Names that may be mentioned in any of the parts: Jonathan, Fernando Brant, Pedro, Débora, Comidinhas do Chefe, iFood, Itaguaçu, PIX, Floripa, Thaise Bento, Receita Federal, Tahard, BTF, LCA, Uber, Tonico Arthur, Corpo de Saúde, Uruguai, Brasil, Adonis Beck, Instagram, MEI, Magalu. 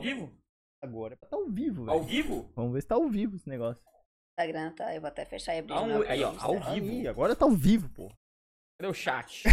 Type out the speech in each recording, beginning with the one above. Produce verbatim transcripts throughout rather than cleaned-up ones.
ao vivo? Agora tá ao vivo, velho. Ao vivo? Vamos ver se tá ao vivo esse negócio. Instagram tá, eu vou até fechar e abrir. Ao, meu, aí, ó, ao vivo. Aí, agora tá ao vivo, pô. Cadê o chat?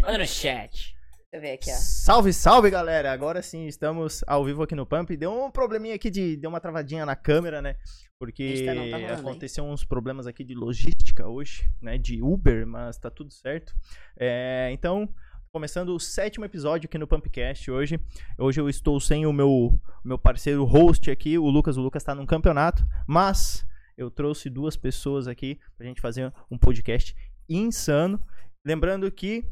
Manda no chat. Deixa eu ver aqui, ó. Salve, salve, galera. Agora sim, estamos ao vivo aqui no Pump. Deu um probleminha aqui, de deu uma travadinha na câmera, né? Porque tá, não, tá rolando, aconteceu hein? uns problemas aqui de logística hoje, né? De Uber, mas tá tudo certo. É, então... Começando o sétimo episódio aqui no Pumpcast hoje. Hoje eu estou sem o meu, meu parceiro host aqui, o Lucas. O Lucas está num campeonato, mas eu trouxe duas pessoas aqui para a gente fazer um podcast insano. Lembrando que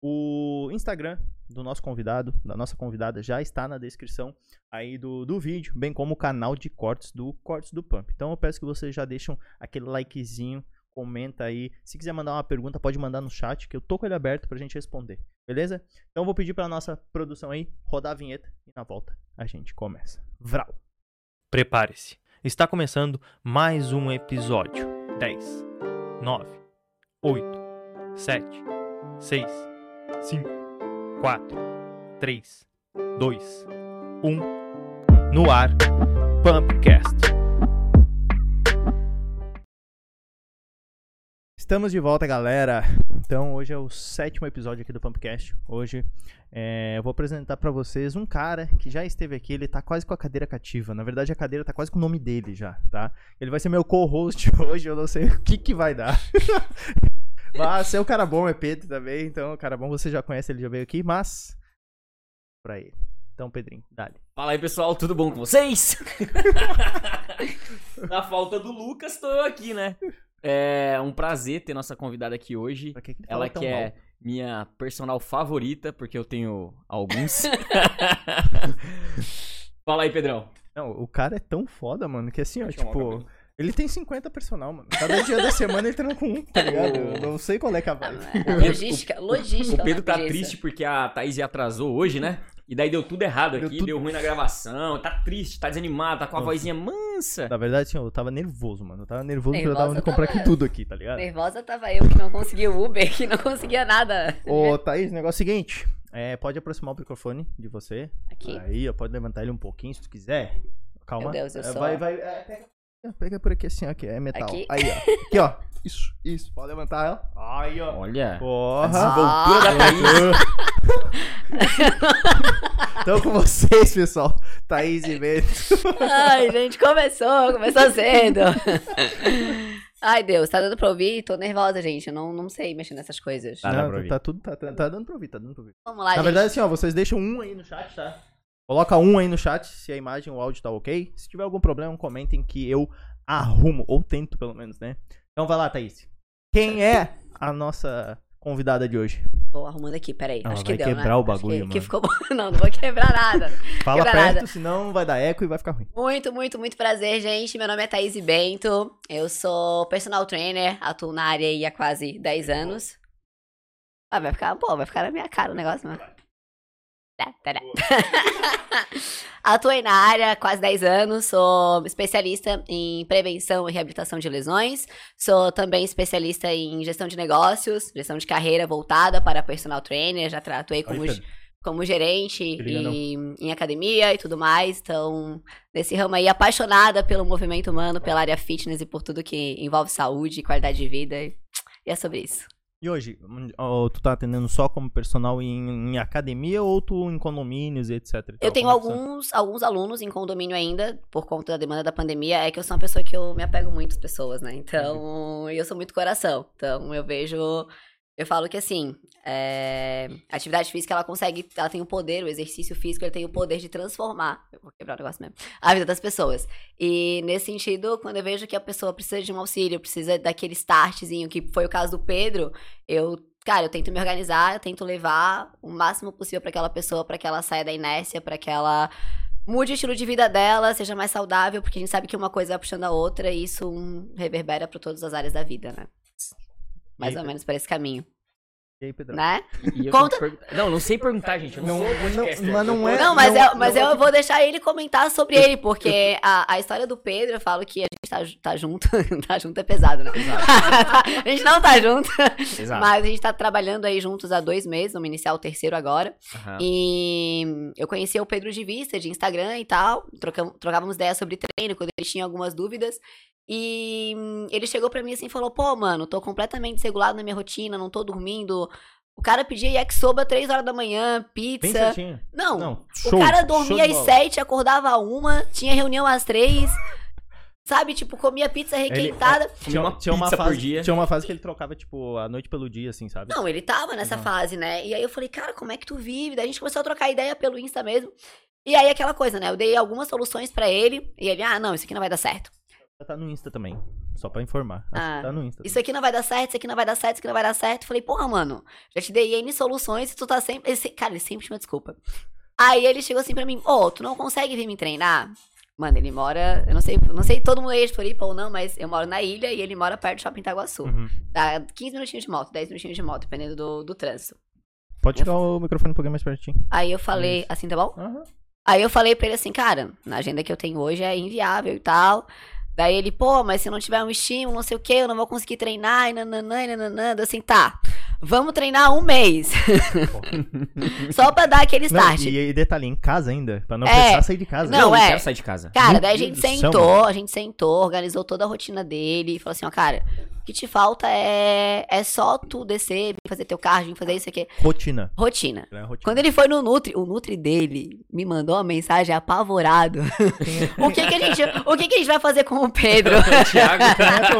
o Instagram do nosso convidado, da nossa convidada, já está na descrição aí do, do vídeo, bem como o canal de cortes do Cortes do Pump. Então eu peço que vocês já deixem aquele likezinho, comenta aí. Se quiser mandar uma pergunta, pode mandar no chat, que eu tô com ele aberto pra gente responder, beleza? Então eu vou pedir pra nossa produção aí rodar a vinheta e na volta a gente começa. Vral! Prepare-se, está começando mais um episódio. dez, nove, oito, sete, seis, cinco, quatro, três, dois, um, no ar, Pumpcast. Estamos de volta, galera. Então, hoje é o sétimo episódio aqui do Pumpcast. Hoje é, eu vou apresentar pra vocês um cara que já esteve aqui. Ele tá quase com a cadeira cativa. Na verdade, a cadeira tá quase com o nome dele já, tá? Ele vai ser meu co-host hoje. Eu não sei o que que vai dar. Mas é um cara bom, é Pedro também. Então, o cara bom, você já conhece, ele já veio aqui. Mas, pra ele. Então, Pedrinho, dale. Fala aí, pessoal. Tudo bom com vocês? Na falta do Lucas, tô eu aqui, né? É um prazer ter nossa convidada aqui hoje. Que que ela que é mal? Minha personal favorita, porque eu tenho alguns. Fala aí, Pedrão. Não, o cara é tão foda, mano, que assim, ó, tipo, ele tem cinquenta personal, mano. Cada dia da semana ele treina com um, tá ligado? Eu não sei qual é que é a vibe. Logística, logística. O Pedro tá triste porque a Thaís atrasou hoje, né? E daí deu tudo errado aqui, deu, tudo... deu ruim na gravação, tá triste, tá desanimado, tá com a Nossa. vozinha mansa. Na verdade, assim, eu tava nervoso, mano. Eu tava nervoso nervosa porque eu tava indo comprar tava... aqui tudo aqui, tá ligado? Nervosa tava eu, que não conseguia o Uber, que não conseguia nada. Ô, Thaís, o negócio é o seguinte, é, pode aproximar o microfone de você. Aqui. Aí, ó, pode levantar ele um pouquinho, se tu quiser. Calma. Meu Deus, eu é, sou... Vai, vai, é, pega, pega por aqui assim, ó, que é metal. Aqui? Aí, ó. Aqui, ó. Isso, isso. Pode levantar ela. Aí, ó. Olha. Porra. A desenvoltura ah, da Thaís. Então com vocês, pessoal, Thaise Bento. Ai, gente, começou, começou cedo. Ai, Deus, tá dando pra ouvir? Tô nervosa, gente, eu não, não sei mexer nessas coisas. Tá, não, tá tudo, tá, tá, tá dando pra ouvir, tá dando pra ouvir. Vamos lá, Na gente. verdade, assim, ó, vocês deixam um aí no chat, tá? Coloca um aí no chat, se a imagem, o áudio tá ok. Se tiver algum problema, comentem que eu arrumo, ou tento pelo menos, né? Então vai lá, Thaís. Quem é a nossa... convidada de hoje. Tô arrumando aqui, peraí. Não, acho que deu, né? Vai quebrar o bagulho, que, mano. Que ficou bom. Não, não vou quebrar nada. Fala quebrar perto, nada. Senão vai dar eco e vai ficar ruim. Muito, muito, muito prazer, gente. Meu nome é Thaise Bento. Eu sou personal trainer. Atuo na área aí há quase dez anos. Ah, vai ficar, pô, vai ficar na minha cara o negócio, mano. Atuei na área há quase dez anos, sou especialista em prevenção e reabilitação de lesões, sou também especialista em gestão de negócios, gestão de carreira voltada para personal trainer, já atuei como, como gerente e, em academia e tudo mais, então nesse ramo aí apaixonada pelo movimento humano, pela área fitness e por tudo que envolve saúde, qualidade de vida, e é sobre isso. E hoje, oh, tu tá atendendo só como personal em, em academia ou tu em condomínios e etc? Eu então, tenho alguns, alguns alunos em condomínio ainda, por conta da demanda da pandemia. É que eu sou uma pessoa que eu me apego muito às pessoas, né? Então, eu sou muito coração. Então, eu vejo... Eu falo que assim, é, a atividade física, ela consegue, ela tem o poder, o exercício físico, ele tem o poder de transformar, eu vou quebrar o negócio mesmo, a vida das pessoas. E nesse sentido, quando eu vejo que a pessoa precisa de um auxílio, precisa daquele startzinho, que foi o caso do Pedro, eu, cara, eu tento me organizar, eu tento levar o máximo possível pra aquela pessoa, pra que ela saia da inércia, pra que ela mude o estilo de vida dela, seja mais saudável, porque a gente sabe que uma coisa vai puxando a outra e isso reverbera pra todas as áreas da vida, né? Mais ou menos para esse caminho. E aí, Pedro? Né? E Conta... perguntar... Não, não sei perguntar, gente. Eu não, não, não, mas não é. Não, mas, não, eu, mas não... eu vou deixar ele comentar sobre ele, porque a, a história do Pedro, eu falo que a gente tá, tá junto. Tá junto é pesado, né? A gente não tá junto. Exato. Mas a gente tá trabalhando aí juntos há dois meses, vamos iniciar o terceiro agora. Uhum. E eu conheci o Pedro de vista, de Instagram e tal. Trocam, trocávamos ideias sobre treino, quando ele tinha algumas dúvidas. E ele chegou pra mim assim e falou, pô, mano, tô completamente desregulado na minha rotina, não tô dormindo. O cara pedia yakisoba três horas da manhã, pizza. Não, não show, o cara dormia às sete, acordava às uma, tinha reunião às três. Sabe, tipo, comia pizza requentada. Ele, tinha uma, tinha uma pizza fase, por dia. Tinha uma fase que ele trocava, tipo, a noite pelo dia, assim, sabe? Não, ele tava nessa não. fase, né? E aí eu falei, cara, como é que tu vive? Daí a gente começou a trocar ideia pelo Insta mesmo. E aí aquela coisa, né? Eu dei algumas soluções pra ele. E ele, ah, não, isso aqui não vai dar certo. Tá no Insta também, só pra informar. Ah, tá no Insta. Isso aqui não vai dar certo, isso aqui não vai dar certo, isso aqui não vai dar certo. Falei, porra, mano, já te dei N soluções e tu tá sempre... Ele, cara, ele sempre tinha uma desculpa. Aí ele chegou assim pra mim, ô, oh, tu não consegue vir me treinar? Mano, ele mora... Eu não sei, não sei todo mundo é de Floripa ou não, mas eu moro na ilha e ele mora perto do shopping Itaguaçu. Uhum. Dá quinze minutinhos de moto, dez minutinhos de moto, dependendo do, do trânsito. Pode tirar eu... o microfone um pouquinho mais pertinho. Aí eu falei, assim, tá bom? Uhum. Aí eu falei pra ele assim, cara, na agenda que eu tenho hoje é inviável e tal... Daí ele, pô, mas se não tiver um estímulo, não sei o que, eu não vou conseguir treinar, e nananã, e nananã. Eu assim, tá, vamos treinar um mês. Só pra dar aquele start. Não, e detalhe, em casa ainda, pra não é, precisar sair de casa. Não, não é. Sair de casa. Cara, Meu daí a gente sentou, a gente sentou, organizou toda a rotina dele, e falou assim, ó, cara, o que te falta é, é só tu descer, fazer teu cardio, fazer isso aqui. Rotina. Rotina. É rotina. Quando ele foi no Nutri, o Nutri dele me mandou uma mensagem apavorado. o, que que a gente, o que que a gente vai fazer com o Pedro? O Thiago.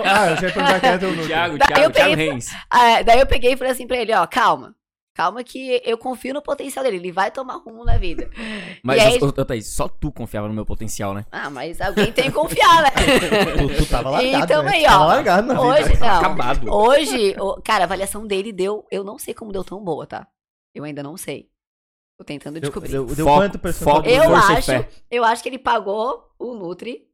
Ah, eu já ia perguntar quem é teu Nutri. Thiago, Thiago, Thiago Reis. Daí eu peguei e falei assim pra ele, ó, calma. Calma que eu confio no potencial dele, ele vai tomar rumo na vida. Mas, aí... Thaís, só tu confiava no meu potencial, né? Ah, mas alguém tem que confiar, né? tu, tu tava largado, então, né? Aí, ó, tava largado na hoje, vida. Não, acabado. Hoje, cara, a avaliação dele deu... Eu não sei como deu tão boa, tá? Eu ainda não sei. Tô tentando descobrir. Deu, deu, deu foco, quanto percentual? Eu acho, eu acho que ele pagou o Nutri...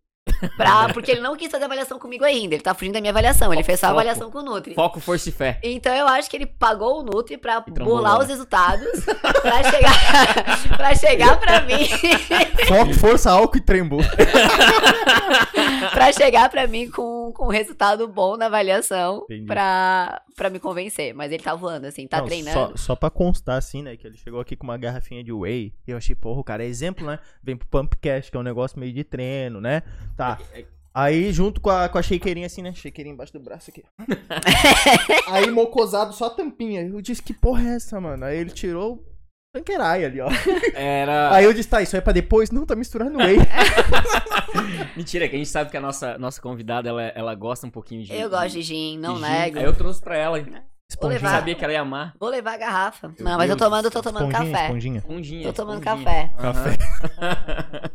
Pra, porque ele não quis fazer avaliação comigo ainda. Ele tá fugindo da minha avaliação. Ele foco, fez só a avaliação com o Nutri. Foco, força e fé. Então eu acho que ele pagou o Nutri pra burlar os resultados. Pra chegar pra, chegar pra mim. Foco, força, álcool e trembo. Pra chegar pra mim com, com um resultado bom na avaliação. Entendi. pra, pra me convencer. Mas ele tá voando, assim, tá não, treinando. Só, só pra constar, assim, né? Que ele chegou aqui com uma garrafinha de whey. E eu achei, porra, o cara é exemplo, né? Vem pro Pumpcast, que é um negócio meio de treino, né? Tá. Aí, junto com a, com a shakerinha assim, né? Shakerinha embaixo do braço aqui. Aí, mocosado, só a tampinha. Eu disse, que porra é essa, mano? Aí ele tirou o tanquerai ali, ó. Era... Aí eu disse, tá, isso é pra depois? Não, tá misturando whey. Mentira, que a gente sabe que a nossa, nossa convidada, ela, ela gosta um pouquinho de... Eu gosto de gin, não nego. Aí eu trouxe pra ela... Esponjinha. Vou levar, sabia que ela ia amar. Vou levar a garrafa. Meu não, mas Deus. eu tô tomando, eu tô tomando esponjinha, café. Esponjinha. Esponjinha. Tô tomando esponjinha. café. Uhum. Café.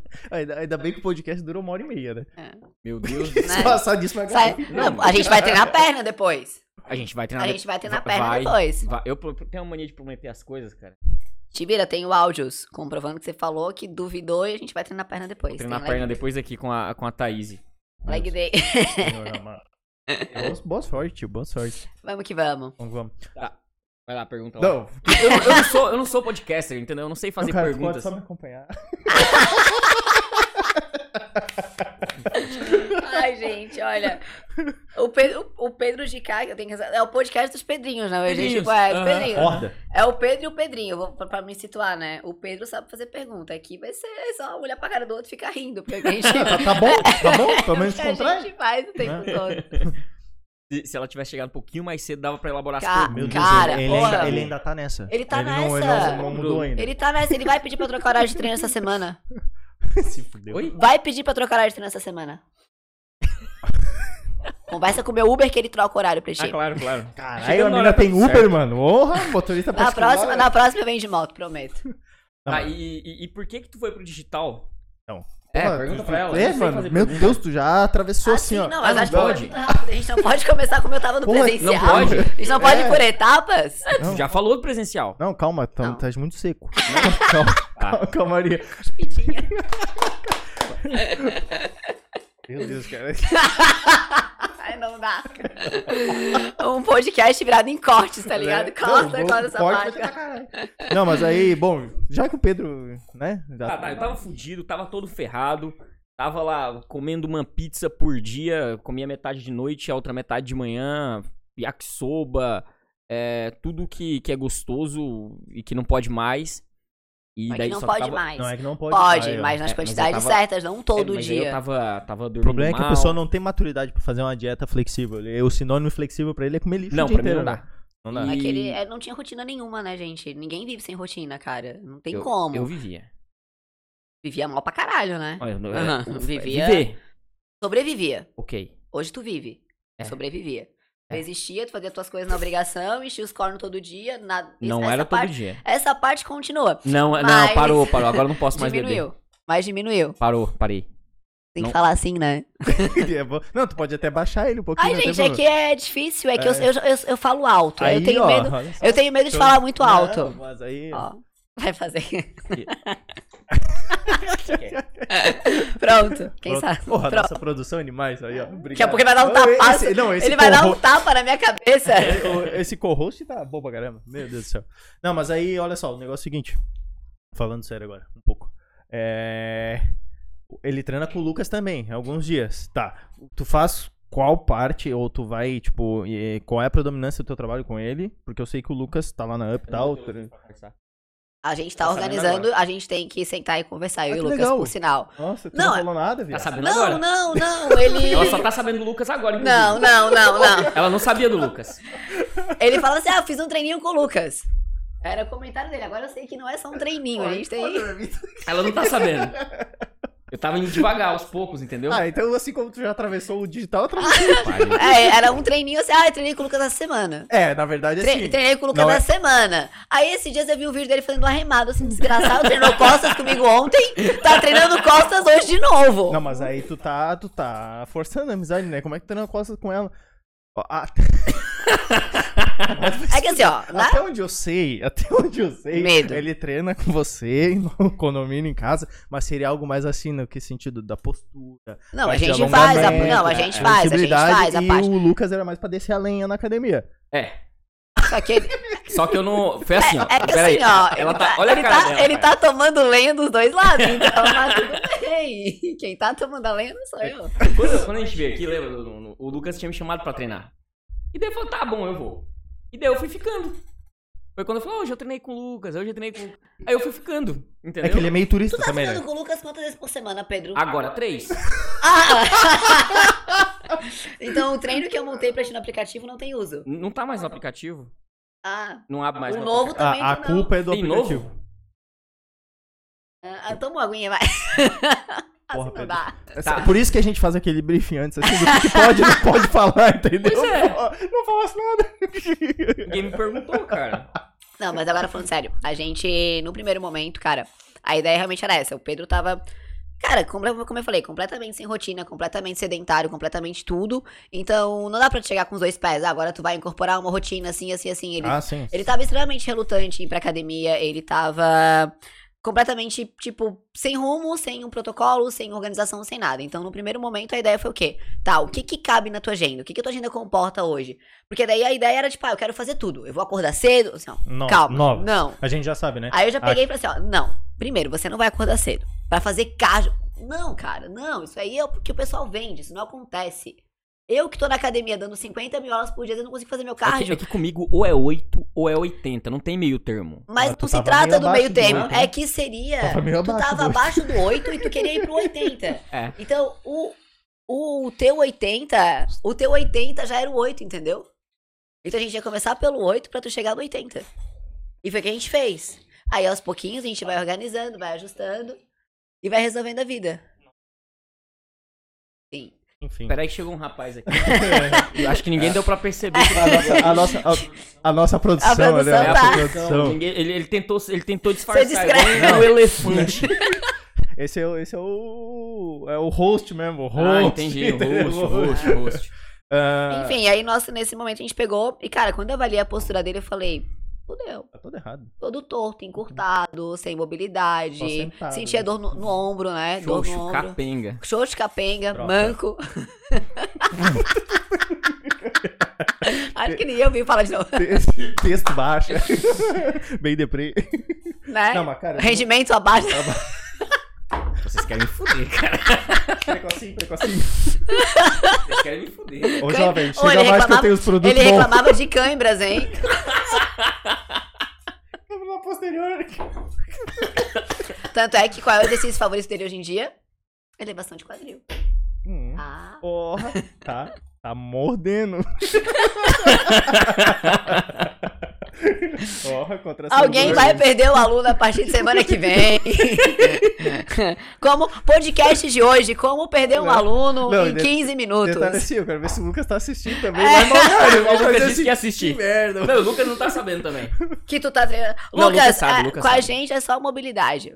Ainda bem que o podcast dura uma hora e meia, né? É. Meu Deus do céu. Só disso vai ganhar. Não, a gente vai treinar a perna depois. A gente vai treinar a, a gente vai treinar vai, a perna vai, depois. Vai. Eu tenho uma mania de prometer as coisas, cara. Tibira, tenho áudios comprovando que você falou que duvidou e a gente vai treinar a perna depois. Vou treinar Tem a perna leg... depois aqui com a, com a Thaís. Leg day. Boa sorte, tio, boa sorte. Vamos que vamos. Vamos, vamos. Tá. Vai lá, pergunta lá. Não. Eu, eu, não sou, eu não sou podcaster, entendeu? Eu não sei fazer não, cara, perguntas. Tu pode só me acompanhar. Ai, gente, olha. O Pedro, o Pedro de cá, eu tenho que... É o podcast dos Pedrinhos, não é? Pedrinhos. Tipo, é, uhum. é o Pedro e o Pedrinho, vou, pra, pra me situar, né? O Pedro sabe fazer pergunta. Aqui vai ser só olhar pra cara do outro e ficar rindo. Porque a gente... tá, tá bom, tá bom? Pelo menos contrário. A gente faz o tempo todo. Se, se ela tivesse chegado um pouquinho mais cedo, dava pra elaborar Ca- as perguntas. Cara, ele, porra, ainda, ele ainda tá nessa. Ele tá ele nessa. Não, ele não, não mudou ainda. Ele tá nessa. Ele vai pedir pra eu trocar horário de treino essa semana. Se fudeu. Oi? Vai pedir pra trocar horário de treino essa semana. Conversa com o meu Uber que ele troca o horário pra gente. Ah, claro, claro. Caralho, a menina tem Uber, certo. mano. Porra, motorista na próxima, na próxima vem de moto, prometo. Ah, e, e, e por que que tu foi pro digital? Não. É, Pô, pergunta tu, pra ela. É, mano, meu pergunta. Deus, tu já atravessou assim, assim ó. Não, mas ah, acho pode. Que a gente não pode começar como eu tava no Porra, presencial. Não pode. A gente não pode é. ir por etapas. Não. Tu já falou do presencial. Não, calma, tá, não. tá muito seco. Não, calma, ah. calma, Maria. Meu Deus, cara. Ai, não dá. Um podcast podcast virado em cortes, tá ligado? É. Corta, não, corta essa parte. Tá, não, mas aí, bom, já que o Pedro, né? Já... Ah, tá, eu tava fudido, tava todo ferrado, tava lá comendo uma pizza por dia, comia metade de noite, a outra metade de manhã, yakisoba, é, tudo que, que é gostoso e que não pode mais. E não, daí é que não pode tava... mais. Não é que não pode. Pode, ah, eu... mas nas é, quantidades mas tava... certas, não todo é, mas dia. Eu tava, tava dormindo. O problema mal. É que a pessoa não tem maturidade pra fazer uma dieta flexível. O sinônimo flexível pra ele é comer lixo. Não, o dia pra inteiro, mim não dá. Né? Não dá. E... É que ele não tinha rotina nenhuma, né, gente? Ninguém vive sem rotina, cara. Não tem eu, como. Eu vivia. Vivia mal pra caralho, né? Olha, não, uhum. eu, vivia. Viver. Sobrevivia. Ok. Hoje tu vive. É. Sobrevivia. É. Existia, tu fazia as tuas coisas na obrigação, enchia os cornos todo dia. Na... Não essa era parte, todo dia. Essa parte continua. Não, mas... não, parou, parou. Agora não posso mais beber. Diminuiu, mas diminuiu. Parou, parei. Tem não... que falar assim, né? Não, tu pode até baixar ele um pouquinho. Ai, gente, é que é difícil, é que é. Eu, eu, eu, eu falo alto. Aí, eu, tenho ó, medo, eu tenho medo de falar muito alto. Não, mas aí... Ó, vai fazer. Pronto, quem Pronto. sabe? Porra, Pronto. Nossa produção é demais aí, ó. Obrigado. Daqui a pouco ele vai dar um tapaço. Esse, não, esse ele vai dar um tapa na minha cabeça. Esse co-host tá bom pra caramba. Meu Deus do céu. Não, mas aí, olha só, o negócio é o seguinte. Falando sério agora, um pouco. É... Ele treina com o Lucas também, alguns dias. Tá. Tu faz qual parte, ou tu vai, tipo, qual é a predominância do teu trabalho com ele? Porque eu sei que o Lucas tá lá na Up e tal. A gente tá, tá organizando, a gente tem que sentar e conversar, eu ah, e o Lucas, legal. Por sinal. Nossa, tu não, não falou nada, viado. Tá sabendo não, agora? Não, não, não, ele... Ela só tá sabendo do Lucas agora, inclusive. Não, não, não, não. Ela não sabia do Lucas. Ele fala assim, ah, eu fiz um treininho com o Lucas. Era o comentário dele, agora eu sei que não é só um treininho, a gente tem... Ela não tá sabendo. Eu tava indo devagar, aos poucos, entendeu? Ah, então assim como tu já atravessou o digital, atravessou o É, era um treininho assim, ah, eu treinei com o Lucas essa semana. É, na verdade é assim. Tre- treinei com o Lucas essa é... semana. Aí esses dias eu vi um vídeo dele fazendo arremado, assim, desgraçado, treinou costas comigo ontem, tá treinando costas hoje de novo. Não, mas aí tu tá, tu tá forçando a amizade, né? Como é que tu treina costas com ela? Ah... É que assim, ó, lá... Até onde eu sei, até onde eu sei, Medo. Ele treina com você no condomínio em casa, mas seria algo mais assim, no que sentido da postura. Não, a gente faz, a, não, a gente faz, a gente faz a parte. E o Lucas era mais pra descer a lenha na academia. É. Só que ele... Só que eu não... Foi assim, é, ó. É que assim, ó. Ela tá... Olha ele a cara tá, dela, ele cara. Tá tomando lenha dos dois lados, então mas tudo bem. Quem tá tomando a lenha não sou eu. Quando, quando a gente veio aqui, lembra? O Lucas tinha me chamado pra treinar. E daí eu falei, tá bom, eu vou. E daí eu fui ficando. Foi quando eu falei, oh, hoje eu treinei com o Lucas, hoje eu treinei com... Aí eu fui ficando, entendeu? É que ele é meio turista também, né? Tu tá treinando com o Lucas quantas vezes por semana, Pedro? Agora, três. Ah! Então o treino que eu montei pra ti no aplicativo não tem uso. Não tá mais no aplicativo. Ah. Não abre mais. O novo também não. A culpa é do aplicativo. Novo? Ah, toma uma aguinha, vai. Porra, não dá. Tá. Por isso que a gente faz aquele briefing antes, assim, do que pode, não pode falar, entendeu? Pois é. Não, não falasse nada. Ninguém me perguntou, cara. Não, mas agora falando sério, a gente, no primeiro momento, cara, a ideia realmente era essa. O Pedro tava, cara, como, como eu falei, completamente sem rotina, completamente sedentário, completamente tudo. Então, não dá pra te chegar com os dois pés. Ah, agora tu vai incorporar uma rotina assim, assim, assim. Ele, ah, sim. Ele tava extremamente relutante em ir pra academia, ele tava... completamente, tipo, sem rumo, sem um protocolo, sem organização, sem nada. Então, no primeiro momento, a ideia foi o quê? Tá, o que que cabe na tua agenda? O que que a tua agenda comporta hoje? Porque daí a ideia era, tipo, ah, eu quero fazer tudo. Eu vou acordar cedo, assim, ó, no, calma. Nove. Não. A gente já sabe, né? Aí eu já peguei a... e falei assim, ó, não. Primeiro, você não vai acordar cedo. Vai fazer cardio. Não, cara, não. Isso aí é o que o pessoal vende, isso não acontece. Eu que tô na academia dando cinquenta mil aulas por dia, eu não consigo fazer meu cardio. É que, é que comigo ou é oito ou é oitenta, não tem meio termo. Mas ah, não se trata do meio termo, é que seria... Tu tava abaixo do oito e tu queria ir pro oitenta. É. Então, o, o, o teu oitenta, o teu oitenta já era o oito, entendeu? Então a gente ia começar pelo oito pra tu chegar no oitenta. E foi o que a gente fez. Aí aos pouquinhos a gente vai organizando, vai ajustando e vai resolvendo a vida. Sim. Enfim. Peraí que chegou um rapaz aqui. É. Acho que ninguém é. deu pra perceber. A nossa, a nossa, a, a nossa produção, a produção, né? Tá. A produção. Ninguém, ele, ele, tentou, ele tentou disfarçar. Você descreve o elefante. Esse é, esse é o é o host mesmo. O host. Ah, entendi. O host, o host, o host. Uh... Enfim, aí nossa, nesse momento a gente pegou. E cara, quando eu avaliei a postura dele, eu falei... Fudeu. Tá todo errado. Todo torto, encurtado, sem mobilidade. Sentado, sentia né? dor no, no ombro, né? Xoxo, dor no ombro. Capenga. Xoxo, capenga, Troca. Manco. Ai, que nem eu vim falar de novo. Texto baixo. Bem deprê. Né? Não, mas, cara, Regimento não... abaixo. Vocês querem me fuder, cara. Precocinho, precocinho. Vocês querem me fuder. Ô, jovem, chega mais reclamava... que eu tenho os produtos bons. Ele reclamava bons. de câimbras, hein? Câimbra posterior. Tanto é que qual é o exercício favorito dele hoje em dia? Elevação de quadril. Hum. Ah. Porra, tá. Tá mordendo. Porra, contra Alguém vai perder o aluno a partir de semana que vem. Como podcast de hoje, como perder não, um aluno não, em quinze minutos. Detalhe assim, eu quero ver se o Lucas tá assistindo também. É. Mas, mano, o Lucas disse que ia assistir. Merda. Não, o Lucas não tá sabendo também. Que tu tá treinando. Não, Lucas, Lucas, sabe, Lucas, com sabe. A gente é só mobilidade.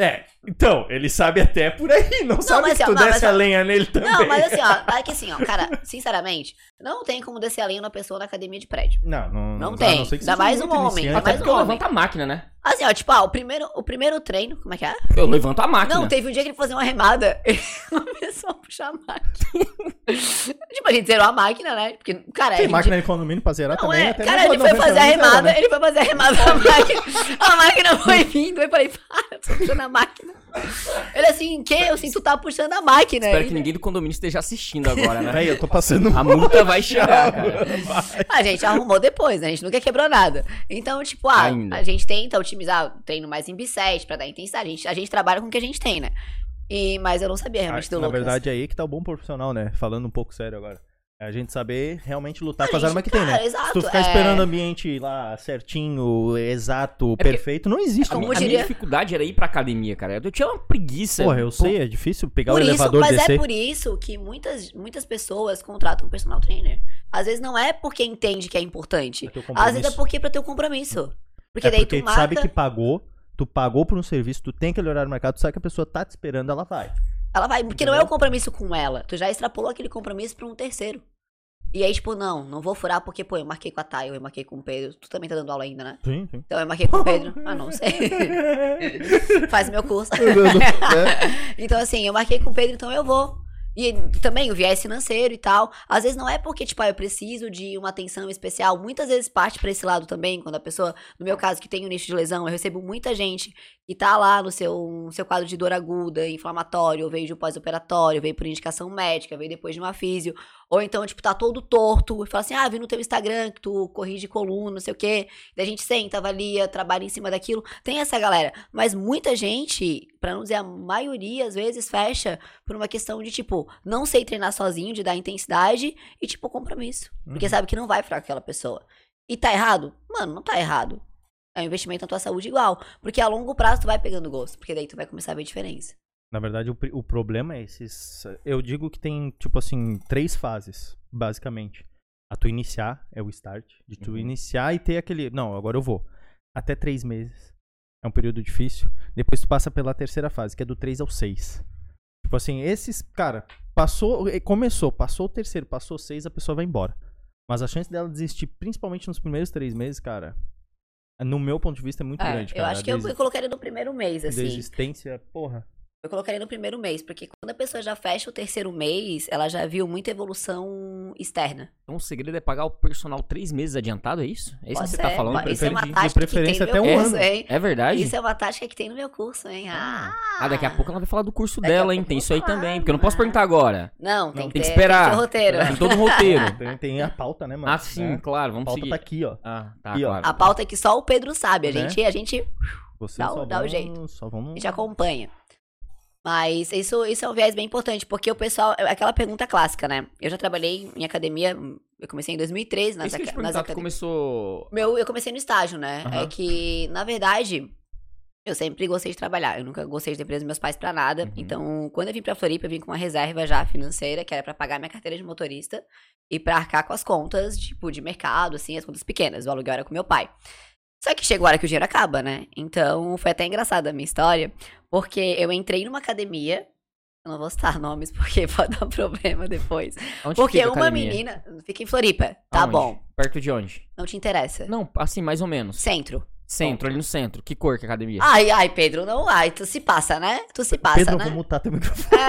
É, então, ele sabe até por aí, não, não sabe mas, se tu ó, não, desce mas, a lenha nele também. Não, mas assim, ó, é que assim, ó, cara, sinceramente, não tem como descer a lenha na pessoa na academia de prédio. Não, não, não tem. Dá mais um homem, dá mais um homem. Levanta a máquina, né? Assim, ó, tipo, ó, o primeiro, o primeiro treino, como é que é? Eu levanto a máquina. Não, teve um dia que ele foi fazer uma remada, ele começou a puxar a máquina. Tipo, a gente zerou a máquina, né? Porque, cara... Tem máquina de condomínio pra zerar também. É, até cara, ele foi fazer a remada, ele foi fazer a remada da máquina, a máquina foi vindo, eu falei, para, tô puxando a máquina. Ele assim, que? Eu assim, tu tá puxando a máquina. Espero que ninguém do condomínio esteja assistindo agora, né? Véi, eu tô passando... A multa vai chegar, cara. A gente arrumou depois, né? A gente nunca quebrou nada. Então, tipo, ah, a gente tenta otimizar o treino mais em bicep pra dar intensidade. A gente, a gente trabalha com o que a gente tem, né? E, mas eu não sabia realmente ah, do Lucas. Na verdade, é aí que tá o bom profissional, né? Falando um pouco sério agora. É a gente saber realmente lutar com as armas que tem, né? Exato, se tu ficar é... esperando o ambiente lá certinho, exato, é porque, perfeito, não existe. A, minha, diria... a minha dificuldade era ir pra academia, cara. Eu tinha uma preguiça. Porra, eu pô... sei, é difícil pegar por o isso, elevador mas descer. Mas é por isso que muitas, muitas pessoas contratam um personal trainer. Às vezes não é porque entende que é importante. Às vezes é porque é pra ter um compromisso. Porque, é daí porque tu, tu sabe que pagou, tu pagou por um serviço, tu tem aquele horário marcado, tu sabe que a pessoa tá te esperando, ela vai. Ela vai, porque entendeu? Não é o compromisso com ela. Tu já extrapolou aquele compromisso pra um terceiro. E aí, tipo, não, não vou furar porque, pô, eu marquei com a Thay, eu marquei com o Pedro. Tu também tá dando aula ainda, né? Sim, sim. Então eu marquei com o Pedro. Ah, não sei. Faz meu curso. Então, assim, eu marquei com o Pedro, então eu vou. E também o viés financeiro e tal. Às vezes não é porque, tipo, ah, eu preciso de uma atenção especial. Muitas vezes parte pra esse lado também, quando a pessoa, no meu caso, que tem um nicho de lesão, eu recebo muita gente que tá lá no seu, no seu quadro de dor aguda, inflamatório, ou veio de um pós-operatório, veio por indicação médica, veio depois de uma físio. Ou então, tipo, tá todo torto, e fala assim, ah, vi no teu Instagram que tu corrige coluna, não sei o quê. Daí a gente senta, avalia, trabalha em cima daquilo. Tem essa galera. Mas muita gente, pra não dizer a maioria, às vezes, fecha por uma questão de, tipo, não sei treinar sozinho, de dar intensidade e, tipo, compromisso. Uhum. Porque sabe que não vai furar aquela pessoa. E tá errado? Mano, não tá errado. É um investimento na tua saúde igual. Porque a longo prazo tu vai pegando gosto. Porque daí tu vai começar a ver a diferença. Na verdade, o, o problema é esses... Eu digo que tem, tipo assim, três fases, basicamente. A tu iniciar é o start. De tu uhum. iniciar e ter aquele... Não, agora eu vou. Até três meses. É um período difícil. Depois tu passa pela terceira fase, que é do três ao seis. Tipo assim, esses, cara, passou, começou, passou o terceiro, passou o seis, a pessoa vai embora. Mas a chance dela desistir, principalmente nos primeiros três meses, cara, no meu ponto de vista é muito é, grande, cara. Eu acho que Desist... eu colocaria no primeiro mês, assim. Desistência, porra. Eu colocaria no primeiro mês, porque quando a pessoa já fecha o terceiro mês, ela já viu muita evolução externa. Então o segredo é pagar o personal três meses adiantado, é isso? É isso que você tá falando? Isso é uma tática de preferência até um ano. É verdade? Isso é uma tática que tem no meu curso, hein? Ah, ah daqui a pouco ela vai falar do curso dela, hein? Tem isso aí também, porque eu não posso perguntar agora. Não, tem que esperar. Tem que ter roteiro. Tem todo o roteiro. Tem a pauta, né, mano? Ah, sim, claro. Vamos seguir. A pauta tá aqui, ó. Ah, tá, claro. A pauta é que só o Pedro sabe. A gente, a gente dá o jeito. A gente acompanha. Mas isso, isso é um viés bem importante, porque o pessoal... Aquela pergunta clássica, né? Eu já trabalhei em academia, eu comecei em dois mil e treze. Nas, aca- nas academias. Começou... Meu, eu comecei no estágio, né? Uhum. É que, na verdade, eu sempre gostei de trabalhar. Eu nunca gostei de empresa dos meus pais pra nada. Uhum. Então, quando eu vim pra Floripa, eu vim com uma reserva já financeira, que era pra pagar minha carteira de motorista e pra arcar com as contas, tipo, de mercado, assim, as contas pequenas. O aluguel era com meu pai. Só que chegou a hora que o dinheiro acaba, né? Então, foi até engraçada a minha história, porque eu entrei numa academia, eu não vou citar nomes porque pode dar um problema depois. Onde porque fica uma academia? Menina, fica em Floripa, tá Aonde? Bom. Perto de onde? Não te interessa. Não, assim, mais ou menos. Centro. Centro, Bom. Ali no centro. Que cor que é a academia? Ai, ai, Pedro, não. Ai, tu se passa, né? Tu se passa, Pedro, né? Pedro, eu vou mutar teu microfone.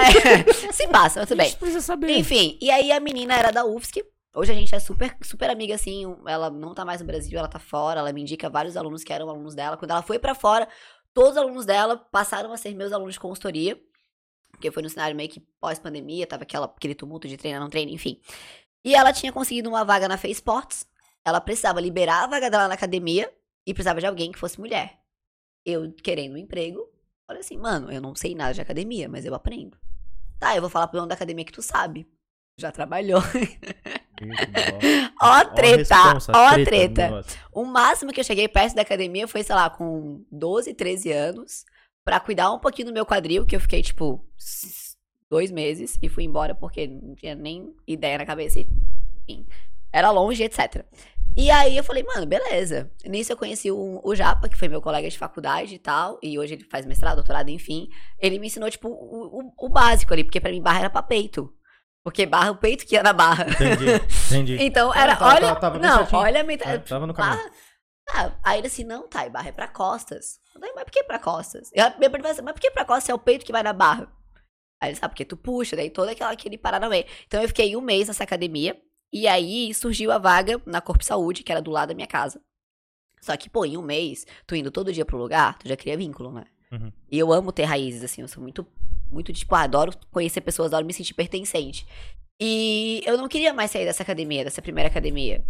É, se passa, mas tudo bem. A gente precisa saber. Enfim, e aí a menina era da U F S C, Hoje a gente é super, super amiga, assim, ela não tá mais no Brasil, ela tá fora, ela me indica vários alunos que eram alunos dela. Quando ela foi pra fora, todos os alunos dela passaram a ser meus alunos de consultoria, porque foi no cenário meio que pós-pandemia, tava aquela, aquele tumulto de treino, não treino, enfim. E ela tinha conseguido uma vaga na Face Sports, ela precisava liberar a vaga dela na academia e precisava de alguém que fosse mulher. Eu querendo um emprego, olha assim, mano, eu não sei nada de academia, mas eu aprendo. Tá, eu vou falar pro dono da academia que tu sabe. Já trabalhou. Ó treta, ó treta. treta. O máximo que eu cheguei perto da academia foi, sei lá, com doze, treze anos, pra cuidar um pouquinho do meu quadril, que eu fiquei, tipo, dois meses e fui embora porque não tinha nem ideia na cabeça. Enfim, era longe, etcétera. E aí eu falei, mano, beleza. Nisso eu conheci o, o Japa, que foi meu colega de faculdade e tal, e hoje ele faz mestrado, doutorado, enfim. Ele me ensinou, tipo, o, o, o básico ali, porque pra mim barra era pra peito. Porque barra, o peito que ia na barra. Entendi, entendi. Então era, tava, olha... Tava, tava não, olha a mentalidade. Tava no caminho. Barra, ah, aí ele assim, não, tá, e barra é pra costas. Eu falei, mas por que pra costas? Eu, minha pergunta assim, mas por que pra costas é o peito que vai na barra? Aí ele sabe, ah, porque tu puxa, daí todo aquela, aquele paranauê. Então eu fiquei um mês nessa academia, e aí surgiu a vaga na Corpo de Saúde, que era do lado da minha casa. Só que, pô, em um mês, tu indo todo dia pro lugar, tu já cria vínculo, né? Uhum. E eu amo ter raízes, assim, eu sou muito... Muito, tipo, ah, adoro conhecer pessoas, adoro me sentir pertencente. E eu não queria mais sair dessa academia, dessa primeira academia.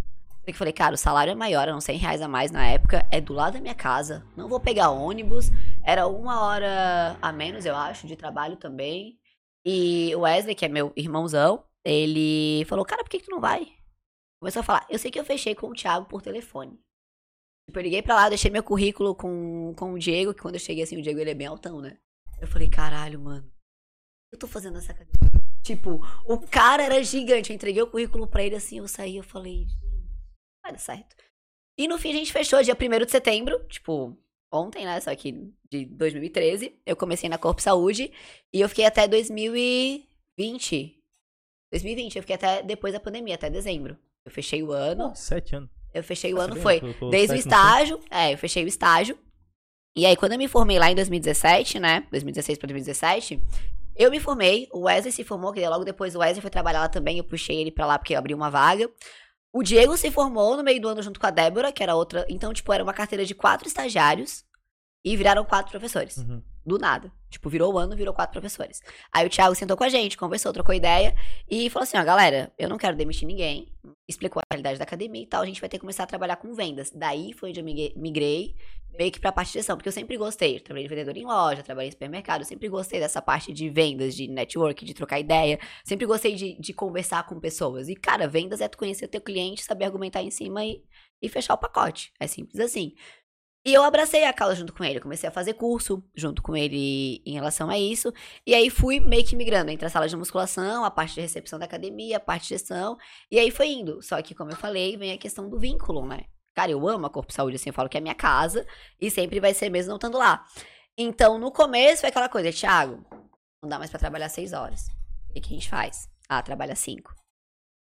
Eu falei, cara, o salário é maior, eram cem reais a mais na época, é do lado da minha casa, não vou pegar ônibus. Era uma hora a menos, eu acho, de trabalho também. E o Wesley, que é meu irmãozão, ele falou, cara, por que que tu não vai? Começou a falar, eu sei que eu fechei com o Thiago por telefone. Tipo, eu liguei pra lá, deixei meu currículo com, com o Diego, que quando eu cheguei assim, o Diego ele é bem altão, né? Eu falei, caralho, mano, eu tô fazendo essa academia. Tipo, o cara era gigante. Eu entreguei o currículo pra ele assim, eu saí, eu falei, vai dar certo. E no fim a gente fechou dia primeiro de setembro, tipo, ontem, né? Só que de dois mil e treze. Eu comecei na Corpo Saúde e eu fiquei até dois mil e vinte. dois mil e vinte, eu fiquei até depois da pandemia, até dezembro. Eu fechei o ano. Sete anos. Eu fechei o ano, foi. Desde o estágio. É, eu fechei o estágio. E aí, quando eu me formei lá em dois mil e dezessete, né? dois mil e dezesseis pra dois mil e dezessete, eu me formei, o Wesley se formou, que logo depois o Wesley foi trabalhar lá também, eu puxei ele pra lá porque eu abri uma vaga. O Diego se formou no meio do ano junto com a Débora, que era outra... Então, tipo, era uma carteira de quatro estagiários e viraram quatro professores. Uhum. Do nada. Tipo, virou o ano, virou quatro professores. Aí o Thiago sentou com a gente, conversou, trocou ideia e falou assim, ó, galera, eu não quero demitir ninguém. Explicou a realidade da academia e tal, a gente vai ter que começar a trabalhar com vendas. Daí foi onde eu migrei meio que pra parte de gestão, porque eu sempre gostei. Eu trabalhei de vendedor em loja, trabalhei em supermercado, eu sempre gostei dessa parte de vendas, de network, de trocar ideia. Sempre gostei de, de conversar com pessoas. E, cara, vendas é tu conhecer o teu cliente, saber argumentar em cima e, e fechar o pacote. É simples assim. E eu abracei a causa junto com ele, eu comecei a fazer curso junto com ele em relação a isso, e aí fui meio que migrando entre as salas de musculação, a parte de recepção da academia, a parte de gestão, e aí foi indo. Só que, como eu falei, vem a questão do vínculo, né? Cara, eu amo a Corpo Saúde, assim, eu falo que é minha casa, e sempre vai ser mesmo não estando lá. Então, no começo, foi aquela coisa, Thiago, não dá mais pra trabalhar seis horas, o que a gente faz? Ah, trabalha cinco.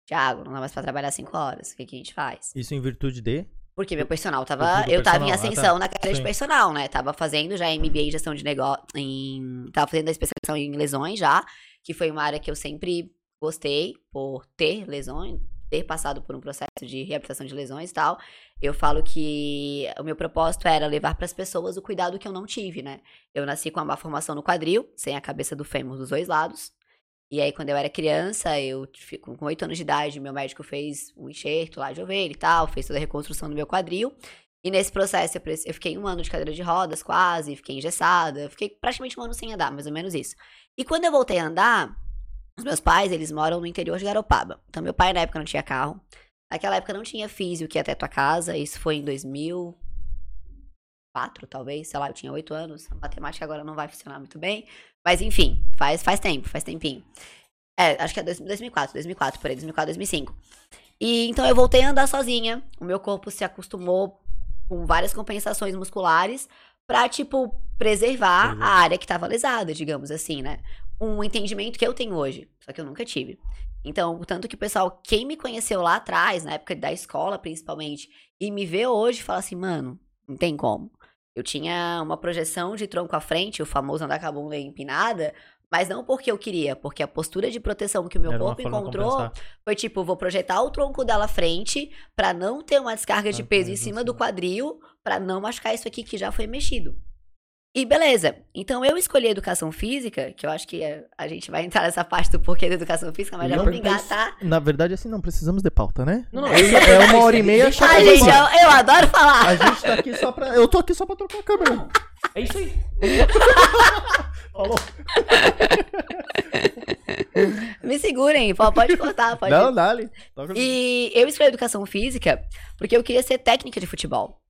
Thiago, não dá mais pra trabalhar cinco horas, o que a gente faz? Isso em virtude de... Porque meu personal tava... Eu personal, tava em ascensão ah, tá. na carreira Sim. de personal, né? Tava fazendo já M B A em gestão de negócio... Em, tava fazendo a especialização em lesões já, que foi uma área que eu sempre gostei por ter lesões, ter passado por um processo de reabilitação de lesões e tal. Eu falo que o meu propósito era levar pras pessoas o cuidado que eu não tive, né? Eu nasci com uma má formação no quadril, sem a cabeça do fêmur dos dois lados. E aí, quando eu era criança, eu com oito anos de idade, meu médico fez um enxerto lá de ovelha e tal, fez toda a reconstrução do meu quadril. E nesse processo, eu fiquei um ano de cadeira de rodas quase, fiquei engessada, fiquei praticamente um ano sem andar, mais ou menos isso. E quando eu voltei a andar, os meus pais, eles moram no interior de Garopaba. Então, meu pai na época não tinha carro, naquela época não tinha físio que ia até tua casa, isso foi em dois mil e quatro, talvez, sei lá, eu tinha oito anos, a matemática agora não vai funcionar muito bem. Mas enfim, faz, faz tempo, faz tempinho. É, acho que é dois mil e quatro, dois mil e quatro, por aí, dois mil e quatro, dois mil e cinco. E então eu voltei a andar sozinha. O meu corpo se acostumou com várias compensações musculares pra, tipo, preservar Entendi. a área que tava lesada, digamos assim, né? Um entendimento que eu tenho hoje, só que eu nunca tive. Então, tanto que o pessoal, quem me conheceu lá atrás, na época da escola principalmente, e me vê hoje, fala assim, mano, não tem como. Eu tinha uma projeção de tronco à frente, o famoso andar com a bunda empinada, Mas não porque eu queria, porque a postura de proteção que o meu Era corpo encontrou foi tipo, vou projetar o tronco dela à frente pra não ter uma descarga de peso em cima do quadril, pra não machucar isso aqui que já foi mexido. E beleza, então eu escolhi a educação física, que eu acho que a gente vai entrar nessa parte do porquê da educação física, mas já vou brigar, tá? Na verdade, assim, não precisamos de pauta, né? Não, não. É uma hora e meia. A gente, eu, eu adoro falar. A gente tá aqui só pra... Eu tô aqui só pra trocar a câmera. É isso aí. Falou. Me segurem, pode cortar, pode. Não, dale. E eu escolhi a educação física porque eu queria ser técnica de futebol.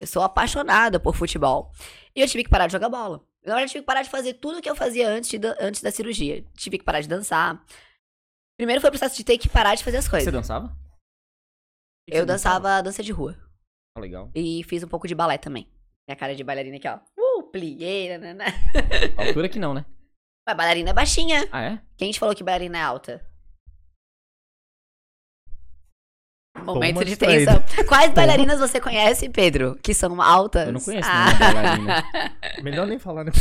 Eu sou apaixonada por futebol. E eu tive que parar de jogar bola. Eu tive que parar de fazer tudo o que eu fazia antes, de, antes da cirurgia. Tive que parar de dançar. Primeiro foi o processo de ter que parar de fazer as coisas. Você dançava? Que eu que dançava, dançava dança de rua. Ah, legal. E fiz um pouco de balé também. Minha cara de bailarina aqui, ó. Uh, plié, nanana. A altura que não, né? Mas bailarina é baixinha. Ah, é? Quem te falou que bailarina é alta? Momento de tensão. Quais bailarinas você conhece, Pedro? Que são altas? Eu não conheço ah. nenhuma bailarina. Melhor nem falar, né?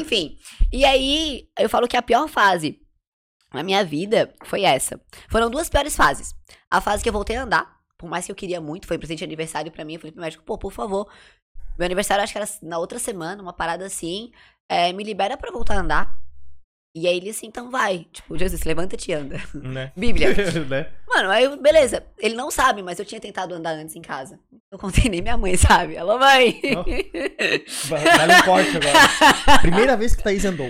Enfim. E aí, eu falo que a pior fase na minha vida foi essa. Foram duas piores fases. A fase que eu voltei a andar, por mais que eu queria muito, foi um presente de aniversário pra mim. Eu falei pro médico, pô, por favor. Meu aniversário, acho que era na outra semana, uma parada assim. É, me libera pra voltar a andar. E aí ele assim, então vai. Tipo, Jesus, levanta-te e anda. Né? Bíblia. Né? Mano, aí eu, beleza. Ele não sabe, mas eu tinha tentado andar antes em casa. Eu contei nem minha mãe, sabe? Alô, mãe. Oh. Dá-lhe um corte agora. Primeira vez que Thaís andou.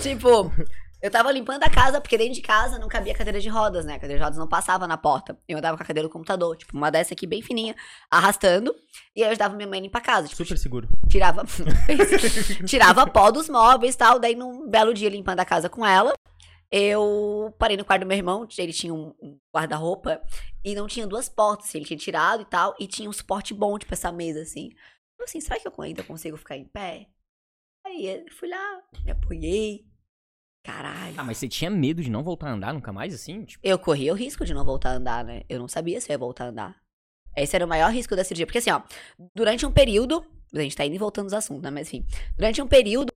Tipo, eu tava limpando a casa, porque dentro de casa não cabia cadeira de rodas, né? A cadeira de rodas não passava na porta. Eu andava com a cadeira do computador. Tipo, uma dessa aqui bem fininha, arrastando. E aí eu ajudava minha mãe a limpar a casa. Tipo, super seguro. Tirava tirava pó dos móveis e tal. Daí, num belo dia, limpando a casa com ela, eu parei no quarto do meu irmão. Ele tinha um, um guarda-roupa e não tinha duas portas. Assim, ele tinha tirado e tal. E tinha um suporte bom, tipo, essa mesa, assim. Eu assim, será que eu ainda consigo ficar em pé? Aí eu fui lá, me apoiei. Caralho. Ah, mas você tinha medo de não voltar a andar nunca mais, assim? Tipo... Eu corria o risco de não voltar a andar, né? Eu não sabia se eu ia voltar a andar. Esse era o maior risco da cirurgia. Porque assim, ó, durante um período... A gente tá indo e voltando os assuntos, né? Mas enfim. Durante um período,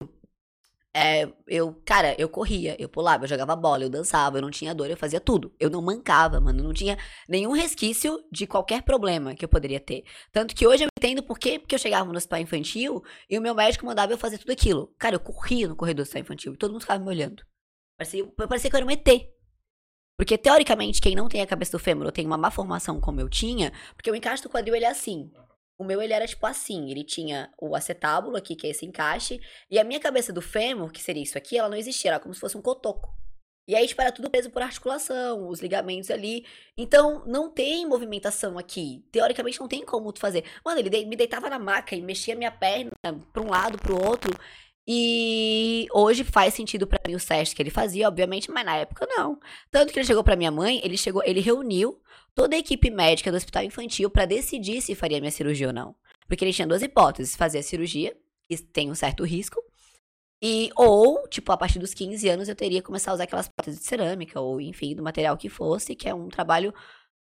é, eu... Cara, eu corria, eu pulava, eu jogava bola, eu dançava, eu não tinha dor, eu fazia tudo. Eu não mancava, mano. Não tinha nenhum resquício de qualquer problema que eu poderia ter. Tanto que hoje eu entendo por quê. Porque eu chegava no hospital infantil e o meu médico mandava eu fazer tudo aquilo. Cara, eu corria no corredor do hospital infantil e todo mundo ficava me olhando. Parecia, parecia que eu era um E T. Porque, teoricamente, quem não tem a cabeça do fêmur ou tem uma má formação como eu tinha, porque o encaixe do quadril, ele é assim. O meu, ele era tipo assim. Ele tinha o acetábulo aqui, que é esse encaixe, e a minha cabeça do fêmur, que seria isso aqui, ela não existia. Era como se fosse um cotoco. E aí, tipo, era tudo preso por articulação, os ligamentos ali. Então, não tem movimentação aqui. Teoricamente, não tem como tu fazer. Mano, ele de- me deitava na maca e mexia minha perna pra um lado, pro outro. E hoje faz sentido pra mim os testes que ele fazia, obviamente, mas na época não. Tanto que ele chegou pra minha mãe, ele chegou, ele reuniu toda a equipe médica do hospital infantil pra decidir se faria minha cirurgia ou não. Porque ele tinha duas hipóteses, fazer a cirurgia, que tem um certo risco, e ou, tipo, a partir dos quinze anos eu teria que começar a usar aquelas próteses de cerâmica, ou enfim, do material que fosse, que é um trabalho...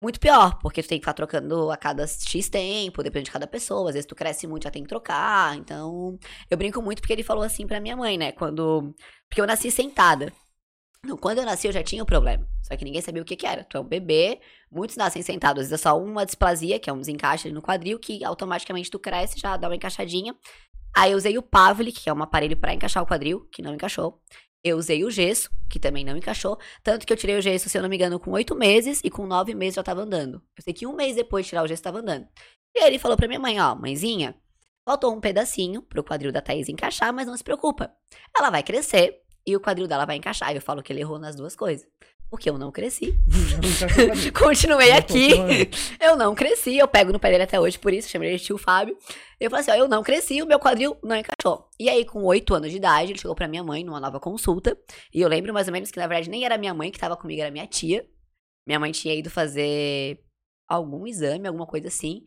muito pior, porque tu tem que ficar trocando a cada X tempo, depende de cada pessoa. Às vezes tu cresce muito, já tem que trocar. Então, eu brinco muito porque ele falou assim pra minha mãe, né? Quando... Porque eu nasci sentada. Então, quando eu nasci, eu já tinha o problema. Só que ninguém sabia o que que era. Tu é um bebê, muitos nascem sentados. Às vezes é só uma displasia, que é um desencaixe ali no quadril, que automaticamente tu cresce, já dá uma encaixadinha. Aí eu usei o Pavlik, que é um aparelho pra encaixar o quadril, que não encaixou. Eu usei o gesso, que também não encaixou. Tanto que eu tirei o gesso, se eu não me engano, com oito meses. E com nove meses já tava andando. Eu sei que um mês depois de tirar o gesso, tava andando. E aí ele falou pra minha mãe, ó, mãezinha, faltou um pedacinho pro quadril da Thaís encaixar, mas não se preocupa. Ela vai crescer e o quadril dela vai encaixar. E eu falo que ele errou nas duas coisas. Porque eu não cresci. Continuei aqui. Eu não cresci. Eu pego no pé dele até hoje, por isso. Chamei ele de tio Fábio. Eu falei assim, ó, eu não cresci, o meu quadril não encaixou. E aí, com oito anos de idade, ele chegou pra minha mãe numa nova consulta. E eu lembro mais ou menos que, na verdade, nem era minha mãe que tava comigo, era minha tia. Minha mãe tinha ido fazer algum exame, alguma coisa assim.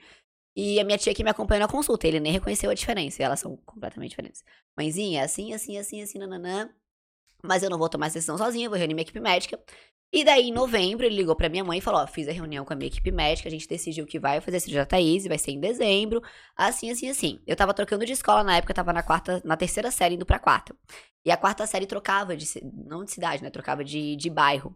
E a minha tia que me acompanhou na consulta. Ele nem reconheceu a diferença. E elas são completamente diferentes. Mãezinha, assim, assim, assim, assim, nananã. Mas eu não vou tomar essa decisão sozinha, eu vou reunir minha equipe médica. E daí, em novembro, ele ligou pra minha mãe e falou, ó, fiz a reunião com a minha equipe médica, a gente decidiu que vai fazer a cirurgia Thaís, vai ser em dezembro, assim, assim, assim. Eu tava trocando de escola na época, eu tava na, quarta, na terceira série, indo pra quarta. E a quarta série trocava, de não de cidade, né, trocava de, de bairro.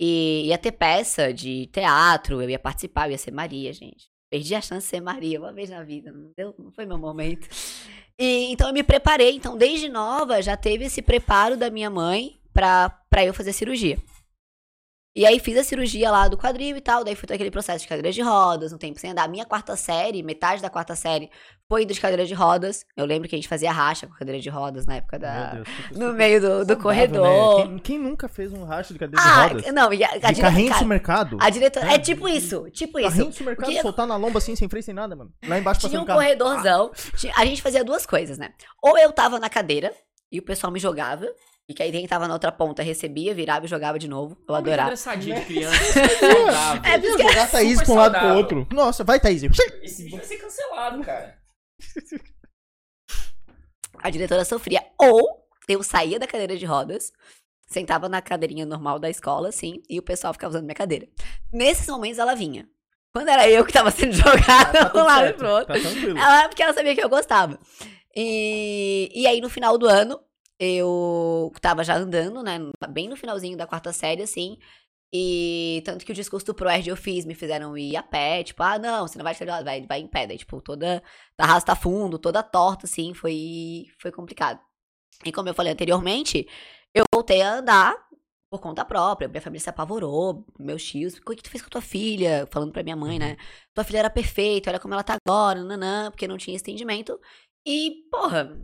E ia ter peça de teatro, eu ia participar, eu ia ser Maria, gente. Perdi a chance de ser Maria uma vez na vida, não deu, não foi meu momento. E, então eu me preparei, então desde nova já teve esse preparo da minha mãe pra, pra eu fazer cirurgia. E aí fiz a cirurgia lá do quadril e tal, daí fui todo aquele processo de cadeira de rodas, um tempo sem andar. A minha quarta série, metade da quarta série, foi indo de cadeira de rodas. Eu lembro que a gente fazia racha com cadeira de rodas na época da... Meu Deus, que no meio do, do corredor. Né? Quem, quem nunca fez um racha de cadeira ah, de rodas? Não, e a, a de diretora, carrinho supermercado? A diretora, é, é tipo isso, tipo carrinho isso. Carrinho supermercado, que... soltar na lomba assim, sem freio, sem nada, mano. Lá embaixo tinha um carro. Corredorzão. Ah. A gente fazia duas coisas, né? Ou eu tava na cadeira e o pessoal me jogava. E que aí quem tava na outra ponta recebia, virava e jogava de novo. Eu adorava. Engraçadinho de criança. É, é jogar a Thaís pra um lado pro outro. Nossa, vai, Thaís. Esse vídeo vai ser cancelado, cara. A diretora sofria. Ou eu saía da cadeira de rodas, sentava na cadeirinha normal da escola, assim, e o pessoal ficava usando minha cadeira. Nesses momentos ela vinha. Quando era eu que tava sendo jogada, ah, tá um lado certo. E pro outro. Tá tranquilo. Ela, porque ela sabia que eu gostava. E, e aí no final do ano, eu tava já andando, né, bem no finalzinho da quarta série, assim, e tanto que o discurso do ProErd eu fiz, me fizeram ir a pé, tipo, ah, não, você não vai chegar, vai, vai em pé, daí, tipo, toda arrasta fundo, toda torta, assim, foi, foi complicado. E como eu falei anteriormente, eu voltei a andar por conta própria, minha família se apavorou, meus tios, o que tu fez com a tua filha? Falando pra minha mãe, né, tua filha era perfeita, olha como ela tá agora, nanã, porque não tinha esse entendimento, e, porra...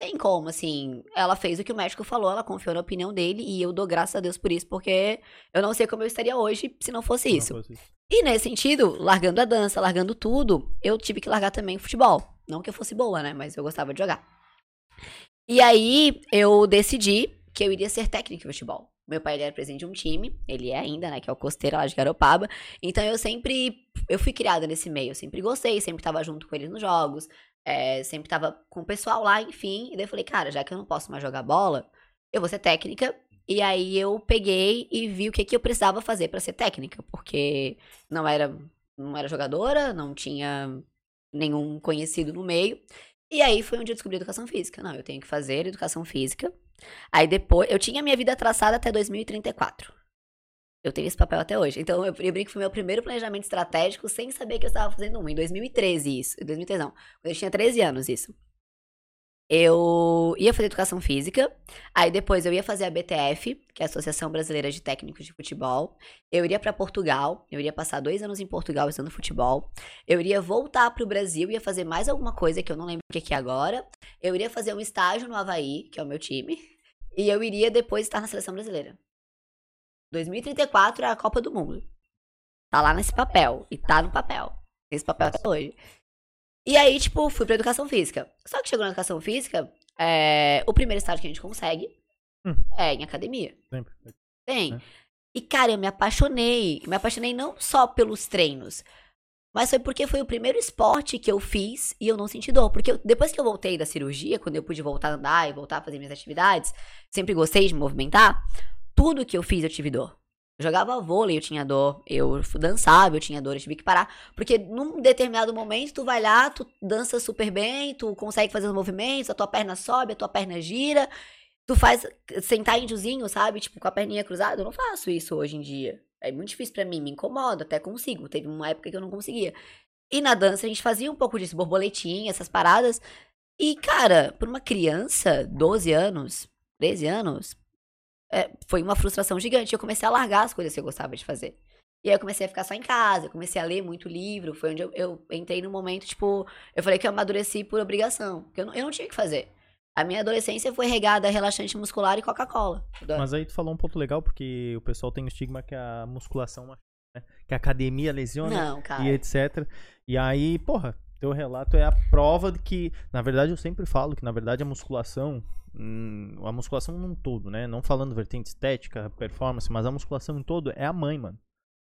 Tem como, assim, ela fez o que o médico falou, ela confiou na opinião dele e eu dou graças a Deus por isso, porque eu não sei como eu estaria hoje se não fosse, isso. Não fosse isso. E nesse sentido, largando a dança, largando tudo, eu tive que largar também o futebol. Não que eu fosse boa, né, mas eu gostava de jogar. E aí, eu decidi que eu iria ser técnica de futebol. Meu pai, ele era presidente de um time, ele é ainda, né, que é o Costeiro lá de Garopaba. Então, eu sempre, eu fui criada nesse meio, eu sempre gostei, sempre tava junto com ele nos jogos. É, sempre tava com o pessoal lá, enfim. E daí eu falei, cara, já que eu não posso mais jogar bola, eu vou ser técnica. E aí eu peguei e vi o que, que eu precisava fazer pra ser técnica. Porque não era, não era jogadora, não tinha nenhum conhecido no meio. E aí foi onde eu descobri educação física. Não, eu tenho que fazer educação física. Aí depois, eu tinha minha vida traçada até dois mil e trinta e quatro. Eu tenho esse papel até hoje. Então eu, eu brinco que foi meu primeiro planejamento estratégico sem saber que eu estava fazendo um. Em dois mil e treze, isso. Em dois mil e treze, não. Quando eu tinha treze anos, isso. Eu ia fazer educação física. Aí depois eu ia fazer a B T F, que é a Associação Brasileira de Técnicos de Futebol. Eu iria para Portugal. Eu iria passar dois anos em Portugal estudando futebol. Eu iria voltar para o Brasil. Ia fazer mais alguma coisa que eu não lembro o que é agora. Eu iria fazer um estágio no Havaí, que é o meu time. E eu iria depois estar na seleção brasileira. dois mil e trinta e quatro é a Copa do Mundo. Tá lá nesse papel. E tá no papel. Esse papel até hoje. E aí, tipo, fui pra educação física. Só que chegou na educação física, é... o primeiro estágio que a gente consegue hum. é em academia. Sempre. Tem. É. E, cara, eu me apaixonei. Me apaixonei não só pelos treinos, mas foi porque foi o primeiro esporte que eu fiz e eu não senti dor. Porque eu, depois que eu voltei da cirurgia, quando eu pude voltar a andar e voltar a fazer minhas atividades, sempre gostei de me movimentar. Tudo que eu fiz, eu tive dor. Eu jogava vôlei, eu tinha dor. Eu dançava, eu tinha dor. Eu tive que parar. Porque num determinado momento, tu vai lá, tu dança super bem, tu consegue fazer os movimentos, a tua perna sobe, a tua perna gira. Tu faz sentar índiozinho, sabe? Tipo, com a perninha cruzada. Eu não faço isso hoje em dia. É muito difícil pra mim, me incomoda, até consigo. Teve uma época que eu não conseguia. E na dança, a gente fazia um pouco disso, borboletinha, essas paradas. E, cara, pra uma criança, doze anos, treze anos... É, foi uma frustração gigante. Eu comecei a largar as coisas que eu gostava de fazer. E aí eu comecei a ficar só em casa, eu comecei a ler muito livro. Foi onde eu, eu entrei num momento, tipo... Eu falei que eu amadureci por obrigação. Porque eu não, eu não tinha o que fazer. A minha adolescência foi regada a relaxante muscular e Coca-Cola. Mas aí tu falou um ponto legal, porque o pessoal tem o estigma que a musculação... Né, que a academia lesiona, não, cara. E etcétera. E aí, porra, teu relato é a prova de que... Na verdade, eu sempre falo que, na verdade, a musculação... A musculação num todo, né? Não falando vertente estética, performance, mas a musculação em todo é a mãe, mano.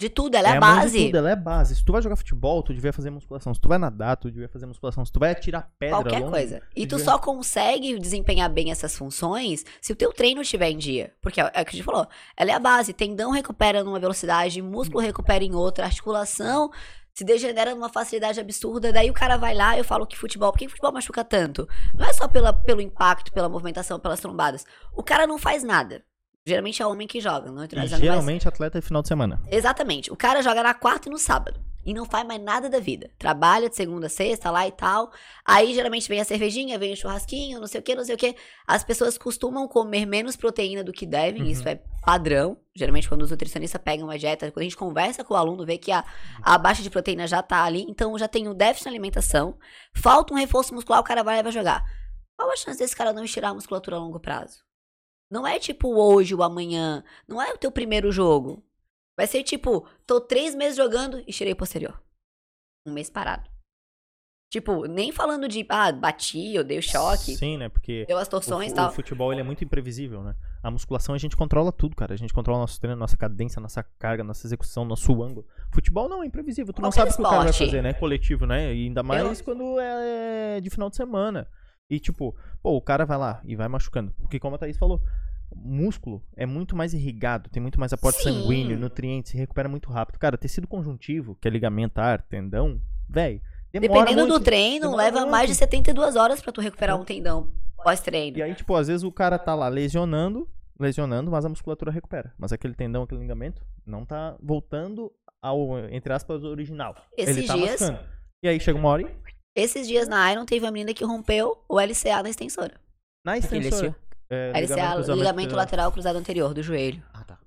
De tudo, ela é, é a base. De tudo, ela é a base. Se tu vai jogar futebol, tu devia fazer musculação. Se tu vai nadar, tu devia fazer musculação. Se tu vai atirar pedra... Qualquer longe, coisa. E tu, tu devia... só consegue desempenhar bem essas funções se o teu treino estiver em dia. Porque é o que a gente falou. Ela é a base. Tendão recupera numa velocidade, músculo recupera em outra, articulação... Se degenera numa facilidade absurda, daí o cara vai lá, eu falo que futebol, por que futebol machuca tanto? Não é só pela, pelo impacto, pela movimentação, pelas trombadas. O cara não faz nada. Geralmente é homem que joga. Não é? E geralmente faz... atleta é final de semana. Exatamente. O cara joga na quarta e no sábado. E não faz mais nada da vida. Trabalha de segunda a sexta lá e tal. Aí geralmente vem a cervejinha, vem o churrasquinho, não sei o que, não sei o que. As pessoas costumam comer menos proteína do que devem, uhum. Isso é padrão. Geralmente quando os nutricionistas pegam uma dieta, quando a gente conversa com o aluno, vê que a, a baixa de proteína já tá ali, então já tem um déficit na alimentação, falta um reforço muscular, o cara vai, vai jogar. Qual a chance desse cara não estirar a musculatura a longo prazo? Não é tipo hoje ou amanhã, não é o teu primeiro jogo. Vai ser tipo, tô três meses jogando e estirei posterior. Um mês parado. Tipo, nem falando de, ah, bati, eu dei o choque. Sim, né? Porque deu as torções e tal. O futebol, ele é muito imprevisível, né? A musculação, a gente controla tudo, cara. A gente controla nosso treino, nossa cadência, nossa carga, nossa execução, nosso ângulo. Futebol não, é imprevisível. Tu não sabe o que o cara vai fazer, né? Coletivo, né? E ainda mais quando é de final de semana. E tipo, pô, o cara vai lá e vai machucando. Porque como a Thaís falou... músculo é muito mais irrigado, tem muito mais aporte Sim. sanguíneo, nutrientes, se recupera muito rápido. Cara, tecido conjuntivo, que é ligamentar, tendão, velho, demora Dependendo muito, do treino, leva muito. mais de setenta e duas horas pra tu recuperar um tendão pós-treino. E aí, tipo, às vezes o cara tá lá lesionando, lesionando, mas a musculatura recupera. Mas aquele tendão, aquele ligamento, não tá voltando ao, entre aspas, original. Esses Ele tá dias... machucando. E aí chega uma hora e... Esses dias na Iron teve uma menina que rompeu o L C A na extensora. Na extensora? É, L C A, ligamento, cruzado ligamento cruzado. lateral cruzado anterior do joelho. Ah, tá.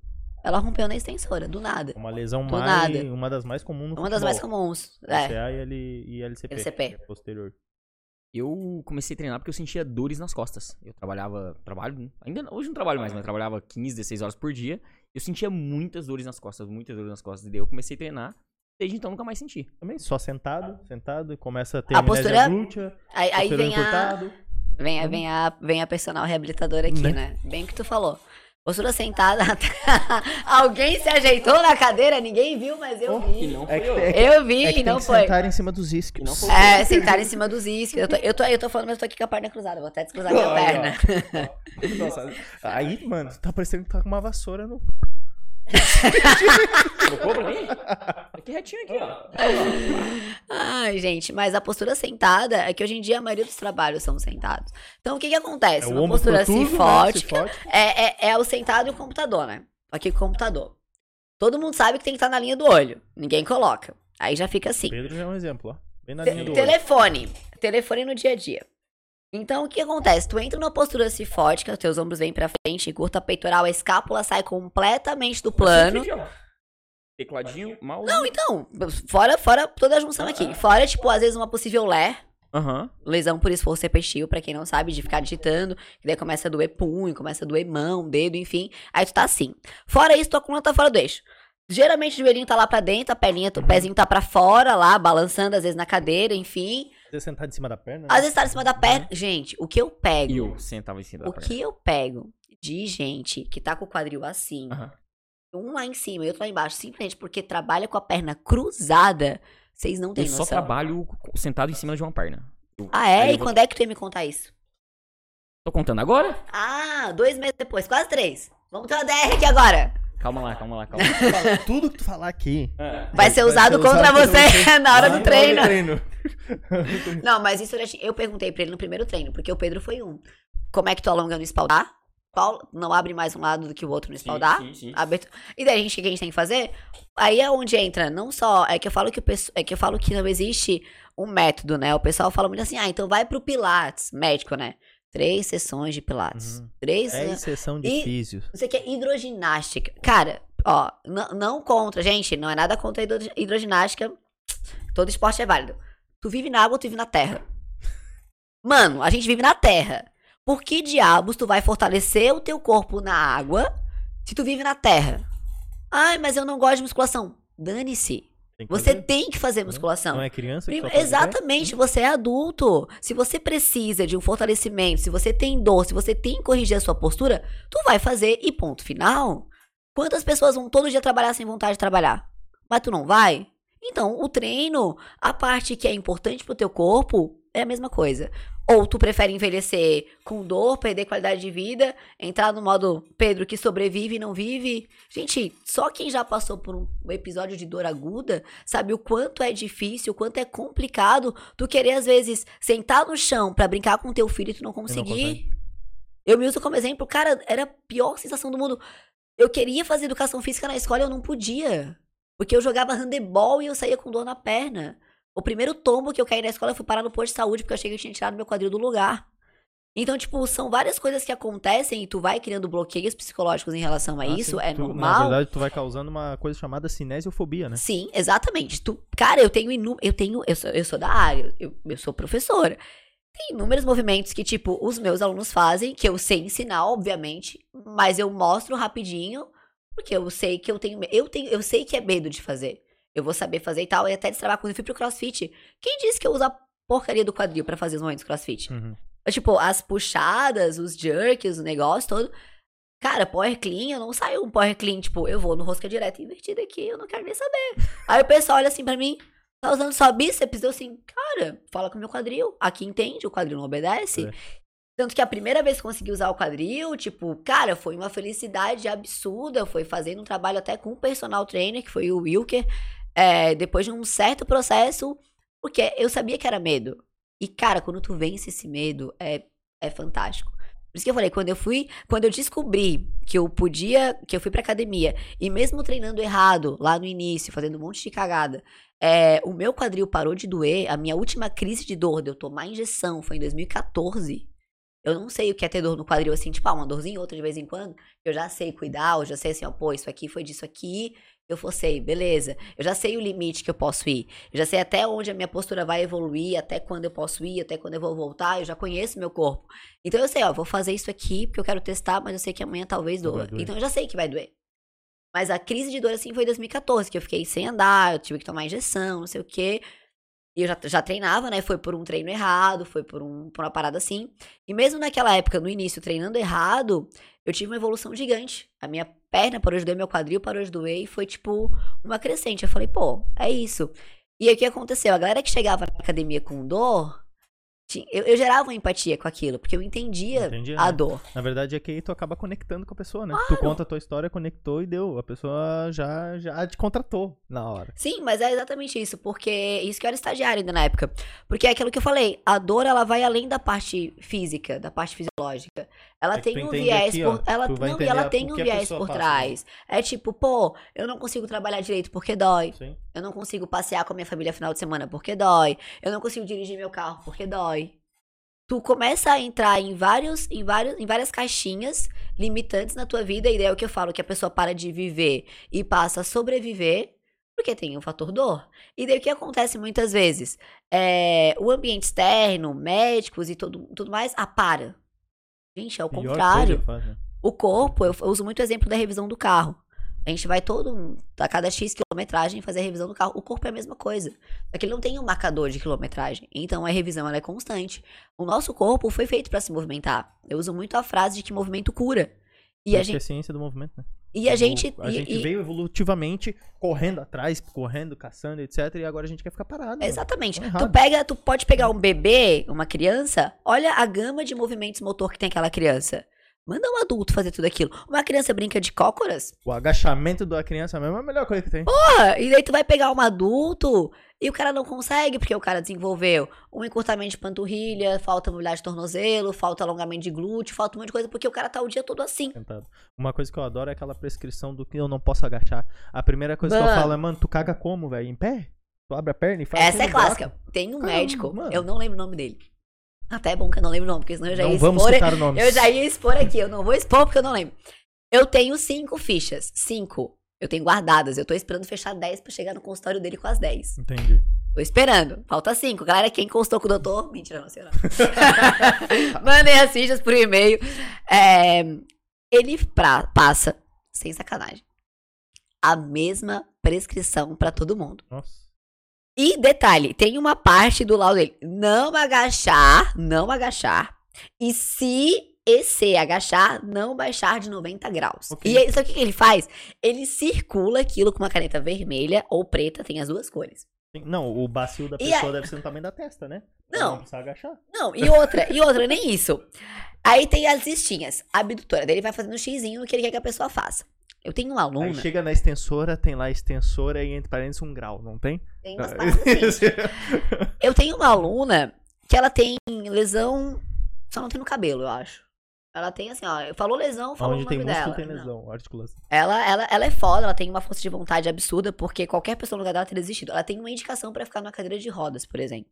Ela rompeu na extensora, do nada. Uma lesão do mais, nada. uma das mais comuns no futebol. Uma das mais comuns, é. L C A e, L, e L C P. L C P. É posterior. Eu comecei a treinar porque eu sentia dores nas costas. Eu trabalhava, trabalho, ainda hoje não trabalho mais, mas eu trabalhava quinze, dezesseis horas por dia. Eu sentia muitas dores nas costas, muitas dores nas costas. E daí eu comecei a treinar. Desde então nunca mais senti. Também só sentado, sentado e começa a ter a postura glútea. Aí, aí vem encurtado. a... Vem, hum. vem, a, vem a personal reabilitadora aqui, né? né? Bem o que tu falou. Postura sentada. Alguém se ajeitou na cadeira, ninguém viu, mas eu oh, vi. Não é que, eu. É que, eu vi é que e não foi. Sentar em cima dos isquios. É, sentar em cima dos isquios. Eu tô, eu, tô, eu tô falando, mas eu tô aqui com a perna cruzada. Vou até descruzar minha oh, perna. Nossa. Aí, mano, tá parecendo que tá com uma vassoura no... Aqui retinho aqui, ó. Ai, gente, mas a postura sentada é que hoje em dia a maioria dos trabalhos são sentados. Então o que que acontece? É uma postura cifótica, né? é, é, é o sentado e o computador, né? Aqui com o computador. Todo mundo sabe que tem que estar na linha do olho. Ninguém coloca. Aí já fica assim. Pedro já é um exemplo, ó. Bem na Te- linha do telefone. olho. Telefone. Telefone no dia a dia. Então, o que acontece? Tu entra numa postura cifótica, os teus ombros vêm pra frente, encurta a peitoral, a escápula sai completamente do plano. Tecladinho, mal. Não, então, fora, fora toda a junção ah, aqui. Fora, tipo, às vezes uma possível lé. Uhum. Lesão por esforço repetitivo, pra quem não sabe, de ficar digitando. Que daí começa a doer punho, começa a doer mão, dedo, enfim. Aí tu tá assim. Fora isso, tua coluna tá fora do eixo. Geralmente o joelhinho tá lá pra dentro, a perninha, o pezinho tá pra fora lá, balançando às vezes na cadeira, enfim. Às vezes sentado em cima da perna. Né? Às vezes tá em cima da perna. Uhum. Gente, o que eu pego... Eu sentava em cima da perna. O que eu pego de gente que tá com o quadril assim, uhum. um lá em cima e outro lá embaixo, simplesmente porque trabalha com a perna cruzada, vocês não têm noção. Eu só trabalho sentado em cima de uma perna. Eu... Ah, é? Aí e vou... quando é que tu ia me contar isso? Tô contando agora? Ah, dois meses depois, quase três. Vamos ter uma D R aqui agora. Calma lá, calma lá, calma lá. Tudo que tu falar aqui é. vai, vai ser usado, vai ser contra, usado você contra você na hora do treino. treino. Não, mas isso eu perguntei pra ele no primeiro treino, porque o Pedro foi um. Como é que tu alonga no espaldar? Não abre mais um lado do que o outro no espaldar. Sim, sim, sim. Abertura. E daí, gente, o que a gente tem que fazer? Aí é onde entra, não só... É que eu falo que, o peço, é que, eu falo que não existe um método, né? O pessoal fala muito assim, ah, então vai pro Pilates, médico, né? Três sessões de pilates. Uhum. Três é sessão de físio. Isso aqui é hidroginástica. Cara, ó, n- não contra, gente, não é nada contra a hidroginástica. Todo esporte é válido. Tu vive na água, tu vive na terra. Mano, a gente vive na terra. Por que diabos tu vai fortalecer o teu corpo na água se tu vive na terra? Ai, mas eu não gosto de musculação. Dane-se. Tem você fazer? tem que fazer musculação. Não é criança que Prima, Exatamente, ideia? Você é adulto. Se você precisa de um fortalecimento, se você tem dor, se você tem que corrigir a sua postura, tu vai fazer e ponto final. Quantas pessoas vão todo dia trabalhar sem vontade de trabalhar? mas tu não vai? Então, o treino, a parte que é importante pro teu corpo, é a mesma coisa. Ou tu prefere envelhecer com dor, perder qualidade de vida, entrar no modo Pedro que sobrevive e não vive. Gente, só quem já passou por um episódio de dor aguda sabe o quanto é difícil, o quanto é complicado tu querer, às vezes, sentar no chão pra brincar com teu filho e tu não conseguir. Eu, não Eu me uso como exemplo, cara, era a pior sensação do mundo. Eu queria fazer educação física na escola e eu não podia. Porque eu jogava handebol e eu saía com dor na perna. O primeiro tombo que eu caí na escola, eu fui parar no posto de saúde, porque eu achei que eu tinha tirado meu quadril do lugar. Então, tipo, são várias coisas que acontecem e tu vai criando bloqueios psicológicos em relação a ah, isso, sim, é tu, normal. Na verdade, tu vai causando uma coisa chamada cinesiofobia, né? Sim, exatamente. Tu, cara, eu tenho inú... eu tenho, eu sou, eu sou da área, eu, eu sou professora. Tem inúmeros movimentos que, tipo, os meus alunos fazem, que eu sei ensinar, obviamente, mas eu mostro rapidinho. Porque eu sei que eu tenho, eu tenho... Eu sei que é medo de fazer. Eu vou saber fazer e tal. E até destravar quando eu fui pro crossfit. Quem disse que eu uso a porcaria do quadril pra fazer os momentos crossfit? Uhum. Mas, tipo, as puxadas, os jerks, o negócio todo. Cara, power clean, eu não saio um power clean. Tipo, eu vou no rosca direta invertida aqui. Eu não quero nem saber. Aí o pessoal olha assim pra mim. Tá usando só bíceps? Eu assim, cara, fala com o meu quadril. Aqui entende, o quadril não obedece. É. Tanto que a primeira vez que consegui usar o quadril, tipo, cara, foi uma felicidade absurda. Foi fazendo um trabalho até com um personal trainer, que foi o Wilker, é, depois de um certo processo, porque eu sabia que era medo. E, cara, quando tu vence esse medo, é, é fantástico. Por isso que eu falei, quando eu fui, quando eu descobri que eu podia, que eu fui pra academia, e mesmo treinando errado, lá no início, fazendo um monte de cagada, é, o meu quadril parou de doer. A minha última crise de dor de eu tomar injeção foi em dois mil e quatorze. Eu não sei o que é ter dor no quadril, assim, tipo, ah, uma dorzinha, outra de vez em quando. Eu já sei cuidar, eu já sei assim, ó, pô, isso aqui foi disso aqui, eu forcei, beleza. Eu já sei o limite que eu posso ir. Eu já sei até onde a minha postura vai evoluir, até quando eu posso ir, até quando eu vou voltar. Eu já conheço meu corpo. Então eu sei, ó, vou fazer isso aqui porque eu quero testar, mas eu sei que amanhã talvez doa. Então eu já sei que vai doer. Mas a crise de dor, assim, foi em dois mil e quatorze, que eu fiquei sem andar, eu tive que tomar injeção, não sei o quê. E eu já, já treinava, né? Foi por um treino errado, foi por, um, por uma parada assim. E mesmo naquela época, no início, treinando errado, eu tive uma evolução gigante. A minha perna parou de doer, meu quadril parou de doer e foi, tipo, uma crescente. Eu falei, pô, é isso. E aí, o que aconteceu? A galera que chegava na academia com dor, tinha, eu, eu gerava uma empatia com aquilo, porque eu entendia, entendi, a né? dor. Na verdade, é que aí tu acaba conectando com a pessoa, né? Claro. Tu conta a tua história, conectou e deu. A pessoa já, já te contratou na hora. Sim, mas é exatamente isso, porque isso que eu era estagiária ainda na época. Porque é aquilo que eu falei, a dor, ela vai além da parte física, da parte fisiológica. Ela é tem um viés aqui, por... Ela, não, ela a... tem um viés por passa, trás. Né? É tipo, pô, eu não consigo trabalhar direito porque dói. Sim. Eu não consigo passear com a minha família final de semana porque dói. Eu não consigo dirigir meu carro porque dói. Tu começa a entrar em, vários, em, vários, em várias caixinhas limitantes na tua vida. E daí é o que eu falo, que a pessoa para de viver e passa a sobreviver porque tem um fator dor. E daí o que acontece muitas vezes? É, o ambiente externo, médicos e tudo, tudo mais, a para. Gente, é o contrário. O corpo, eu uso muito o exemplo da revisão do carro. A gente vai todo, a cada X quilometragem, fazer a revisão do carro. O corpo é a mesma coisa. Aqui ele não tem um marcador de quilometragem. Então, a revisão, ela é constante. O nosso corpo foi feito para se movimentar. Eu uso muito a frase de que movimento cura. E a gente... é a ciência do movimento, né? E a gente... O, a e, gente e, veio evolutivamente correndo atrás, correndo, caçando, etcétera. E agora a gente quer ficar parado. Exatamente. Né? Tu, pega, tu pode pegar um bebê, uma criança, olha a gama de movimentos motor que tem aquela criança. Manda um adulto fazer tudo aquilo. Uma criança brinca de cócoras. O agachamento da criança mesmo é a melhor coisa que tem. Porra! E daí tu vai pegar um adulto e o cara não consegue, porque o cara desenvolveu um encurtamento de panturrilha, falta mobilidade de tornozelo, falta alongamento de glúteo, falta um monte de coisa, porque o cara tá o dia todo assim. Tentado. Uma coisa que eu adoro é aquela prescrição do que eu não posso agachar. A primeira coisa mano. que eu falo é, mano, tu caga como, velho? Em pé? Tu abre a perna e faz... Essa é clássica. Braço. Tem um Caramba, médico, mano. eu não lembro o nome dele. Até é bom que eu não lembro o nome, porque senão eu já não ia expor. Eu já ia expor aqui, eu não vou expor porque eu não lembro. Eu tenho cinco fichas, cinco. Eu tenho guardadas, eu tô esperando fechar dez pra chegar no consultório dele com as dez. Entendi. Tô esperando, falta cinco. Galera, quem consultou com o doutor... Mentira, não sei lá. Mandei as fichas por e-mail. É, ele pra, passa, sem sacanagem, a mesma prescrição pra todo mundo. Nossa. E detalhe, tem uma parte do laudo dele, não agachar, não agachar, e se e se agachar, não baixar de noventa graus. Okay. E aí, só que o que ele faz? Ele circula aquilo com uma caneta vermelha ou preta, tem as duas cores. Não, o bacilo da pessoa a... deve ser no tamanho da testa, né? Não. Não precisa agachar. Não, e outra, e outra, nem isso. Aí tem as listinhas. A abdutora dele vai fazendo um xizinho no que ele quer que a pessoa faça. Eu tenho uma aluna... Aí chega na extensora, tem lá a extensora e entre parênteses um grau, não tem? Tem umas partes, Eu tenho uma aluna que ela tem lesão, só não tem no cabelo, eu acho. Ela tem assim, ó, falou lesão, falou o nome tem dela. Tem lesão, articulação. Ela, ela, ela é foda, ela tem uma força de vontade absurda, porque qualquer pessoa no lugar dela teria existido. Ela tem uma indicação pra ficar numa cadeira de rodas, por exemplo.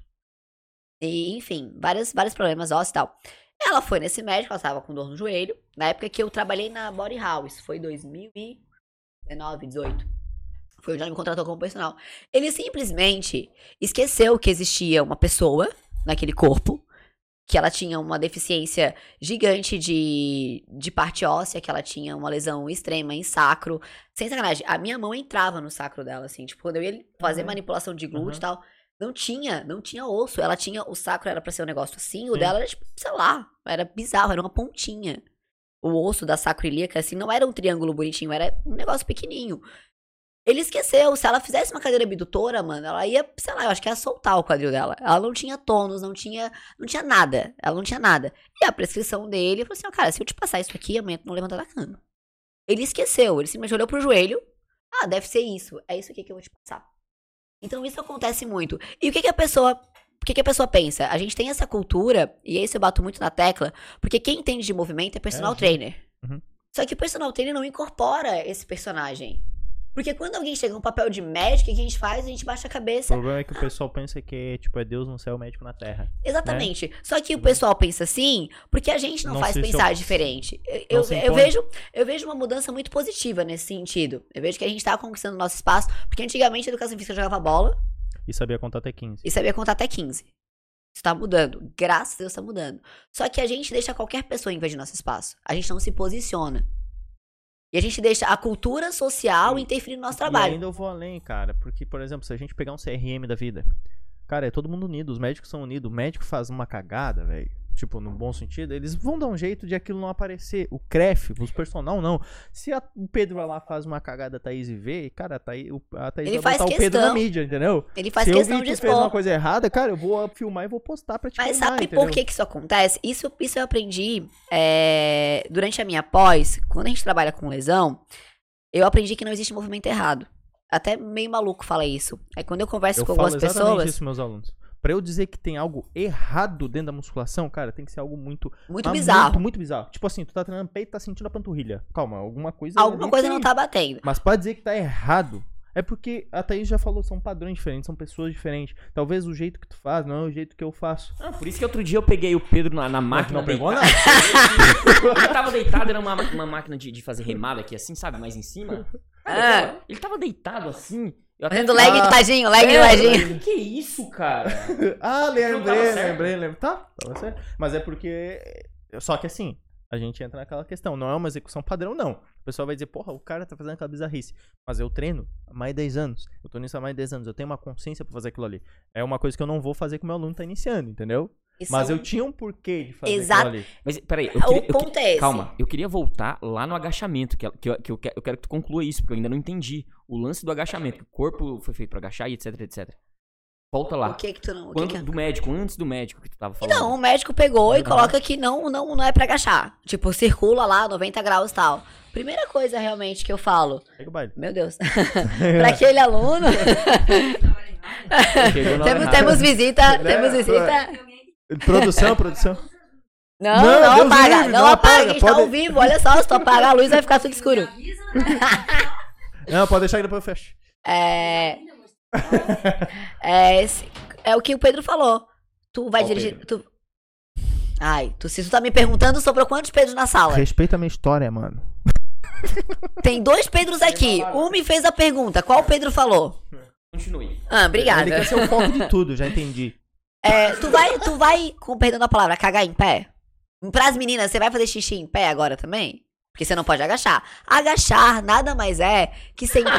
E, enfim, vários, vários problemas ósseos e tal. Ela foi nesse médico, ela tava com dor no joelho. Na época que eu trabalhei na Body House, foi dois mil e dezenove, dezoito. Foi onde ela me contratou como personal. Ele simplesmente esqueceu que existia uma pessoa naquele corpo, que ela tinha uma deficiência gigante de, de parte óssea, que ela tinha uma lesão extrema em sacro. Sem sacanagem, a minha mão entrava no sacro dela, assim. Tipo, quando eu ia fazer uhum. manipulação de glúteo e uhum. tal, não tinha, não tinha osso. Ela tinha, o sacro era pra ser um negócio assim, o Sim. dela era, tipo, sei lá, era bizarro, era uma pontinha. O osso da sacroiliaca, assim, não era um triângulo bonitinho, era um negócio pequenininho. Ele esqueceu, se ela fizesse uma cadeira abdutora, mano, ela ia, sei lá, eu acho que ia soltar o quadril dela. Ela não tinha tônus, não tinha, não tinha nada, ela não tinha nada. E a prescrição dele falou assim, ó, cara, se eu te passar isso aqui, amanhã tu não levanta da cama. Ele esqueceu, ele simplesmente olhou pro joelho, ah, deve ser isso, é isso aqui que eu vou te passar. Então isso acontece muito. E o que que a pessoa, o que que a pessoa pensa? A gente tem essa cultura, e aí eu bato muito na tecla, porque quem entende de movimento é personal é, trainer. Uhum. Só que o personal trainer não incorpora esse personagem. Porque quando alguém chega com um papel de médico, o que a gente faz? A gente baixa a cabeça. O problema é que o pessoal pensa que, tipo, é Deus no céu, médico na terra. Exatamente. Né? Só que o pessoal pensa assim, porque a gente não, não faz pensar seu... diferente. Eu, eu, eu, vejo, eu vejo uma mudança muito positiva nesse sentido. Eu vejo que a gente tá conquistando o nosso espaço, porque antigamente a educação física jogava bola. E sabia contar até quinze. E sabia contar até quinze. Isso tá mudando. Graças a Deus tá mudando. Só que a gente deixa qualquer pessoa invadir nosso espaço. A gente não se posiciona. E a gente deixa a cultura social interferir no nosso trabalho. E ainda eu vou além, cara. Porque, por exemplo, se a gente pegar um C R M da vida... Cara, é todo mundo unido. Os médicos são unidos. O médico faz uma cagada, velho. Tipo, no bom sentido. Eles vão dar um jeito de aquilo não aparecer. O C R E F, os personal, não. Se a, o Pedro vai lá, faz uma cagada, a Thaís vê... Cara, a Thaís, a Thaís vai botar questão. O Pedro na mídia, entendeu? Ele faz se questão eu vi, de expor. Se fez uma coisa errada, cara, eu vou filmar e vou postar pra te Mas filmar, sabe entendeu? Por que que isso acontece? Isso, isso eu aprendi é, durante a minha pós. Quando a gente trabalha com lesão, eu aprendi que não existe movimento errado. Até meio maluco fala isso. Aí quando eu converso eu com algumas pessoas... Eu falo exatamente isso, meus alunos. Pra eu dizer que tem algo errado dentro da musculação, cara, tem que ser algo muito... Muito ah, bizarro. Muito, muito bizarro. Tipo assim, tu tá treinando peito e tá sentindo a panturrilha. Calma, alguma coisa... Alguma coisa não tá batendo. Mas pra dizer que tá errado, é porque a Thaís já falou, são padrões diferentes, são pessoas diferentes. Talvez o jeito que tu faz não é o jeito que eu faço. Ah, por isso que outro dia eu peguei o Pedro na, na máquina... Não, não pegou nada. Ele tava deitado, era uma, uma máquina de, de fazer remada aqui assim, sabe? Mais em cima. Ah. Ele tava deitado assim... Fazendo leg de ladinho, leg de ladinho. Que isso, cara? ah, lembrei, lembrei, lembrei. Tá, tava certo. Mas é porque... Só que assim, a gente entra naquela questão. Não é uma execução padrão, não. O pessoal vai dizer, porra, o cara tá fazendo aquela bizarrice. Mas eu treino há mais de dez anos. Eu tô nisso há mais de dez anos. Eu tenho uma consciência pra fazer aquilo ali. É uma coisa que eu não vou fazer que o meu aluno tá iniciando, entendeu? Isso Mas é um... eu tinha um porquê de fazer Exato. Aquilo ali. Mas peraí, eu queria, o ponto eu queria, é esse. Calma, eu queria voltar lá no agachamento, que, que, eu, que eu quero que tu conclua isso, porque eu ainda não entendi o lance do agachamento. O corpo foi feito pra agachar e etc, etcétera. Volta lá. O que que tu não... O Quanto, que que... Do médico, antes do médico que tu tava falando. Não, o médico pegou ah, e coloca que não, não, não é pra agachar. Tipo, circula lá, noventa graus e tal. Primeira coisa realmente que eu falo... Pega o baile. Meu Deus. pra aquele aluno... temos, temos visita, temos visita... Produção, produção. Não, não, não apaga, livre, não, não apaga, apaga, a gente pode... tá ao vivo, olha só, se tu apagar a luz vai ficar tudo escuro. Não, pode deixar que depois eu fecho. É... é, esse... é o que o Pedro falou. Tu vai oh, dirigir... Tu... Ai, tu, se tu tá me perguntando, sobrou quantos Pedros na sala? Respeita a minha história, mano. Tem dois Pedros aqui, um me fez a pergunta, qual o Pedro falou? Continue. Ah, obrigada. Ele quer ser o foco de tudo, já entendi. É, tu vai, tu vai, com, perdão a palavra, cagar em pé? Pras meninas, você vai fazer xixi em pé agora também? Porque você não pode agachar. Agachar nada mais é que sentar...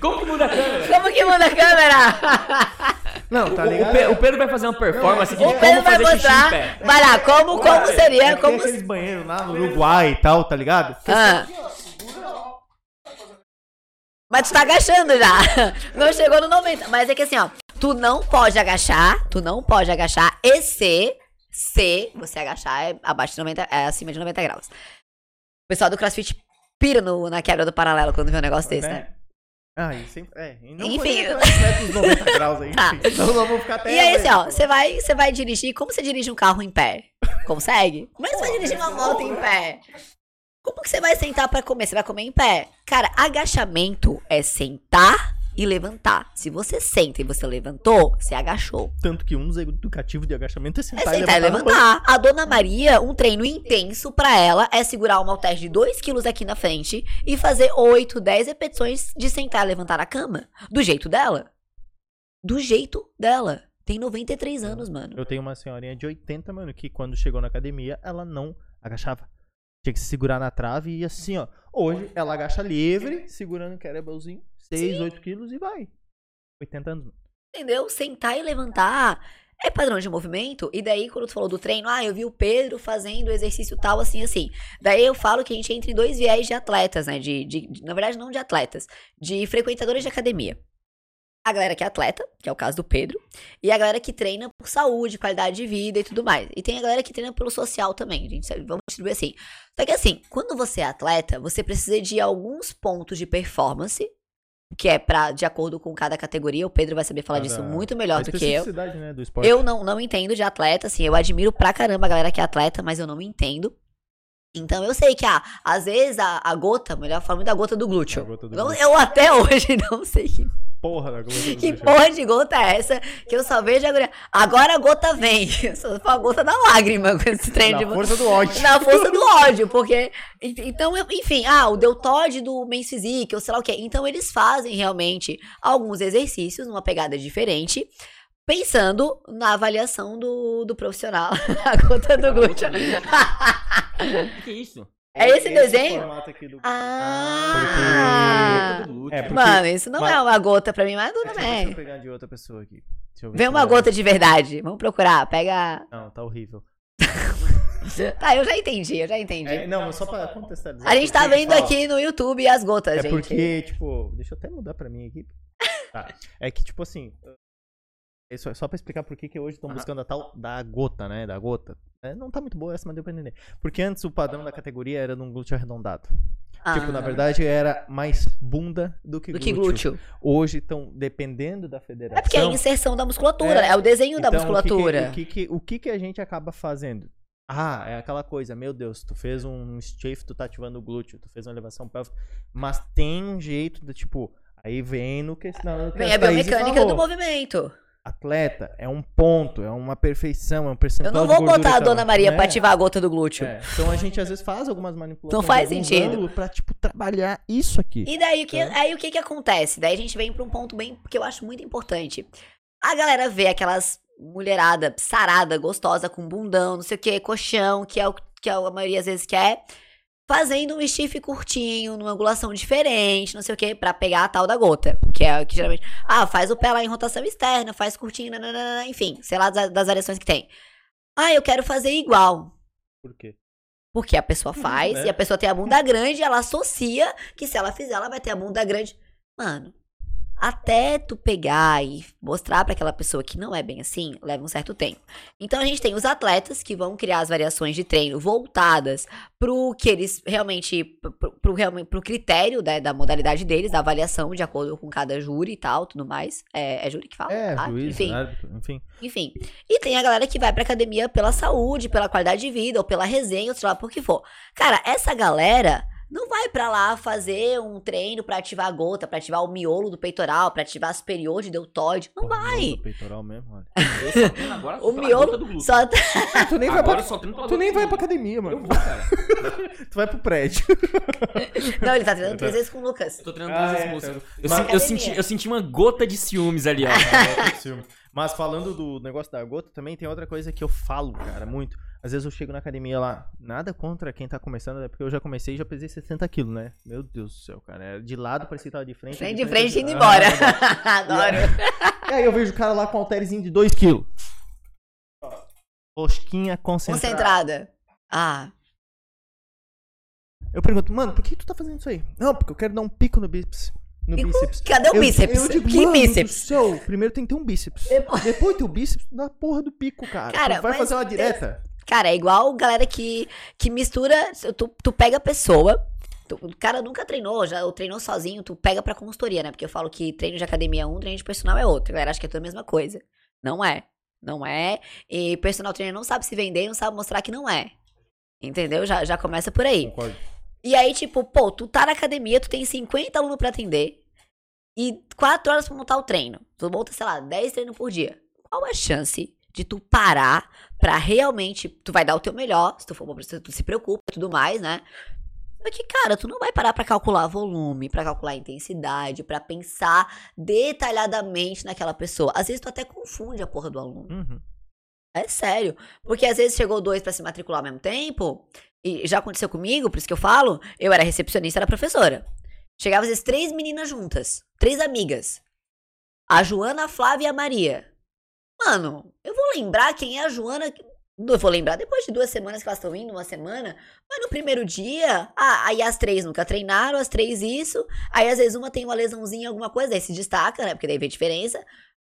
Como que muda a câmera? Como que muda a câmera? Não, tá ligado? O, o, o Pedro vai fazer uma performance não, de como fazer xixi em pé. Vai lá, como, como seria... É, como... Tem aqueles banheiros lá no Uruguai e tal, tá ligado? Ah. Mas tu tá agachando já. Não chegou no noventa. Mas é que assim, ó. Tu não pode agachar. Tu não pode agachar e ser... Se você agachar é, abaixo de noventa, é acima de noventa graus. O pessoal do CrossFit pira no, na quebra do paralelo quando vê um negócio desse, é. né? Ah, e sempre... É, e não enfim. Os noventa graus aí, tá. Enfim. Então não vou ficar até... E aí, assim, ó, você vai, você vai dirigir... Como você dirige um carro em pé? Consegue? Como é que você vai dirigir uma moto em pé? Como que você vai sentar pra comer? Você vai comer em pé? Cara, agachamento é sentar... E levantar. Se você senta e você levantou, você agachou. Tanto que um dos educativos de agachamento é sentar, é sentar e levantar. E levantar. A dona Maria, um treino intenso pra ela é segurar uma halteres de dois quilos aqui na frente e fazer oito, dez repetições de sentar e levantar a cama. Do jeito dela. Do jeito dela. Tem noventa e três anos, mano. Eu tenho uma senhorinha de oitenta, mano, que quando chegou na academia, ela não agachava. Tinha que se segurar na trave e assim, ó. Hoje ela agacha livre, segurando o kettlebellzinho. seis, oito quilos e vai. oitenta anos. Entendeu? Sentar e levantar é padrão de movimento. E daí, quando tu falou do treino, ah, eu vi o Pedro fazendo exercício tal, assim, assim. Daí eu falo que a gente entra em dois viés de atletas, né? De, de, de, na verdade, não de atletas. De frequentadores de academia. A galera que é atleta, que é o caso do Pedro. E a galera que treina por saúde, qualidade de vida e tudo mais. E tem a galera que treina pelo social também. A gente sabe, vamos distribuir assim. Só que assim, quando você é atleta, você precisa de alguns pontos de performance... Que é pra, de acordo com cada categoria. O Pedro vai saber falar ah, disso muito melhor do que eu. Né, do esporte. Eu não, não entendo de atleta, assim. Eu admiro pra caramba a galera que é atleta, mas eu não me entendo. Então eu sei que, ah, às vezes a, a gota, melhor falando, da gota do glúteo. A gota do não, glúteo. Eu até hoje não sei que porra da gota do glúteo. Que porra de gota é essa que eu só vejo agora. Agora a gota vem. Eu só falo a gota da lágrima com esse trem. Na de... força do ódio. Na força do ódio, porque... Então, eu, enfim, ah, o deltóide do Men's Physique, ou sei lá o quê. Então eles fazem realmente alguns exercícios numa pegada diferente. Pensando na avaliação do, do profissional, a gota do glúteo. O que é isso? É esse, esse desenho? Aqui do... Ah! ah porque... É porque... Mano, isso não mas... é uma gota pra mim, mas tudo bem. É, deixa eu pegar de outra pessoa aqui. Vem uma gota de verdade. Vamos procurar, pega... Não, tá horrível. Tá, eu já entendi, eu já entendi. É, não, só pra contextualizar. A gente tá vendo aqui no YouTube as gotas, é gente. É porque, tipo... Deixa eu até mudar pra mim aqui. Tá. É que, tipo assim... Isso é só pra explicar por que que hoje estão buscando a tal da gota, né? Da gota. É, não tá muito boa essa, mas deu pra entender. Porque antes o padrão da categoria era num glúteo arredondado. Ah. Tipo, na verdade, era mais bunda do que do glúteo. Que glúteo. Hoje estão dependendo da federação. É porque é a inserção da musculatura, é, é o desenho então, da musculatura. O que que, o que, que o que que a gente acaba fazendo? Ah, é aquela coisa, meu Deus, tu fez um stiff, tu tá ativando o glúteo, tu fez uma elevação pélvica, mas tem um jeito de, tipo, aí vem no que... Na, vem a biomecânica do movimento. Atleta é um ponto, é uma perfeição, é um percentual. Eu não vou de botar a dona tal, Maria, né? Pra ativar a gota do glúteo. É. Então a gente às vezes faz algumas manipulações. Não faz sentido. Pra, tipo, trabalhar isso aqui. E daí o que, então... aí, o que que acontece? Daí a gente vem pra um ponto bem, que eu acho muito importante. A galera vê aquelas mulherada sarada, gostosa, com bundão, não sei o que, colchão, que é o que a maioria às vezes quer, fazendo um stiff curtinho, numa angulação diferente, não sei o que, pra pegar a tal da gota, que é o que geralmente, ah, faz o pé lá em rotação externa, faz curtinho, nananana, enfim, sei lá das, das variações que tem. Ah, eu quero fazer igual. Por quê? Porque a pessoa faz, hum, né? E a pessoa tem a bunda grande, ela associa que se ela fizer, ela vai ter a bunda grande. Mano, até tu pegar e mostrar pra aquela pessoa que não é bem assim, leva um certo tempo. Então a gente tem os atletas que vão criar as variações de treino voltadas pro que eles realmente, pro, pro, pro critério da, da modalidade deles, da avaliação de acordo com cada júri e tal, tudo mais. É, é júri que fala? É, tá? Juiz, enfim. Árbitro, enfim. Enfim. E tem a galera que vai pra academia pela saúde, pela qualidade de vida, ou pela resenha, ou sei lá por que for. Cara, essa galera... Não vai pra lá fazer um treino pra ativar a gota, pra ativar o miolo do peitoral, pra ativar a superior de deltóide. Não porra, vai. O miolo do peitoral mesmo, olha. Agora o miolo só tá... Tu nem, vai pra... só tu nem vai pra academia, mano. Eu vou, cara. Tu vai pro prédio. Não, ele tá treinando três vezes com o Lucas. Eu tô treinando três ah, vezes é, com o Lucas. Eu, mas... eu, senti, eu senti uma gota de ciúmes ali, ó. Mas falando do negócio da gota também, tem outra coisa que eu falo, cara, muito. Às vezes eu chego na academia lá, nada contra quem tá começando, é porque eu já comecei e já pesei sessenta quilos, né? Meu Deus do céu, cara. Era de lado, parecia que tava de frente. Frente de frente, frente indo embora. Ah, adoro. E aí eu vejo o cara lá com um halterzinho de dois quilos. Rosquinha concentrada. Concentrada. Ah. Eu pergunto, mano, por que tu tá fazendo isso aí? Não, porque eu quero dar um pico no bíceps. No pico? Bíceps. Cadê o eu, bíceps? Eu digo, que bíceps? Do céu, primeiro tem que ter um bíceps. Depois, Depois tem o bíceps na porra do pico, cara. cara tu vai fazer uma direta. Deus. Cara, é igual galera que, que mistura, tu, tu pega a pessoa, tu, o cara nunca treinou, já ou treinou sozinho, tu pega pra consultoria, né? Porque eu falo que treino de academia é um, treino de personal é outro. Galera, acho que é tudo a mesma coisa. Não é, não é. E personal trainer não sabe se vender, não sabe mostrar que não é. Entendeu? Já, já começa por aí. Concordo. E aí, tipo, pô, tu tá na academia, tu tem cinquenta alunos pra atender e quatro horas pra montar o treino. Tu monta, sei lá, dez treinos por dia. Qual a chance de tu parar pra realmente, tu vai dar o teu melhor, se tu for, tu se preocupa e tudo mais, né? Só que, cara, tu não vai parar pra calcular volume, pra calcular intensidade, pra pensar detalhadamente naquela pessoa. Às vezes tu até confunde a porra do aluno. Uhum. É sério. Porque às vezes chegou dois pra se matricular ao mesmo tempo, e já aconteceu comigo, por isso que eu falo, eu era recepcionista, era professora. Chegava às vezes três meninas juntas, três amigas. A Joana, a Flávia e a Maria. Mano, eu vou lembrar quem é a Joana. Eu vou lembrar depois de duas semanas que elas estão indo, uma semana. Mas no primeiro dia, ah, aí as três nunca treinaram, as três isso. Aí às vezes uma tem uma lesãozinha, alguma coisa, aí se destaca, né? Porque daí vê diferença.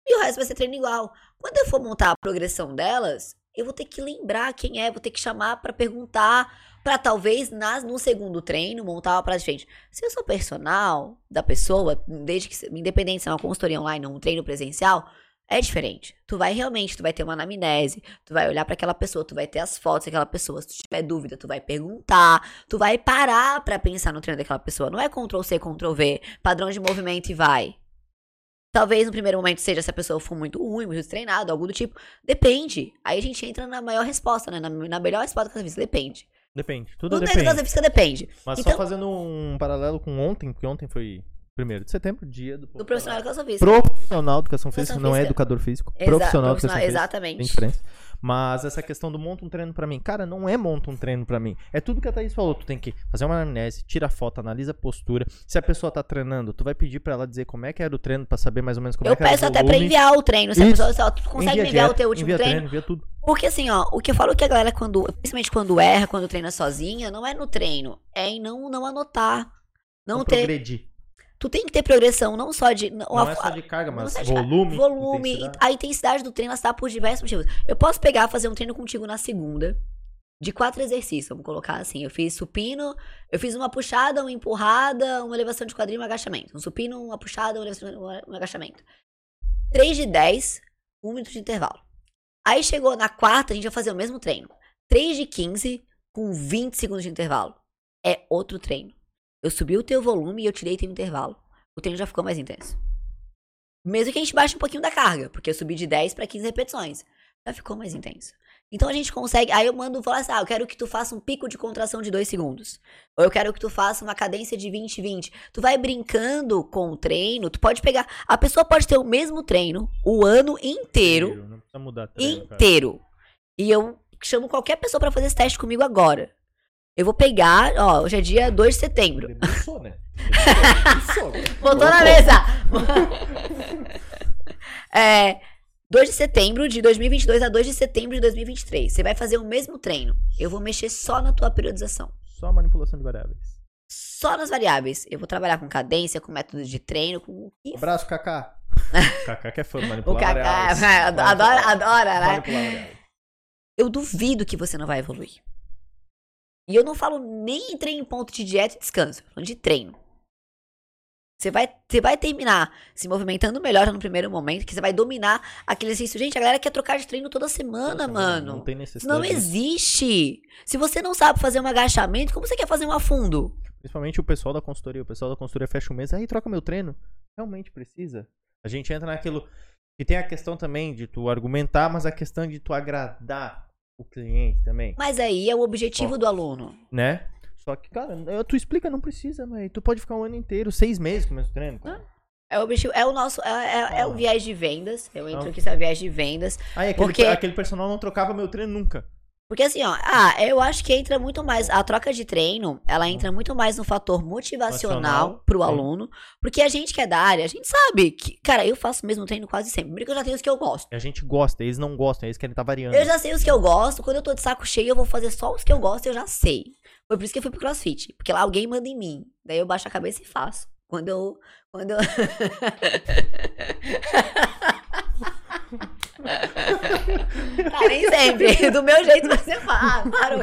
E o resto vai ser treino igual. Quando eu for montar a progressão delas, eu vou ter que lembrar quem é, vou ter que chamar pra perguntar, pra talvez nas, no segundo treino montar uma parada diferente. Se eu sou personal da pessoa, desde que, independente se é uma consultoria online ou um treino presencial, é diferente. Tu vai realmente, tu vai ter uma anamnese, tu vai olhar pra aquela pessoa, tu vai ter as fotos daquela pessoa, se tu tiver dúvida, tu vai perguntar, tu vai parar pra pensar no treino daquela pessoa. Não é control C, control V, padrão de movimento e vai. Talvez no primeiro momento seja se a pessoa for muito ruim, muito treinada, algo do tipo. Depende. Aí a gente entra na maior resposta, né? Na, na melhor resposta que a gente depende. Depende. Tudo, Tudo depende. Tudo física depende. Mas então, só fazendo um paralelo com ontem, porque ontem foi... primeiro de setembro, dia do, do profissional de educação física. Profissional de educação física, não é educador físico. Exato, profissional de educação física. Exatamente. Tem diferença. Mas essa questão do monta um treino pra mim, cara, não é monta um treino pra mim. É tudo que a Thaís falou. Tu tem que fazer uma anamnese, tira foto, analisa a postura. Se a pessoa tá treinando, tu vai pedir pra ela dizer como é que era o treino pra saber mais ou menos como eu é que era o treino. Eu peço até pra enviar o treino. Se a pessoa só, tu consegue envia me enviar dieta, o teu último envia treino? treino envia tudo. Porque assim, ó, o que eu falo que a galera, quando, principalmente quando erra, quando treina sozinha, não é no treino, é em não, não anotar. Não, não ter... progredir. Tu tem que ter progressão, não só de... Não, não a, é só de carga, mas é de volume. Carga, volume, intensidade. A intensidade do treino está por diversos motivos. Eu posso pegar, fazer um treino contigo na segunda, de quatro exercícios, vamos colocar assim. Eu fiz supino, eu fiz uma puxada, uma empurrada, uma elevação de quadril e um agachamento. Um supino, uma puxada, uma elevação de quadril, um agachamento. três de dez, um minuto de intervalo. Aí chegou na quarta, a gente vai fazer o mesmo treino. três de quinze, com vinte segundos de intervalo. É outro treino. Eu subi o teu volume e eu tirei teu intervalo. O treino já ficou mais intenso. Mesmo que a gente baixe um pouquinho da carga, porque eu subi de dez para quinze repetições. Já ficou mais intenso. Então a gente consegue... Aí eu mando falar assim, ah, eu quero que tu faça um pico de contração de dois segundos. Ou eu quero que tu faça uma cadência de vinte, vinte. Tu vai brincando com o treino, tu pode pegar... A pessoa pode ter o mesmo treino o ano inteiro. Não precisa mudar treino, inteiro. Cara. E eu chamo qualquer pessoa pra fazer esse teste comigo agora. Eu vou pegar, ó, hoje é dia dois de setembro. Ele buçou, né? Botou na mesa. É, dois de setembro de dois mil e vinte e dois a dois de setembro de dois mil e vinte e três. Você vai fazer o mesmo treino. Eu vou mexer só na tua periodização. Só a manipulação de variáveis. Só nas variáveis. Eu vou trabalhar com cadência, com método de treino, com o que... Abraço, Kaká. Kaká que é fã de manipular variáveis. Adora, adora, adora, né? Manipular variáveis. Eu duvido que você não vai evoluir. E eu não falo nem em treino em ponto de dieta e descanso, falando de treino. Você vai, você vai terminar se movimentando melhor já no primeiro momento, que você vai dominar aquele exercício. Gente, a galera quer trocar de treino toda semana, não, mano. Não tem necessidade. Não existe. Se você não sabe fazer um agachamento, como você quer fazer um afundo? Principalmente o pessoal da consultoria. O pessoal da consultoria fecha o mês, aí troca meu treino. Realmente precisa? A gente entra naquilo... E tem a questão também de tu argumentar, mas a questão de tu agradar o cliente também. Mas aí é o objetivo, bom, do aluno. Né? Só que, cara, tu explica, não precisa, mas tu pode ficar um ano inteiro, seis meses com o mesmo treino. Cara. É o objetivo, é o nosso, é, é, ah. é o viés de vendas. Eu entro ah. aqui, isso é o viés de vendas. Ah, aquele, porque... aquele personal não trocava meu treino nunca. Porque assim, ó, ah, eu acho que entra muito mais, a troca de treino, ela entra muito mais no fator motivacional pro aluno, porque a gente que é da área, a gente sabe que, cara, eu faço o mesmo treino quase sempre, porque eu já tenho os que eu gosto. A gente gosta, eles não gostam, eles querem estar variando. Eu já sei os que eu gosto, quando eu tô de saco cheio, eu vou fazer só os que eu gosto, eu já sei. Foi por isso que eu fui pro CrossFit, porque lá alguém manda em mim, daí eu baixo a cabeça e faço. Quando eu... Quando eu... Tá, nem sempre. Do meu jeito você fala. Parou.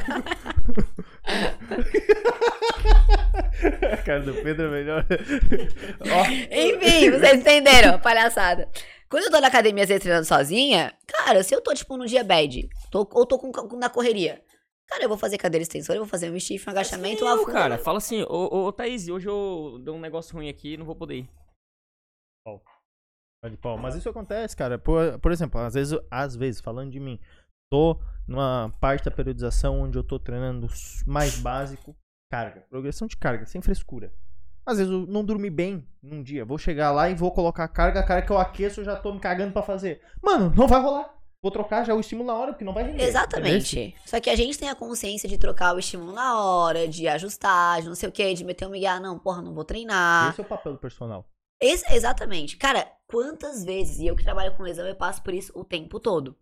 A cara do Pedro é melhor. Oh. Enfim, vocês entenderam, palhaçada. Quando eu tô na academia às vezes, treinando sozinha, cara, se eu tô tipo num dia bad, tô, ou tô com, na correria, cara, eu vou fazer cadeira extensora, eu vou fazer um stiff, um agachamento, uma funda. Cara, fala assim, ô, ô Thaís, hoje eu dei um negócio ruim aqui, não vou poder ir. Oh. Mas isso acontece, cara. Por, por exemplo, às vezes, às vezes, falando de mim, tô numa parte da periodização onde eu tô treinando mais básico, carga, progressão de carga, sem frescura. Às vezes eu não dormi bem num dia, vou chegar lá e vou colocar a carga, a carga que eu aqueço eu já tô me cagando pra fazer. Mano, não vai rolar. Vou trocar já o estímulo na hora, porque não vai render. Exatamente. Entendeu? Só que a gente tem a consciência de trocar o estímulo na hora, de ajustar, de não sei o que, de meter um migué, ah, não, porra, não vou treinar. Esse é o papel do personal. Esse, exatamente. Cara, quantas vezes, e eu que trabalho com lesão, eu passo por isso o tempo todo.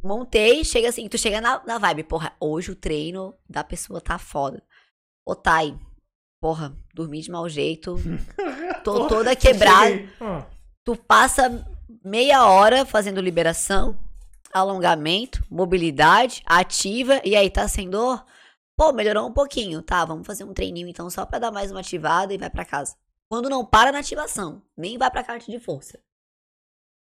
Montei, chega assim, tu chega na, na vibe, porra, hoje o treino da pessoa tá foda. Ô, Thay, porra, dormi de mau jeito, tô toda quebrada. Tu passa meia hora fazendo liberação, alongamento, mobilidade, ativa, e aí tá sem dor? Pô, melhorou um pouquinho, tá, vamos fazer um treininho então só pra dar mais uma ativada e vai pra casa. Quando não para na ativação, nem vai pra carta de força.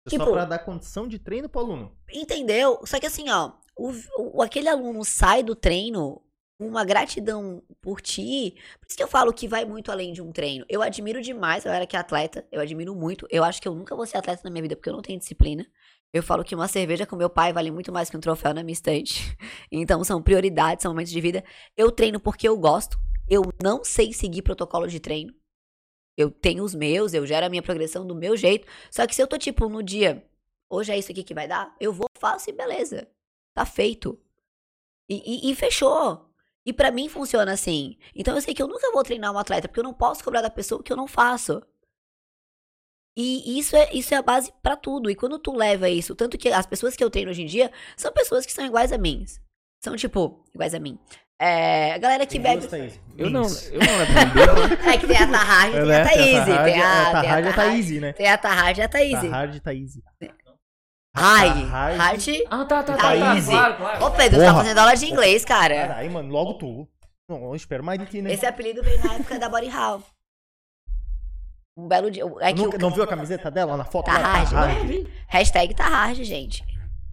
É tipo, só pra dar condição de treino pro aluno. Entendeu? Só que assim, ó, o, o, aquele aluno sai do treino com uma gratidão por ti. Por isso que eu falo que vai muito além de um treino. Eu admiro demais, eu era que atleta, eu admiro muito. Eu acho que eu nunca vou ser atleta na minha vida, porque eu não tenho disciplina. Eu falo que uma cerveja com meu pai vale muito mais que um troféu na minha estante. Então são prioridades, são momentos de vida. Eu treino porque eu gosto. Eu não sei seguir protocolo de treino. Eu tenho os meus, eu gero a minha progressão do meu jeito. Só que se eu tô tipo no dia, hoje é isso aqui que vai dar, eu vou, faço e beleza. Tá feito. E, e, e fechou. E pra mim funciona assim. Então eu sei que eu nunca vou treinar um atleta, porque eu não posso cobrar da pessoa o que eu não faço. E isso é, isso é a base pra tudo. E quando tu leva isso, tanto que as pessoas que eu treino hoje em dia são pessoas que são iguais a mim. São tipo, iguais a mim. É, a galera que bebe... Eu não, eu não. É que tem a Thaise, tem a Thaise. Tem a Thaise, né? Tem a Thaise e a Thaise. Thaise e Thaise. Ai, Thaise. Ah, tá, tá, Thaise. Ô, Pedro, você tá fazendo aula de inglês, cara. Caralho, mano, logo tu. Não, eu espero mais de ti, né? Esse apelido veio na época da Body House. Um belo dia... Não viu a camiseta dela na foto? Thaise. Hashtag Thaise, gente.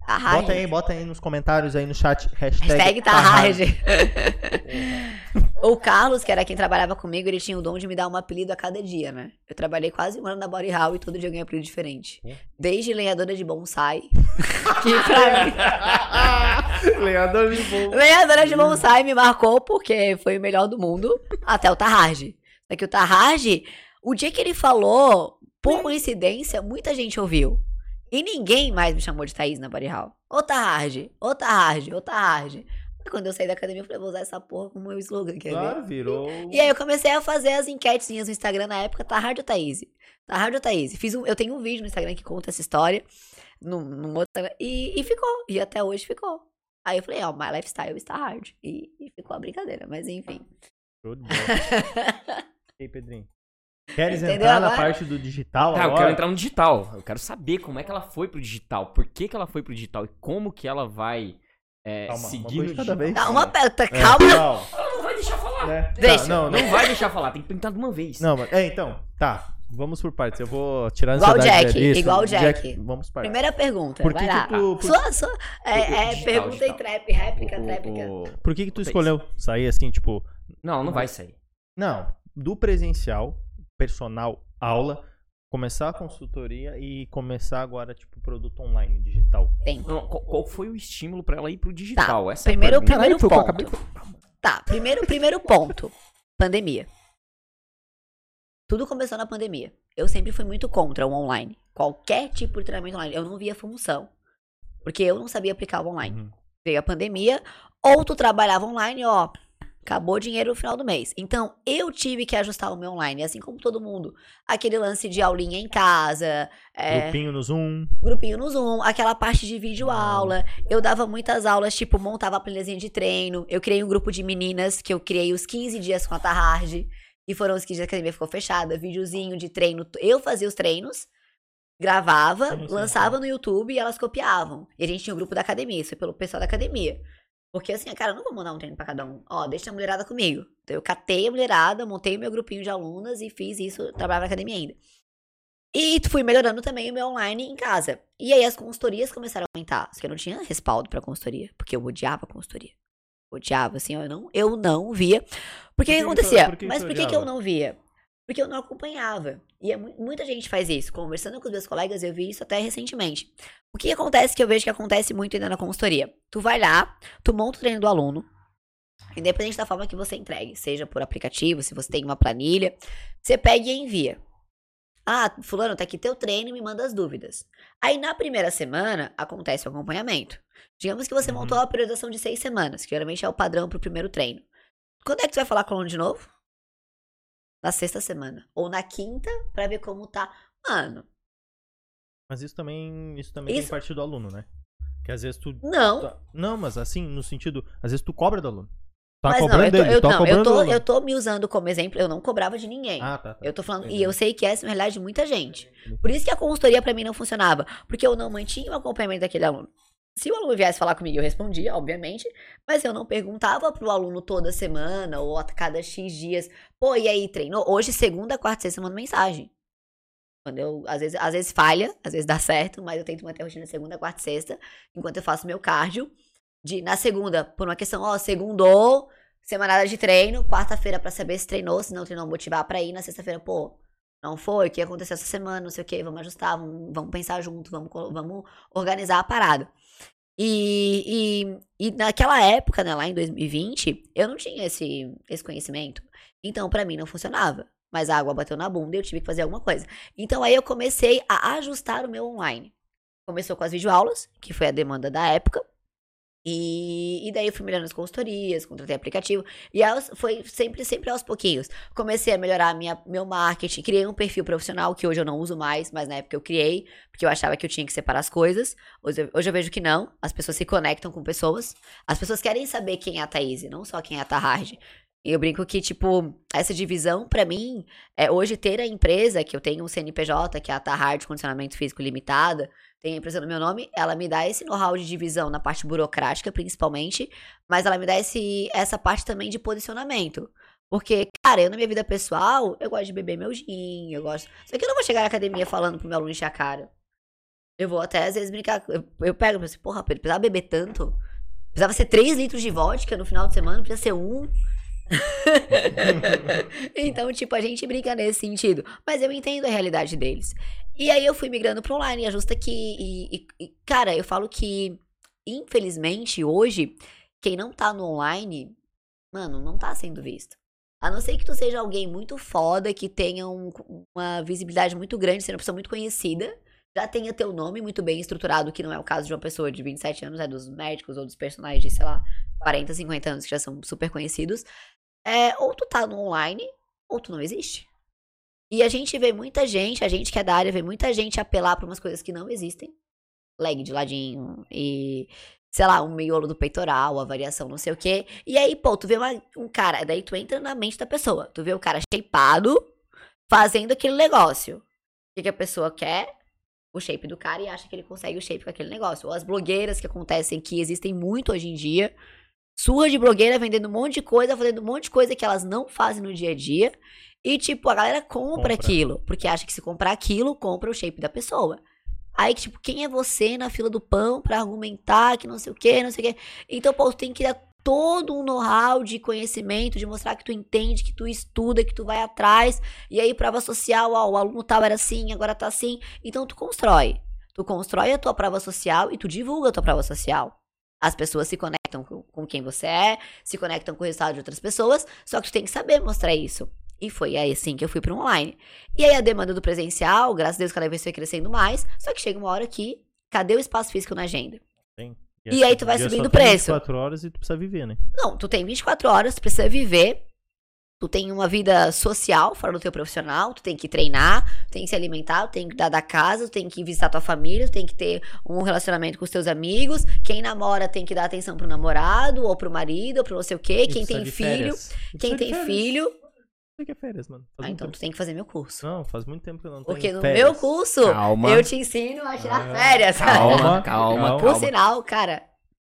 Tá bota aí, bota aí nos comentários, aí no chat, hashtag, hashtag tá hard. O Carlos, que era quem trabalhava comigo, ele tinha o dom de me dar um apelido a cada dia, né? Eu trabalhei quase um ano na Body House e todo dia eu ganhei um apelido diferente. Desde lenhadora de bonsai, que pra mim... lenhadora de bonsai. Lenhadora de bonsai me marcou porque foi o melhor do mundo, até o Tarrage. Só que o Tarrage, o dia que ele falou, por coincidência, muita gente ouviu. E ninguém mais me chamou de Thaís na Body Hall. Ô Thaise, ô Thaise, ô Thaise. Quando eu saí da academia, eu falei, vou usar essa porra como meu slogan, quer ver? Claro, virou. E aí eu comecei a fazer as enquetezinhas no Instagram na época, Thaise ou Thaís? Thaise ou Thaís? Fiz um, eu tenho um vídeo no Instagram que conta essa história. Num, num outro Instagram. E, e ficou. E até hoje ficou. Aí eu falei, ó, oh, my lifestyle is Thaise. E, e ficou a brincadeira, mas enfim. Show de bola. E aí, Pedrinho? Queres Entendeu entrar agora? Na parte do digital tá, agora? Eu quero entrar no digital. Eu quero saber como é que ela foi pro digital. Por que que ela foi pro digital? E como que ela vai é, calma, seguir no digital. Vez, calma, tá, calma. É, calma. Ela não vai deixar falar. É. Deixa. Tá, não, não, não vai deixar falar. Tem que perguntar de uma vez. Não, mas, é, então. Tá, vamos por partes. Eu vou tirar a ansiedade. Igual o Jack. Isso, igual o Jack. Jack. Vamos por partes. Primeira pergunta. Por que vai que lá. Tu, por... Sua, sua, é, é digital, pergunta digital. E trap, réplica, tréplica. Por que que tu escolheu sair assim, tipo... Não, não vai sair. Não, do presencial... personal, aula, começar a consultoria e começar agora, tipo, produto online, digital. Tem. Não, qual, qual foi o estímulo pra ela ir pro digital? Tá, Essa primeiro, é primeiro Caralho, ponto. Acabei... Tá, primeiro, primeiro ponto. Pandemia. Tudo começou na pandemia. Eu sempre fui muito contra o online. Qualquer tipo de treinamento online. Eu não via função. Porque eu não sabia aplicar o online. Uhum. veio a pandemia, ou tu trabalhava online, ó, acabou o dinheiro no final do mês. Então, eu tive que ajustar o meu online, assim como todo mundo. Aquele lance de aulinha em casa. É, grupinho no Zoom. Grupinho no Zoom. Aquela parte de videoaula. Eu dava muitas aulas, tipo, montava a planilha de treino. Eu criei um grupo de meninas, que eu criei os quinze dias com a Tahard. E foram os quinze dias que a academia ficou fechada. Videozinho de treino. Eu fazia os treinos. Gravava, lançava no YouTube e elas copiavam. E a gente tinha um grupo da academia. Isso é pelo pessoal da academia. Porque assim, cara, eu não vou mandar um treino pra cada um. Ó, deixa a mulherada comigo. Então eu catei a mulherada, montei o meu grupinho de alunas e fiz isso, trabalhava na academia ainda. E fui melhorando também o meu online em casa. E aí as consultorias começaram a aumentar. Porque eu não tinha respaldo pra consultoria. Porque eu odiava a consultoria. Odiava, assim, eu não, eu não via. Porque o que acontecia? Por que Mas por que, que eu não via? Porque eu não acompanhava. E é, muita gente faz isso. Conversando com os meus colegas, eu vi isso até recentemente. O que acontece, que eu vejo que acontece muito ainda na consultoria? Tu vai lá, tu monta o treino do aluno, independente da forma que você entregue, seja por aplicativo, se você tem uma planilha, você pega e envia. Ah, fulano, tá aqui teu treino e me manda as dúvidas. Aí na primeira semana, acontece o acompanhamento. Digamos que você montou a periodização de seis semanas, que geralmente é o padrão pro primeiro treino. Quando é que tu vai falar com o aluno de novo? Na sexta semana. Ou na quinta, pra ver como tá. Mano. Mas isso também, isso também isso... tem parte do aluno, né? Que às vezes tu... Não. Tu, não, mas assim, no sentido... Às vezes tu cobra do aluno. Tá mas cobrando não, eu tô, dele, eu, tá não, cobrando eu tô, eu tô me usando como exemplo. Eu não cobrava de ninguém. Ah, tá, tá. Eu tô falando... Entendi. E eu sei que essa é a realidade de muita gente. Por isso que a consultoria pra mim não funcionava. Porque eu não mantinha o acompanhamento daquele aluno. Se o aluno viesse falar comigo, eu respondia, obviamente, mas eu não perguntava pro aluno toda semana ou a cada X dias, pô, e aí, treinou? Hoje, segunda, quarta, sexta, eu mando mensagem. Quando eu, às vezes, às vezes falha, às vezes dá certo, mas eu tento manter a rotina segunda, quarta, sexta, enquanto eu faço meu cardio. De, na segunda, por uma questão, ó, segundou, semanada de treino, quarta-feira pra saber se treinou, se não treinou, motivar pra ir, na sexta-feira, pô... Não foi, o que aconteceu essa semana, não sei o que, vamos ajustar, vamos, vamos pensar junto, vamos, vamos organizar a parada. E, e, e naquela época, né, lá em dois mil e vinte, eu não tinha esse, esse conhecimento. Então, pra mim, não funcionava. Mas a água bateu na bunda e eu tive que fazer alguma coisa. Então, aí eu comecei a ajustar o meu online. Começou com as videoaulas, que foi a demanda da época. E, e daí eu fui melhorando as consultorias, contratei aplicativo. E aos, foi sempre, sempre aos pouquinhos. Comecei a melhorar minha, meu marketing. Criei um perfil profissional que hoje eu não uso mais. Mas na época eu criei, porque eu achava que eu tinha que separar as coisas. Hoje eu, hoje eu vejo que não. As pessoas se conectam com pessoas. As pessoas querem saber quem é a Thaise, não só quem é a Tahard. E eu brinco que, tipo, essa divisão pra mim é hoje ter a empresa, que eu tenho um C N P J, que é a Tahard Condicionamento Físico Limitada. Tem a empresa no meu nome, ela me dá esse know-how de divisão na parte burocrática, principalmente, mas ela me dá esse, essa parte também de posicionamento. Porque, cara, eu na minha vida pessoal, eu gosto de beber meu gin, eu gosto... Só que eu não vou chegar na academia falando pro meu aluno encher a cara. Eu vou até, às vezes, brincar... Eu, eu pego e falo assim, porra, Pedro, precisava beber tanto? Precisava ser três litros de vodka no final de semana, precisa ser um... Então, tipo, a gente brinca nesse sentido. Mas eu entendo a realidade deles. E aí eu fui migrando pro online, ajusta aqui. E, e, e, cara, eu falo que, infelizmente, hoje, quem não tá no online, mano, não tá sendo visto. A não ser que tu seja alguém muito foda, que tenha um, uma visibilidade muito grande, seja uma pessoa muito conhecida, já tenha teu nome muito bem estruturado, que não é o caso de uma pessoa de vinte e sete anos, é dos médicos ou dos personagens de, sei lá, quarenta, cinquenta anos, que já são super conhecidos. É, ou tu tá no online, ou tu não existe. E a gente vê muita gente, a gente que é da área, vê muita gente apelar pra umas coisas que não existem. Leg de ladinho, e sei lá, um miolo do peitoral, a variação não sei o quê. E aí, pô, tu vê uma, um cara, daí tu entra na mente da pessoa. Tu vê o cara shapeado, fazendo aquele negócio. O que, que a pessoa quer? O shape do cara, e acha que ele consegue o shape com aquele negócio. Ou as blogueiras que acontecem, que existem muito hoje em dia. Surra de blogueira vendendo um monte de coisa, fazendo um monte de coisa que elas não fazem no dia a dia. E, tipo, a galera compra, compra aquilo. Porque acha que se comprar aquilo, compra o shape da pessoa. Aí, tipo, quem é você na fila do pão pra argumentar que não sei o quê, não sei o quê. Então, pô, tu tem que dar todo um know-how de conhecimento, de mostrar que tu entende, que tu estuda, que tu vai atrás. E aí, prova social, ó, o aluno tal era assim, agora tá assim. Então, tu constrói. Tu constrói a tua prova social e tu divulga a tua prova social. As pessoas se conectam com quem você é, se conectam com o resultado de outras pessoas, só que tu tem que saber mostrar isso. E foi aí assim que eu fui pro online. E aí a demanda do presencial, graças a Deus, cada vez foi crescendo mais, só que chega uma hora que, cadê o espaço físico na agenda? Sim. E, e aí tu vai subindo o preço. vinte e quatro horas e tu precisa viver, né? Não, tu tem vinte e quatro horas, tu precisa viver. Tu tem uma vida social fora do teu profissional, tu tem que treinar, tu tem que se alimentar, tu tem que cuidar da casa, tu tem que visitar tua família, tu tem que ter um relacionamento com os teus amigos. Quem namora tem que dar atenção pro namorado, ou pro marido, ou pro não sei o quê. Quem tem filho, quem tem filho... que é férias, mano. Faz ah, então tempo. Tu tem que fazer meu curso. Não, faz muito tempo que eu não tenho férias. Porque no meu curso, calma. Eu te ensino a tirar ah, férias. Calma, calma, Por calma. Sinal, cara,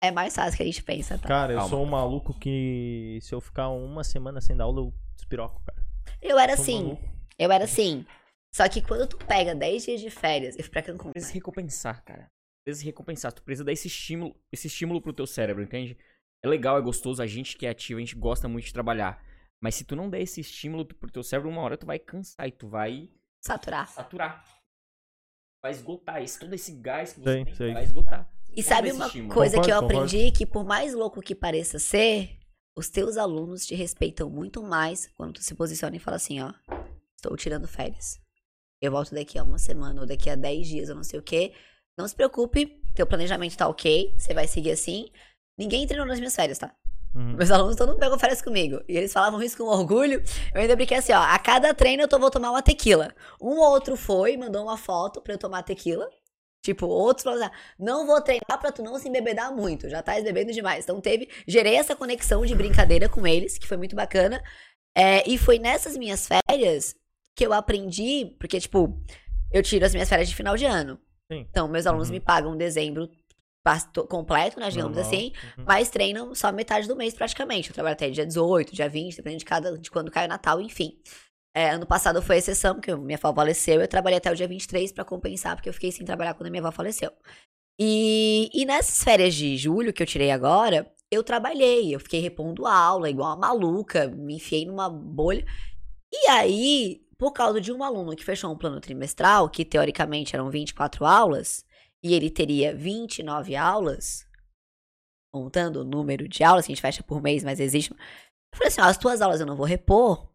é mais fácil que a gente pensa, tá? Cara, eu calma, sou um maluco que se eu ficar uma semana sem dar aula, eu despiroco, cara. Eu era eu assim, maluco. eu era assim. Só que quando tu pega dez dias de férias, eu fui pra Cancún. Tu precisa recompensar, cara. Tu precisa recompensar, tu precisa dar esse estímulo, esse estímulo pro teu cérebro, entende? É legal, é gostoso, a gente que é ativo, a gente gosta muito de trabalhar. Mas se tu não der esse estímulo pro teu cérebro, uma hora tu vai cansar e tu vai... Saturar. Saturar. Vai esgotar. Esse, todo esse gás que você sim, tem sim. vai esgotar. E sabe uma estímulo. coisa concordo, que eu aprendi? Concordo. Que por mais louco que pareça ser, os teus alunos te respeitam muito mais quando tu se posiciona e fala assim, ó, estou tirando férias. Eu volto daqui a uma semana ou daqui a dez dias, eu não sei o quê. Não se preocupe, teu planejamento tá ok, você vai seguir assim. Ninguém treinou nas minhas férias, tá? Uhum. Meus alunos, todo mundo pegou férias comigo. E eles falavam isso com orgulho. Eu ainda brinquei assim, ó, a cada treino eu tô, vou tomar uma tequila. Um ou outro foi, mandou uma foto pra eu tomar tequila. Tipo, outros falaram assim, não vou treinar pra tu não se embebedar muito, já tá bebendo demais. Então teve, gerei essa conexão de brincadeira com eles, que foi muito bacana. É, e foi nessas minhas férias que eu aprendi, porque tipo, eu tiro as minhas férias de final de ano. Sim. Então meus alunos uhum. me pagam em dezembro completo, né, digamos normal. Assim, uhum. mas treinam só metade do mês praticamente. Eu trabalho até dia dezoito, dia vinte, dependendo de, cada, de quando cai o Natal, enfim. É, ano passado foi exceção, porque minha avó faleceu, eu trabalhei até o dia vinte e três pra compensar, porque eu fiquei sem trabalhar quando minha avó faleceu. E, e nessas férias de julho que eu tirei agora, eu trabalhei, eu fiquei repondo aula, igual uma maluca, me enfiei numa bolha. E aí, por causa de um aluno que fechou um plano trimestral, que teoricamente eram vinte e quatro aulas, e ele teria vinte e nove aulas, contando o número de aulas que a gente fecha por mês, mas existe. Eu falei assim, ó, as tuas aulas eu não vou repor,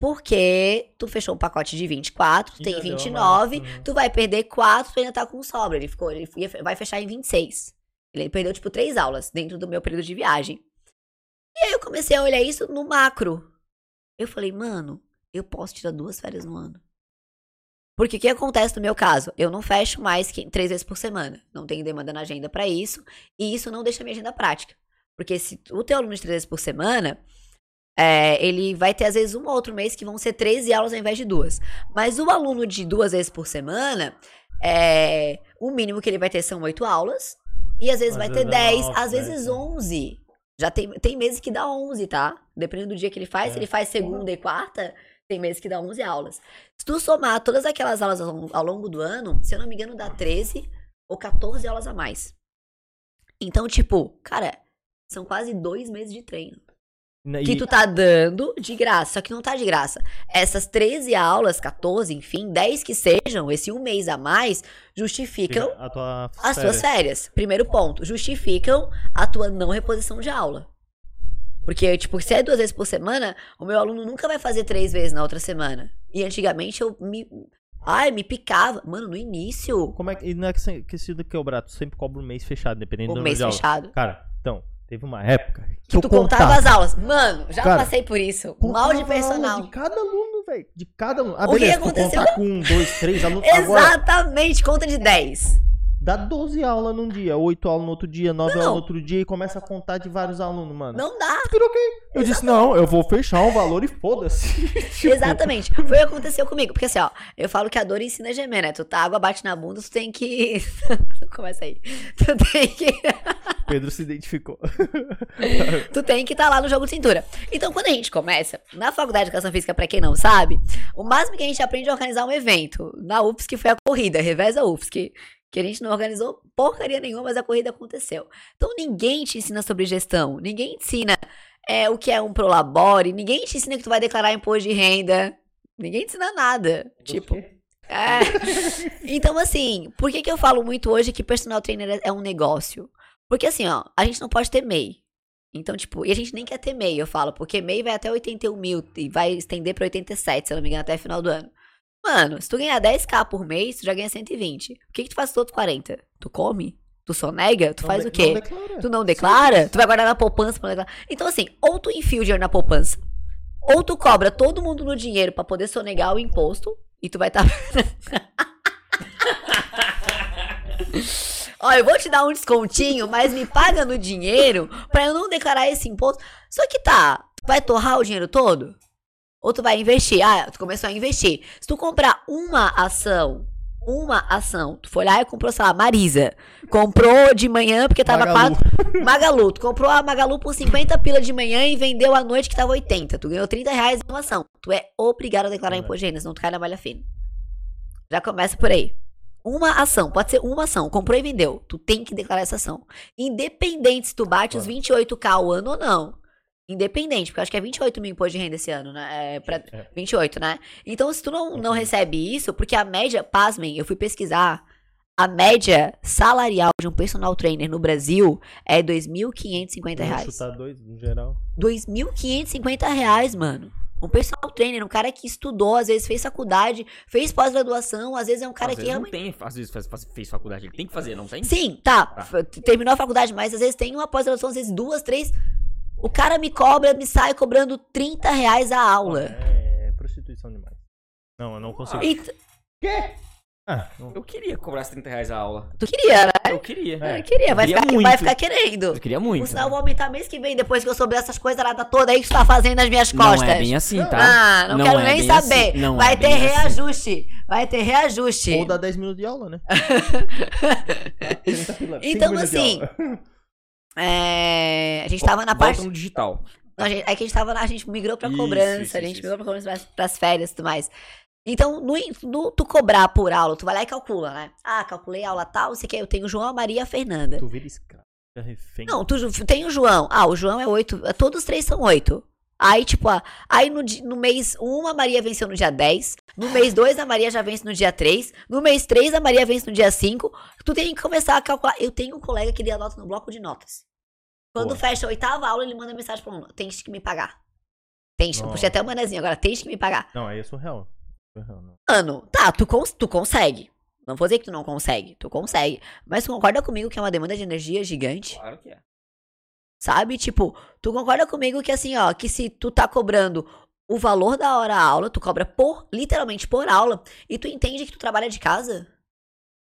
porque tu fechou um pacote de vinte e quatro, tu tem vinte e nove, tu vai perder quatro, tu ainda tá com sobra. Ele ficou, ele vai fechar em vinte e seis. Ele perdeu, tipo, três aulas dentro do meu período de viagem. E aí eu comecei a olhar isso no macro. Eu falei, mano, eu posso tirar duas férias no ano. Porque o que acontece no meu caso? Eu não fecho mais que três vezes por semana. Não tenho demanda na agenda pra isso. E isso não deixa a minha agenda prática. Porque se o teu aluno de três vezes por semana, é, ele vai ter às vezes um ou outro mês que vão ser treze aulas ao invés de duas. Mas o aluno de duas vezes por semana, é, o mínimo que ele vai ter são oito aulas. E às vezes às vai vezes ter dez, às vezes onze. Já tem, tem meses que dá onze, tá? Dependendo do dia que ele faz. É. Se ele faz segunda e quarta... Tem meses que dá onze aulas. Se tu somar todas aquelas aulas ao longo do ano, se eu não me engano, dá treze ou catorze aulas a mais. Então, tipo, cara, são quase dois meses de treino. E... que tu tá dando de graça, só que não tá de graça. Essas treze aulas, catorze, enfim, dez que sejam, esse um mês a mais, justificam a tua as tuas férias. Primeiro ponto, justificam a tua não reposição de aula. Porque, tipo, se é duas vezes por semana, o meu aluno nunca vai fazer três vezes na outra semana. E antigamente eu me... Ai, me picava. Mano, no início... Como é que... E não é que se do quebrar, tu sempre cobra um mês fechado, dependendo um do mês fechado. Cara, então, teve uma época... Que, que tu contava, contava as aulas. Mano, já cara, passei por isso. Mal de personal. De cada aluno, velho. De cada aluno. Ah, o beleza, que aconteceu? Tu conta com um, dois, três alunos. Exatamente, agora... conta de dez. Dá doze aulas num dia, oito aulas no outro dia, nove aulas no outro dia e começa a contar de vários alunos, mano. Não dá. Eu disse, não, eu vou fechar um valor e foda-se. Tipo... Exatamente. Foi o que aconteceu comigo. Porque assim, ó, eu falo que a dor ensina a gemer, né? Tu tá, água bate na bunda, tu tem que... Começa aí. Tu tem que... Pedro se identificou. Tu tem que estar tá lá no jogo de cintura. Então, quando a gente começa, na faculdade de educação física, pra quem não sabe, o máximo que a gente aprende é organizar um evento. Na U F S C foi a corrida, reveza U F S C. Que a gente não organizou porcaria nenhuma, mas a corrida aconteceu. Então, ninguém te ensina sobre gestão. Ninguém te ensina é, o que é um prolabore. Ninguém te ensina que tu vai declarar imposto de renda. Ninguém te ensina nada. Eu tipo... É. Então, assim, por que, que eu falo muito hoje que personal trainer é um negócio? Porque, assim, ó, a gente não pode ter M E I. Então, tipo... E a gente nem quer ter M E I, eu falo. Porque M E I vai até oitenta e um mil e vai estender pra oitenta e sete, se eu não me engano, até o final do ano. Mano, se tu ganhar dez mil por mês, tu já ganha cento e vinte. O que que tu faz com os outros quarenta? Tu come? Tu só nega, tu não faz de, o quê? Não tu não declara? Sim. Tu vai guardar na poupança pra não declarar. Então, assim, ou tu enfia o dinheiro na poupança, ou tu cobra todo mundo no dinheiro pra poder sonegar o imposto, e tu vai estar... Tá... Ó, eu vou te dar um descontinho, mas me paga no dinheiro pra eu não declarar esse imposto. Só que tá, tu vai torrar o dinheiro todo? Ou tu vai investir? Ah, tu começou a investir. Se tu comprar uma ação... Uma ação. Tu foi lá e comprou, sei lá, Marisa. Comprou de manhã porque tava Magalu. Quatro... Magalu. Tu comprou a Magalu por cinquenta pila de manhã e vendeu à noite que tava oitenta. Tu ganhou trinta reais em uma ação. Tu é obrigado a declarar imposto de renda, senão tu cai na malha fina. Já começa por aí. Uma ação. Pode ser uma ação. Comprou e vendeu. Tu tem que declarar essa ação. Independente se tu bate os vinte e oito mil ao ano ou não. Independente, porque eu acho que é vinte e oito mil imposto de renda esse ano, né? É pra vinte e oito, né? Então, se tu não, não recebe isso, porque a média, pasmem, eu fui pesquisar, a média salarial de um personal trainer no Brasil é dois mil quinhentos e cinquenta reais. Vou chutar dois, no geral. dois mil quinhentos e cinquenta reais, mano. Um personal trainer, um cara que estudou, às vezes fez faculdade, fez pós-graduação, às vezes é um cara às que... Vezes realmente... não tem, às vezes faz, faz, fez faculdade, ele tem que fazer, não tem? Sim, tá, tá. Terminou a faculdade, mas às vezes tem uma pós-graduação, às vezes duas, três... O cara me cobra, me sai cobrando trinta reais a aula. É, é prostituição demais. Não, eu não consigo. Ah, t... Quê? Ah, não. Eu queria cobrar trinta reais a aula. Tu queria, né? Eu queria. É, eu queria, eu vai, queria ficar, vai ficar querendo. Eu queria muito. Senão eu vou aumentar mês que vem, depois que eu souber essas coisas nada toda aí que tu tá fazendo nas minhas costas. Não é bem assim, tá? Ah, não, não quero é nem saber. Assim. Não vai é ter reajuste. Assim. Vai ter reajuste. Ou dá dez minutos de aula, né? Então, assim... É, a gente Pô, tava na parte no digital. Não, a gente, aí que a gente tava na, a gente migrou pra isso, cobrança, isso, a gente isso, migrou isso. pra cobrança pras férias e tudo mais. Então, no, no tu cobrar por aula, tu vai lá e calcula, né? Ah, calculei a aula tal, sei que eu tenho João, Maria e a Fernanda. Tu vira escravo, é refém. Não, tu tem o João. Ah, o João é oito, todos os três são oito. Aí, tipo, ah, aí no, no mês um a Maria venceu no dia dez, no mês dois a Maria já vence no dia três, no mês três a Maria vence no dia cinco. Tu tem que começar a calcular. Eu tenho um colega que lê a nota no bloco de notas. Quando Boa. fecha a oitava aula, ele manda mensagem pro aluno: tens que me pagar. Tens, não. Puxei até o manezinho agora, tens que me pagar. Não, aí é surreal. surreal não. Mano, tá, tu, cons tu consegue. Não vou dizer que tu não consegue, tu consegue. Mas tu concorda comigo que é uma demanda de energia gigante? Claro que é. Sabe, tipo, tu concorda comigo que assim, ó, que se tu tá cobrando o valor da hora aula, tu cobra por, literalmente por aula, e tu entende que tu trabalha de casa?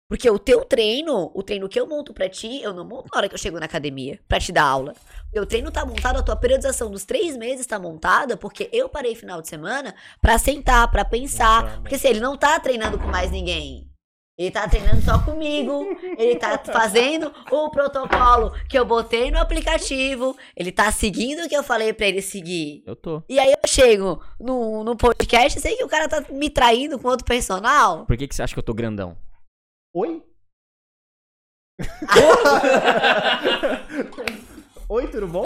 Porque o teu treino, o treino que eu monto pra ti, eu não monto na hora que eu chego na academia pra te dar aula. O teu treino tá montado, a tua periodização dos três meses tá montada, porque eu parei final de semana pra sentar, pra pensar, porque assim, ele não tá treinando com mais ninguém. Ele tá treinando só comigo, ele tá fazendo o protocolo que eu botei no aplicativo, ele tá seguindo o que eu falei pra ele seguir. Eu tô. E aí eu chego no, no podcast e sei que o cara tá me traindo com outro personal. Por que que você acha que eu tô grandão? Oi? Oi, tudo bom?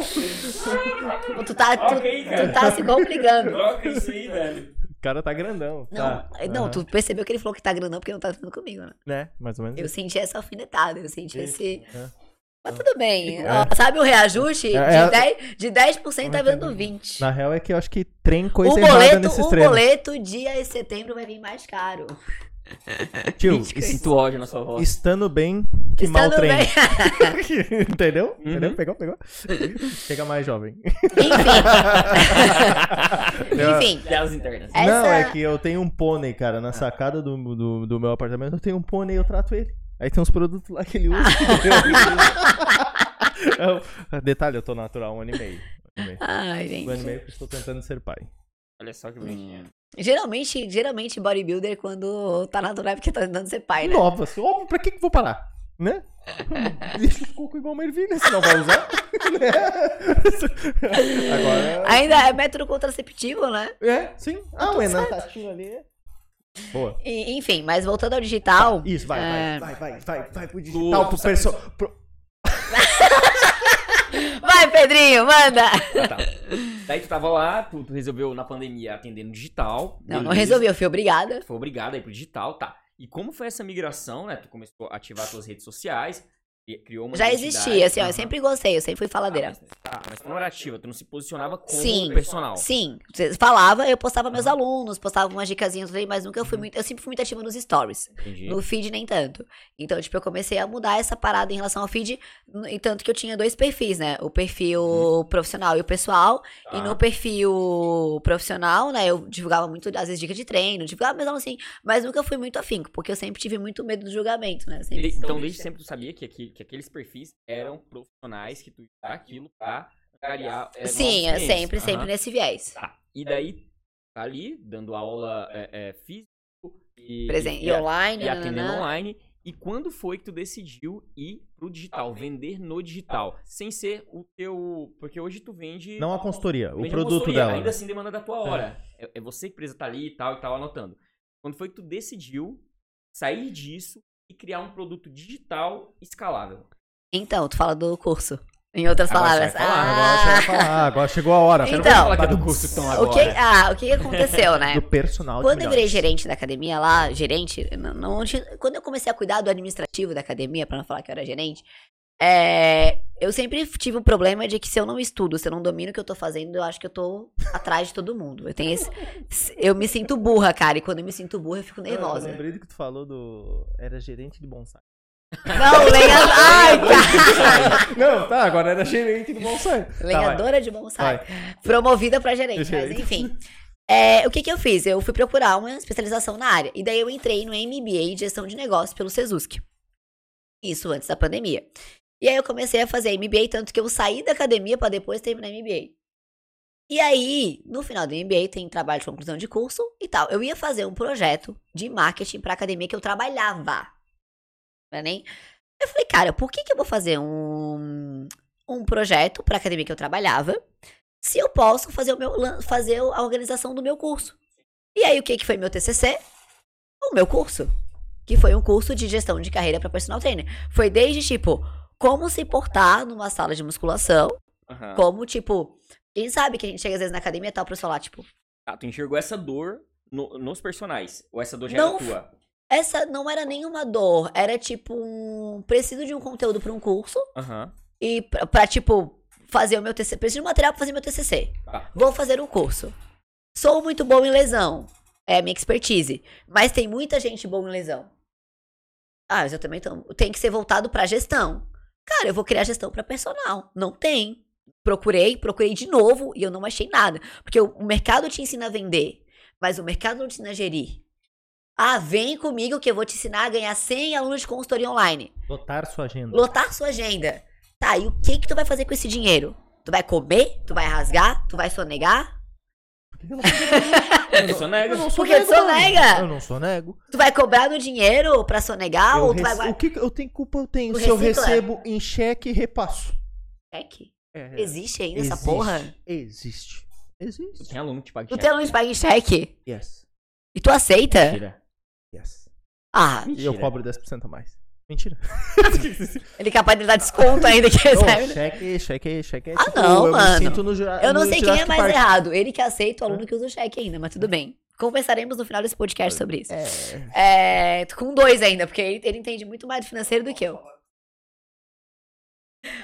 Tu tá, tu, okay, tu tá se complicando. Troca isso aí, velho. O cara tá grandão. Tá. Não, não uhum. Tu percebeu que ele falou que tá grandão porque não tá falando comigo, né? Né, mais ou menos. Eu isso. senti essa alfinetada, eu senti Isso. esse... É. Mas tudo bem. É. Ó, sabe o reajuste? É. De, é. dez, de dez por cento tá vendo vinte por cento. Na real é que eu acho que trem coisa o errada boleto, nesses O treinos. boleto dia de setembro vai vir mais caro. Tio, sinto ódio na sua voz. Estando bem, que Estando mal treino. Entendeu? Uhum. Entendeu? Pegou, pegou. Chega mais jovem. Enfim. Enfim. Essa... Não, é que eu tenho um pônei, cara. Na sacada do, do, do meu apartamento, eu tenho um pônei e eu trato ele. Aí tem uns produtos lá que ele usa. eu... Detalhe, eu tô natural um ano e meio. Um ano e meio. Ai, gente. Um ano e meio que eu estou tentando ser pai. Olha só que bonitinho. Hum. Geralmente, geralmente bodybuilder quando tá natural é porque tá tentando ser pai, né? Nova, assim, óbvio, pra que que vou parar? Né? Deixa o coco igual uma ervilha, se não vai usar. Né? Agora... Ainda é método contraceptivo, né? É, sim. Ah, o Enan tá assistindo ali. Boa. E, enfim, mas voltando ao digital... Isso, vai, é... vai, vai, vai, vai, vai pro digital, Lula, pro personal... Pro... Vai, Pedrinho, manda! Ah, tá. Daí tu tava lá, tu, tu resolveu na pandemia atender no digital. Não, não resolveu, fui obrigada. Foi obrigada aí pro digital, tá. E como foi essa migração, né? Tu começou a ativar tuas redes sociais. Criou uma já existia, assim, uhum. ó, eu sempre gostei, eu sempre fui faladeira. Ah, mas tu não era ativa, tu não se posicionava como sim, personal. Sim, você falava, eu postava uhum. meus alunos, postava umas dicasinhas, mas nunca eu fui uhum. muito, eu sempre fui muito ativa nos stories. Entendi. No feed nem tanto. Então, tipo, eu comecei a mudar essa parada em relação ao feed, e tanto que eu tinha dois perfis, né? O perfil uhum. profissional e o pessoal, ah. e no perfil profissional, né, eu divulgava muito, às vezes, dicas de treino, divulgava mesmo assim, mas nunca fui muito afinco, porque eu sempre tive muito medo do julgamento, né? Sempre... Então, desde sempre tu sabia que aqui que aqueles perfis eram profissionais que tu ia dar aquilo pra variar. É, sim, é sempre, uhum. sempre nesse viés. Tá. E daí, tá ali, dando aula é, é, física e, Presen- e, e online. E atendendo nanana. online. E quando foi que tu decidiu ir pro digital, vender no digital? Sem ser o teu... Porque hoje tu vende... Não a consultoria, o produto consultoria, dela. Ainda assim demanda da tua hora. É, é você que precisa tá ali e tal, e tal, anotando. Quando foi que tu decidiu sair disso e criar um produto digital escalável? Então, tu fala do curso. Em outras agora palavras. Você vai falar, ah, agora você vai falar. Agora chegou a hora. Então, você não vai falar que é do curso então agora. O que, ah, o que aconteceu, né? Do personal. Quando eu virei gerente da academia lá, gerente, não, não, quando eu comecei a cuidar do administrativo da academia, pra não falar que eu era gerente, é, eu sempre tive o problema de que se eu não estudo, se eu não domino o que eu tô fazendo, eu acho que eu tô atrás de todo mundo. Eu tenho esse, eu me sinto burra, cara, e quando eu me sinto burra eu fico nervosa. Eu lembrei do que tu falou do... Era gerente de bonsai. Não, lenhadora... Ai, cara! Não, tá, agora era gerente de bonsai. Lenhadora tá, de bonsai. Vai. Promovida pra gerente, gerente, mas enfim... É, o que que eu fiz? Eu fui procurar uma especialização na área, e daí eu entrei no M B A de Gestão de Negócios pelo CESUSC. Isso antes da pandemia. E aí eu comecei a fazer M B A, tanto que eu saí da academia pra depois terminar M B A. E aí, no final do M B A tem trabalho de conclusão de curso e tal. Eu ia fazer um projeto de marketing pra academia que eu trabalhava. Não é nem... Eu falei, cara, por que que eu vou fazer um, um projeto pra academia que eu trabalhava se eu posso fazer, o meu, fazer a organização do meu curso? E aí, o que que foi meu T C C? O meu curso, que foi um curso de gestão de carreira pra personal trainer. Foi desde, tipo... Como se portar numa sala de musculação. Uhum. Como, tipo... Quem sabe que a gente chega às vezes na academia e tal pra eu falar, tipo... Ah, tu enxergou essa dor no, nos personagens. Ou essa dor já não, era tua? Essa não era nenhuma dor. Era, tipo, um... Preciso de um conteúdo pra um curso. Uhum. E pra, pra, tipo, fazer o meu T C C. Preciso de um material pra fazer meu T C C. Ah. Vou fazer um curso. Sou muito bom em lesão. É a minha expertise. Mas tem muita gente boa em lesão. Ah, mas eu também tô... Tem que ser voltado pra gestão. Cara, eu vou criar gestão para personal. Não tem. Procurei, procurei de novo e eu não achei nada. Porque o mercado te ensina a vender, mas o mercado não te ensina a gerir. Ah, vem comigo que eu vou te ensinar a ganhar cem alunos de consultoria online. Lotar sua agenda. Lotar sua agenda. Tá, e o que que tu vai fazer com esse dinheiro? Tu vai comer? Tu vai rasgar? Tu vai sonegar? Eu sonnego. Eu não sou Porque tu sonega. Eu não sonego. Tu vai cobrar no dinheiro pra sonegar? Eu ou tu rece... vai... O que eu tenho culpa? Eu tenho. Tu se recicla? Eu recebo em cheque e repasso. Cheque? É. Existe ainda Existe. essa porra? Existe. Existe. Tu tem aluno que paga em cheque? Tu tem aluno que paga em cheque? Yes. E tu aceita? Mentira. Yes. Ah. E eu cobro dez por cento a mais. Mentira. Ele é capaz de dar desconto ainda que recebe. Cheque, cheque, cheque. Ah, tipo, não, eu mano. Me sinto no, eu não no sei quem é mais Park. errado. Ele que aceita, o aluno que usa o cheque ainda, mas tudo bem. Conversaremos no final desse podcast sobre isso. É... É, tô com dois ainda, porque ele, ele entende muito mais do financeiro do que eu.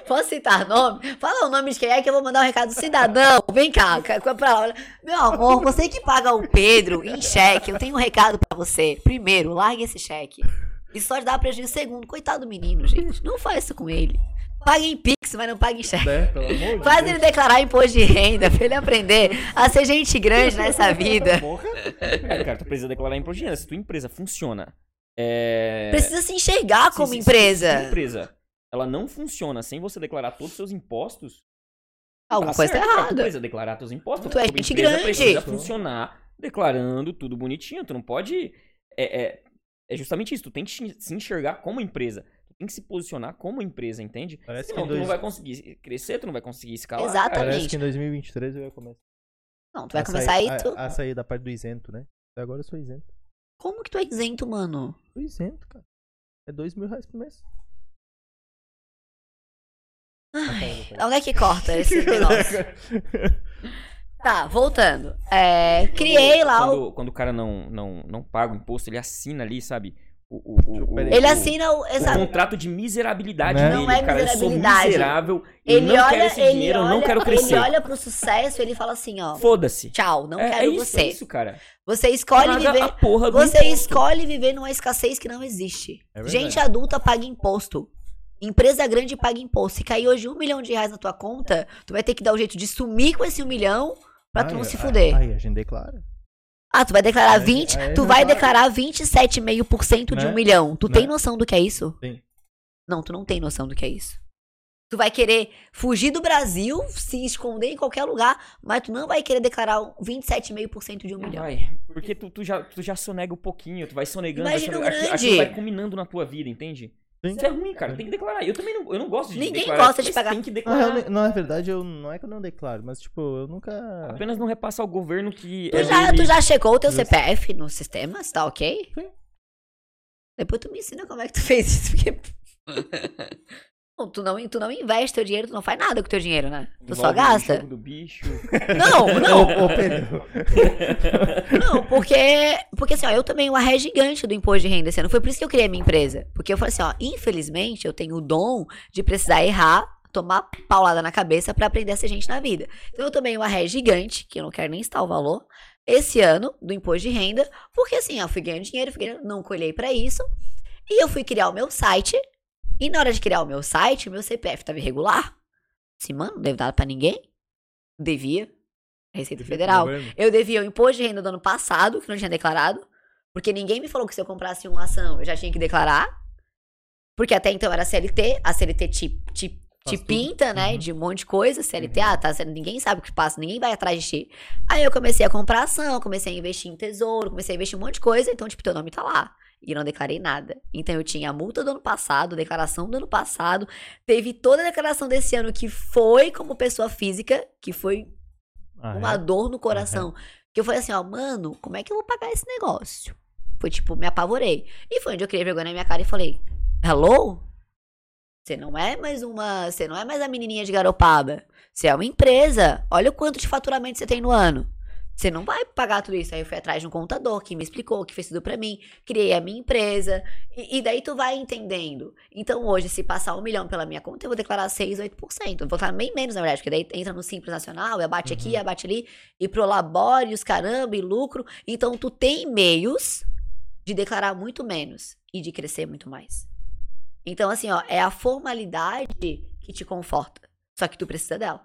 Posso citar nome? Fala o nome de quem é que eu vou mandar um recado. Cidadão, vem cá. Pra lá. Meu amor, você que paga o Pedro em cheque, eu tenho um recado pra você. Primeiro, largue esse cheque. Isso só dá prejuízo. Segundo, coitado do menino, gente. Não faz isso com ele. Paga em PIX, mas não paga em cheque. É, pelo amor de Faz Deus. Ele declarar imposto de renda, pra ele aprender a ser gente grande nessa vida. Porra. É, cara, tu precisa declarar imposto de renda. Se tua empresa funciona... É... Precisa se enxergar como se, se, empresa. Se tua empresa, ela não funciona sem você declarar todos os seus impostos... Alguma tá coisa certo, tá errada. Tu precisa declarar teus impostos. Tu é gente grande. Tu precisa funcionar declarando tudo bonitinho. Tu não pode... É, é... É justamente isso, tu tem que se enxergar como empresa, tu tem que se posicionar como empresa, entende? Parece Senão, que dois... tu não vai conseguir crescer, tu não vai conseguir escalar. Exatamente. Cara. Parece que em dois mil e vinte e três eu ia começar. Não, tu vai a começar sair, aí... Tu... A, a sair da parte do isento, né? Agora eu sou isento. Como que tu é isento, mano? Eu sou isento, cara. É dois mil reais por mês. Ai, onde é que corta esse negócio? Tá, voltando. É, criei quando, lá o... Quando, quando o cara não, não, não paga o imposto, ele assina ali, sabe? O, o, o, ele assina o, o contrato de miserabilidade, né? Não dele, é cara, miserabilidade. Eu sou miserável, ele eu não olha, quero esse dinheiro, olha, eu não quero crescer. Ele olha pro sucesso, ele fala assim, ó, foda-se. Tchau, não é, quero é isso, você. É isso, cara. Você escolhe Paga viver, a porra do você imposto. Escolhe viver numa escassez que não existe. É gente adulta paga imposto. Empresa grande paga imposto. Se cair hoje um milhão de reais na tua conta, tu vai ter que dar um jeito de sumir com esse um milhão pra ai, tu não ai, se fuder. Aí a gente declara. Ah, tu vai declarar aí, vinte, aí tu vai, vai declarar vinte e sete vírgula cinco por cento de um milhão. Tu não tem noção do que é isso? Sim. Não, tu não tem noção do que é isso. Tu vai querer fugir do Brasil, se esconder em qualquer lugar, mas tu não vai querer declarar vinte e sete vírgula cinco por cento de um milhão. Ai, porque tu, tu, já, tu já sonega um pouquinho, tu vai sonegando, vai sonegando aquilo, aquilo vai culminando na tua vida, entende? Sim. Isso é ruim, cara, tem que declarar. Eu também não, eu não gosto de Ninguém declarar. Ninguém gosta de pagar. Tem que declarar. Não, na verdade, eu, não é que eu não declaro, mas tipo, eu nunca... Apenas não repasso ao governo que... Tu, é já, ele... tu já checou o teu C P F no sistema? Se tá ok? Sim. Depois tu me ensina como é que tu fez isso, porque... Não, tu, não, tu não investe teu dinheiro, tu não faz nada com teu dinheiro, né? Tu Envolve só gasta. Do bicho. Não, não. Ô, Pedro. Não, porque, porque assim, ó, eu tomei uma ré gigante do imposto de renda esse ano. Foi por isso que eu criei a minha empresa. Porque eu falei assim, ó, infelizmente eu tenho o dom de precisar errar, tomar paulada na cabeça pra aprender a ser gente na vida. Então eu tomei uma ré gigante, que eu não quero nem citar o valor, esse ano do imposto de renda, porque assim, ó, eu fui ganhando dinheiro, fui ganhando, não colhei pra isso. E eu fui criar o meu site. E na hora de criar o meu site, o meu C P F estava irregular. Assim, mano, não devo nada pra ninguém. Devia. Receita Federal. Eu devia o imposto de renda do ano passado, que não tinha declarado. Porque ninguém me falou que se eu comprasse uma ação, eu já tinha que declarar. Porque até então era C L T. A C L T te, te, te pinta, tudo, né? Uhum. De um monte de coisa. C L T, uhum. ah, tá, ninguém sabe o que passa, ninguém vai atrás de ti. Aí eu comecei a comprar ação, comecei a investir em tesouro, comecei a investir em um monte de coisa. Então, tipo, teu nome tá lá. E não declarei nada. Então eu tinha a multa do ano passado, declaração do ano passado, teve toda a declaração desse ano que foi como pessoa física, que foi ah, uma é? dor no coração. Ah, é. Que eu falei assim, ó, mano, como é que eu vou pagar esse negócio? Foi tipo, me apavorei. E foi onde eu criei vergonha na minha cara e falei, hello? Você não é mais uma, você não é mais a menininha de Garopaba. Você é uma empresa. Olha o quanto de faturamento você tem no ano. Você não vai pagar tudo isso. Aí eu fui atrás de um contador que me explicou, que fez tudo pra mim. Criei a minha empresa. E, e daí tu vai entendendo. Então hoje, se passar um milhão pela minha conta, eu vou declarar seis, oito por cento. Eu vou declarar bem menos, na verdade. Porque daí entra no Simples Nacional, abate uhum. aqui, abate ali. E prolabore, os caramba, e lucro. Então tu tem meios de declarar muito menos. E de crescer muito mais. Então assim, ó, é a formalidade que te conforta. Só que tu precisa dela.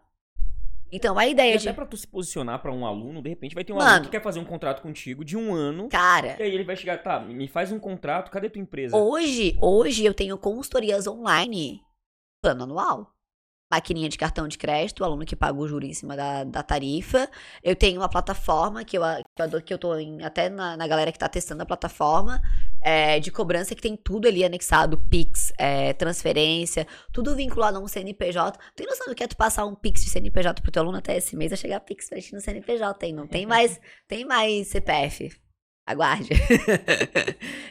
Então, a ideia até de... até pra tu se posicionar pra um aluno, de repente vai ter um Mano, aluno que quer fazer um contrato contigo de um ano. Cara... E aí ele vai chegar, tá, me faz um contrato, cadê tua empresa? Hoje, hoje eu tenho consultorias online, plano anual. Maquininha de cartão de crédito, o aluno que paga o juro em cima da, da tarifa. Eu tenho uma plataforma que eu, que eu tô em, até na, na galera que tá testando a plataforma, é, de cobrança, que tem tudo ali anexado, PIX, é, transferência, tudo vinculado a um C N P J. Tem noção do que é tu passar um PIX de C N P J pro teu aluno até esse mês, a chegar PIX pra gente no C N P J, hein? Não tem mais, tem mais C P F. Aguarde.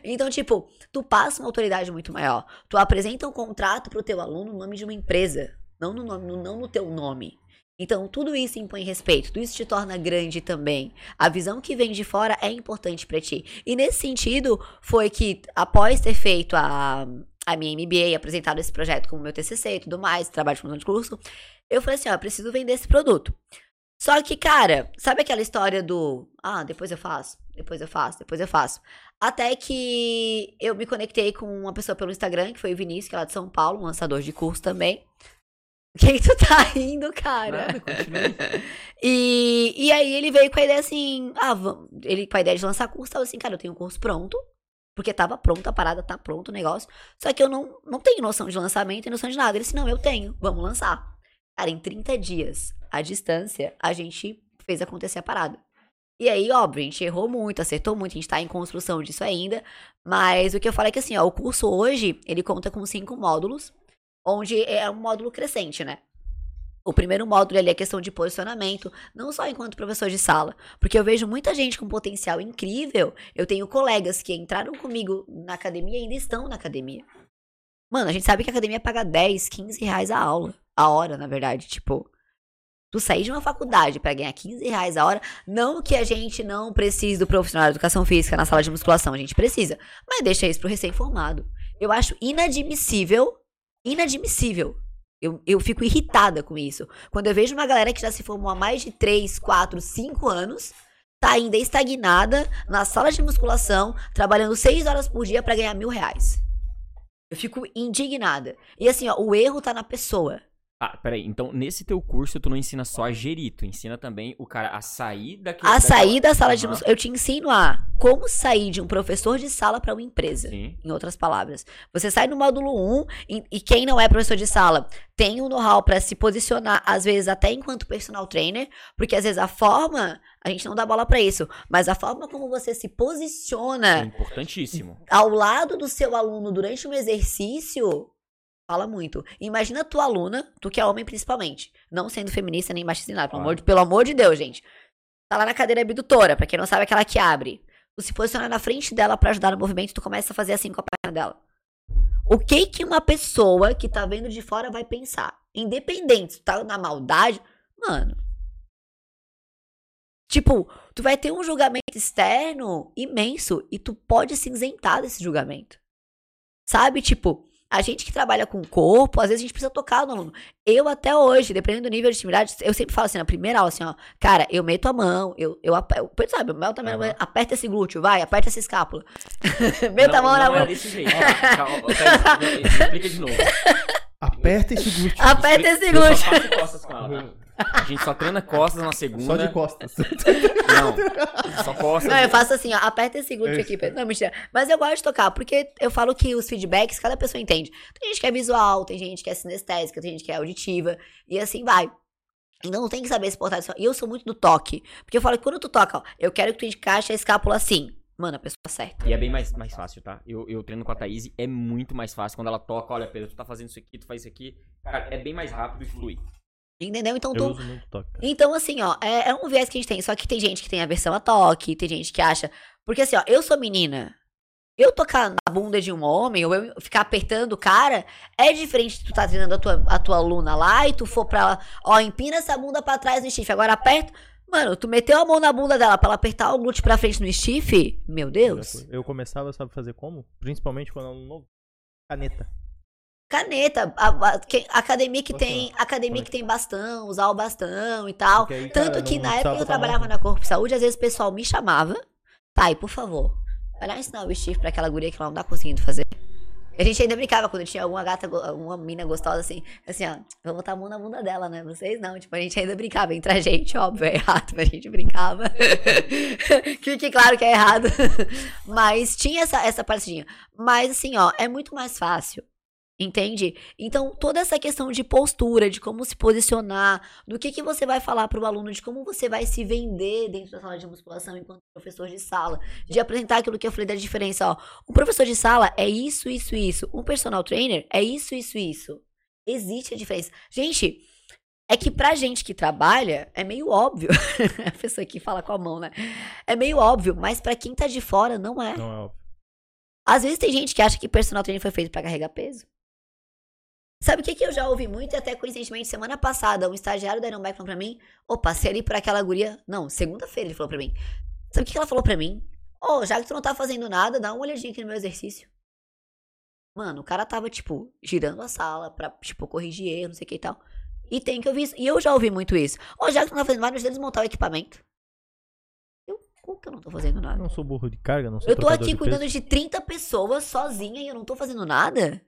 Então, tipo, tu passa uma autoridade muito maior. Tu apresenta um contrato pro teu aluno no nome de uma empresa. Não no, nome, não no teu nome. Então, tudo isso impõe respeito. Tudo isso te torna grande também. A visão que vem de fora é importante pra ti. E nesse sentido, foi que após ter feito a, a minha M B A, apresentado esse projeto como meu T C C e tudo mais, trabalho de conclusão de curso, eu falei assim, ó, eu preciso vender esse produto. Só que, cara, sabe aquela história do... Ah, depois eu faço, depois eu faço, depois eu faço. Até que eu me conectei com uma pessoa pelo Instagram, que foi o Vinícius, que é lá de São Paulo, um lançador de curso também. Quem tu tá rindo, cara? Nada, e, e aí ele veio com a ideia assim, ah, vamos, ele com a ideia de lançar curso, tava assim, cara, eu tenho um curso pronto, porque tava pronto, a parada tá pronto, o negócio, só que eu não, não tenho noção de lançamento e noção de nada. Ele disse, não, eu tenho, vamos lançar. Cara, em trinta dias, à distância, a gente fez acontecer a parada. E aí, óbvio, a gente errou muito, acertou muito, a gente tá em construção disso ainda, mas o que eu falo é que assim, ó, o curso hoje, ele conta com cinco módulos, onde é um módulo crescente, né? O primeiro módulo ali é a questão de posicionamento, não só enquanto professor de sala, porque eu vejo muita gente com potencial incrível. Eu tenho colegas que entraram comigo na academia e ainda estão na academia. Mano, a gente sabe que a academia paga dez, quinze reais a aula, a hora, na verdade, tipo... Tu sair de uma faculdade para ganhar quinze reais a hora, não que a gente não precise do profissional de educação física na sala de musculação, a gente precisa, mas deixa isso pro recém-formado. Eu acho inadmissível, inadmissível. Eu, eu fico irritada com isso. Quando eu vejo uma galera que já se formou há mais de três, quatro, cinco anos, tá ainda estagnada na sala de musculação, trabalhando seis horas por dia para ganhar mil reais. Eu fico indignada. E assim, ó, o erro tá na pessoa. Ah, peraí, então nesse teu curso tu não ensina só a gerir, tu ensina também o cara a sair daquele... A sair daquela... da sala uhum. de musculação. Eu te ensino a como sair de um professor de sala para uma empresa, sim, em outras palavras. Você sai no módulo um e, e quem não é professor de sala tem um know-how para se posicionar, às vezes até enquanto personal trainer, porque às vezes a forma, a gente não dá bola para isso, mas a forma como você se posiciona... É importantíssimo. Ao lado do seu aluno durante um exercício... Fala muito. Imagina tua aluna, tu que é homem principalmente, não sendo feminista nem machista nem nada, pelo, ah. amor de, pelo amor de Deus, gente. Tá lá na cadeira abdutora, pra quem não sabe, aquela que abre. Tu se posiciona na frente dela pra ajudar no movimento, tu começa a fazer assim com a perna dela. O que que uma pessoa que tá vendo de fora vai pensar? Independente, se tu tá na maldade, mano. Tipo, tu vai ter um julgamento externo imenso e tu pode se isentar desse julgamento. Sabe, tipo... A gente que trabalha com o corpo, às vezes a gente precisa tocar no aluno. Eu até hoje, dependendo do nível de intimidade, eu sempre falo assim, na primeira aula, assim, ó. Cara, eu meto a mão, eu, eu aperto, sabe? O Mel também uhum. aperta esse glúteo, vai, aperta essa escápula. Meto não, a mão não na mão. É desse jeito. Ó, calma, pera, explica de novo. Aperta esse glúteo. Aperta esse glúteo. Eu só faço costas com ela, né? A gente só treina costas na segunda. Só de costas. Não, só costas. Não, eu faço assim, ó, aperta esse glúteo aqui. Não, mentira. Mas eu gosto de tocar, porque eu falo que os feedbacks, cada pessoa entende. Tem gente que é visual, tem gente que é sinestésica, tem gente que é auditiva, e assim vai. Então não tem que saber se portar. E eu sou muito do toque, porque eu falo que quando tu toca, ó, eu quero que tu encaixe a escápula assim. Mano, a pessoa acerta. E é bem mais, mais fácil, tá? Eu, eu treino com a Thaise, é muito mais fácil. Quando ela toca, olha, Pedro, tu tá fazendo isso aqui, tu faz isso aqui. Cara, é bem mais rápido e flui. Entendeu? Então, tu... então assim, ó, é, é um viés que a gente tem. Só que tem gente que tem aversão a toque, tem gente que acha... Porque assim, ó, eu sou menina. Eu tocar na bunda de um homem, ou eu ficar apertando o cara, é diferente de tu tá treinando a tua, a tua aluna lá e tu for pra lá, ó, empina essa bunda pra trás no estife, agora aperta... Mano, tu meteu a mão na bunda dela pra ela apertar o glúteo pra frente no estife? Meu Deus. Eu começava, sabe fazer como? Principalmente quando era um novo. Caneta. Caneta, a, a, que, academia que tem, academia que tem bastão, usar o bastão e tal. Aí, tanto cara, que na época que eu trabalhava mal. Na Corpo de Saúde, às vezes o pessoal me chamava. Pai, por favor, vai lá ensinar o estife pra aquela guria que ela não tá conseguindo fazer. A gente ainda brincava quando tinha alguma gata, alguma mina gostosa assim, assim, ó, vou botar a mão na bunda dela, né? Vocês não, tipo, a gente ainda brincava, entre a gente, óbvio, é errado, mas a gente brincava. que, que claro que é errado. Mas tinha essa, essa parecidinha. Mas assim, ó, é muito mais fácil, entende? Então, toda essa questão de postura, de como se posicionar, do que, que você vai falar para o aluno, de como você vai se vender dentro da sala de musculação enquanto professor de sala, de apresentar aquilo que eu falei da diferença, ó. Um professor de sala é isso, isso, isso. Um personal trainer é isso, isso, isso. Existe a diferença. Gente, é que pra gente que trabalha, é meio óbvio. A pessoa que fala com a mão, né? É meio óbvio, mas pra quem tá de fora, não é. Não é óbvio. Às vezes tem gente que acha que personal trainer foi feito pra carregar peso. Sabe o que, que eu já ouvi muito? E até coincidentemente, semana passada, um estagiário da Ironback falou pra mim, ô, passei ali por aquela guria... Não, segunda-feira ele falou pra mim. Sabe o que, que ela falou pra mim? Ô, oh, já que tu não tá fazendo nada, dá uma olhadinha aqui no meu exercício. Mano, o cara tava, tipo, girando a sala pra, tipo, corrigir erro, não sei o que e tal. E tem que ouvir isso. E eu já ouvi muito isso. Ô, oh, já que tu não tá fazendo nada, deixa eu desmontar o equipamento. Eu, como que eu não tô fazendo nada? Eu não sou burro de carga, não sou trocador de peso. Eu tô aqui cuidando de trinta pessoas sozinha e eu não tô fazendo nada?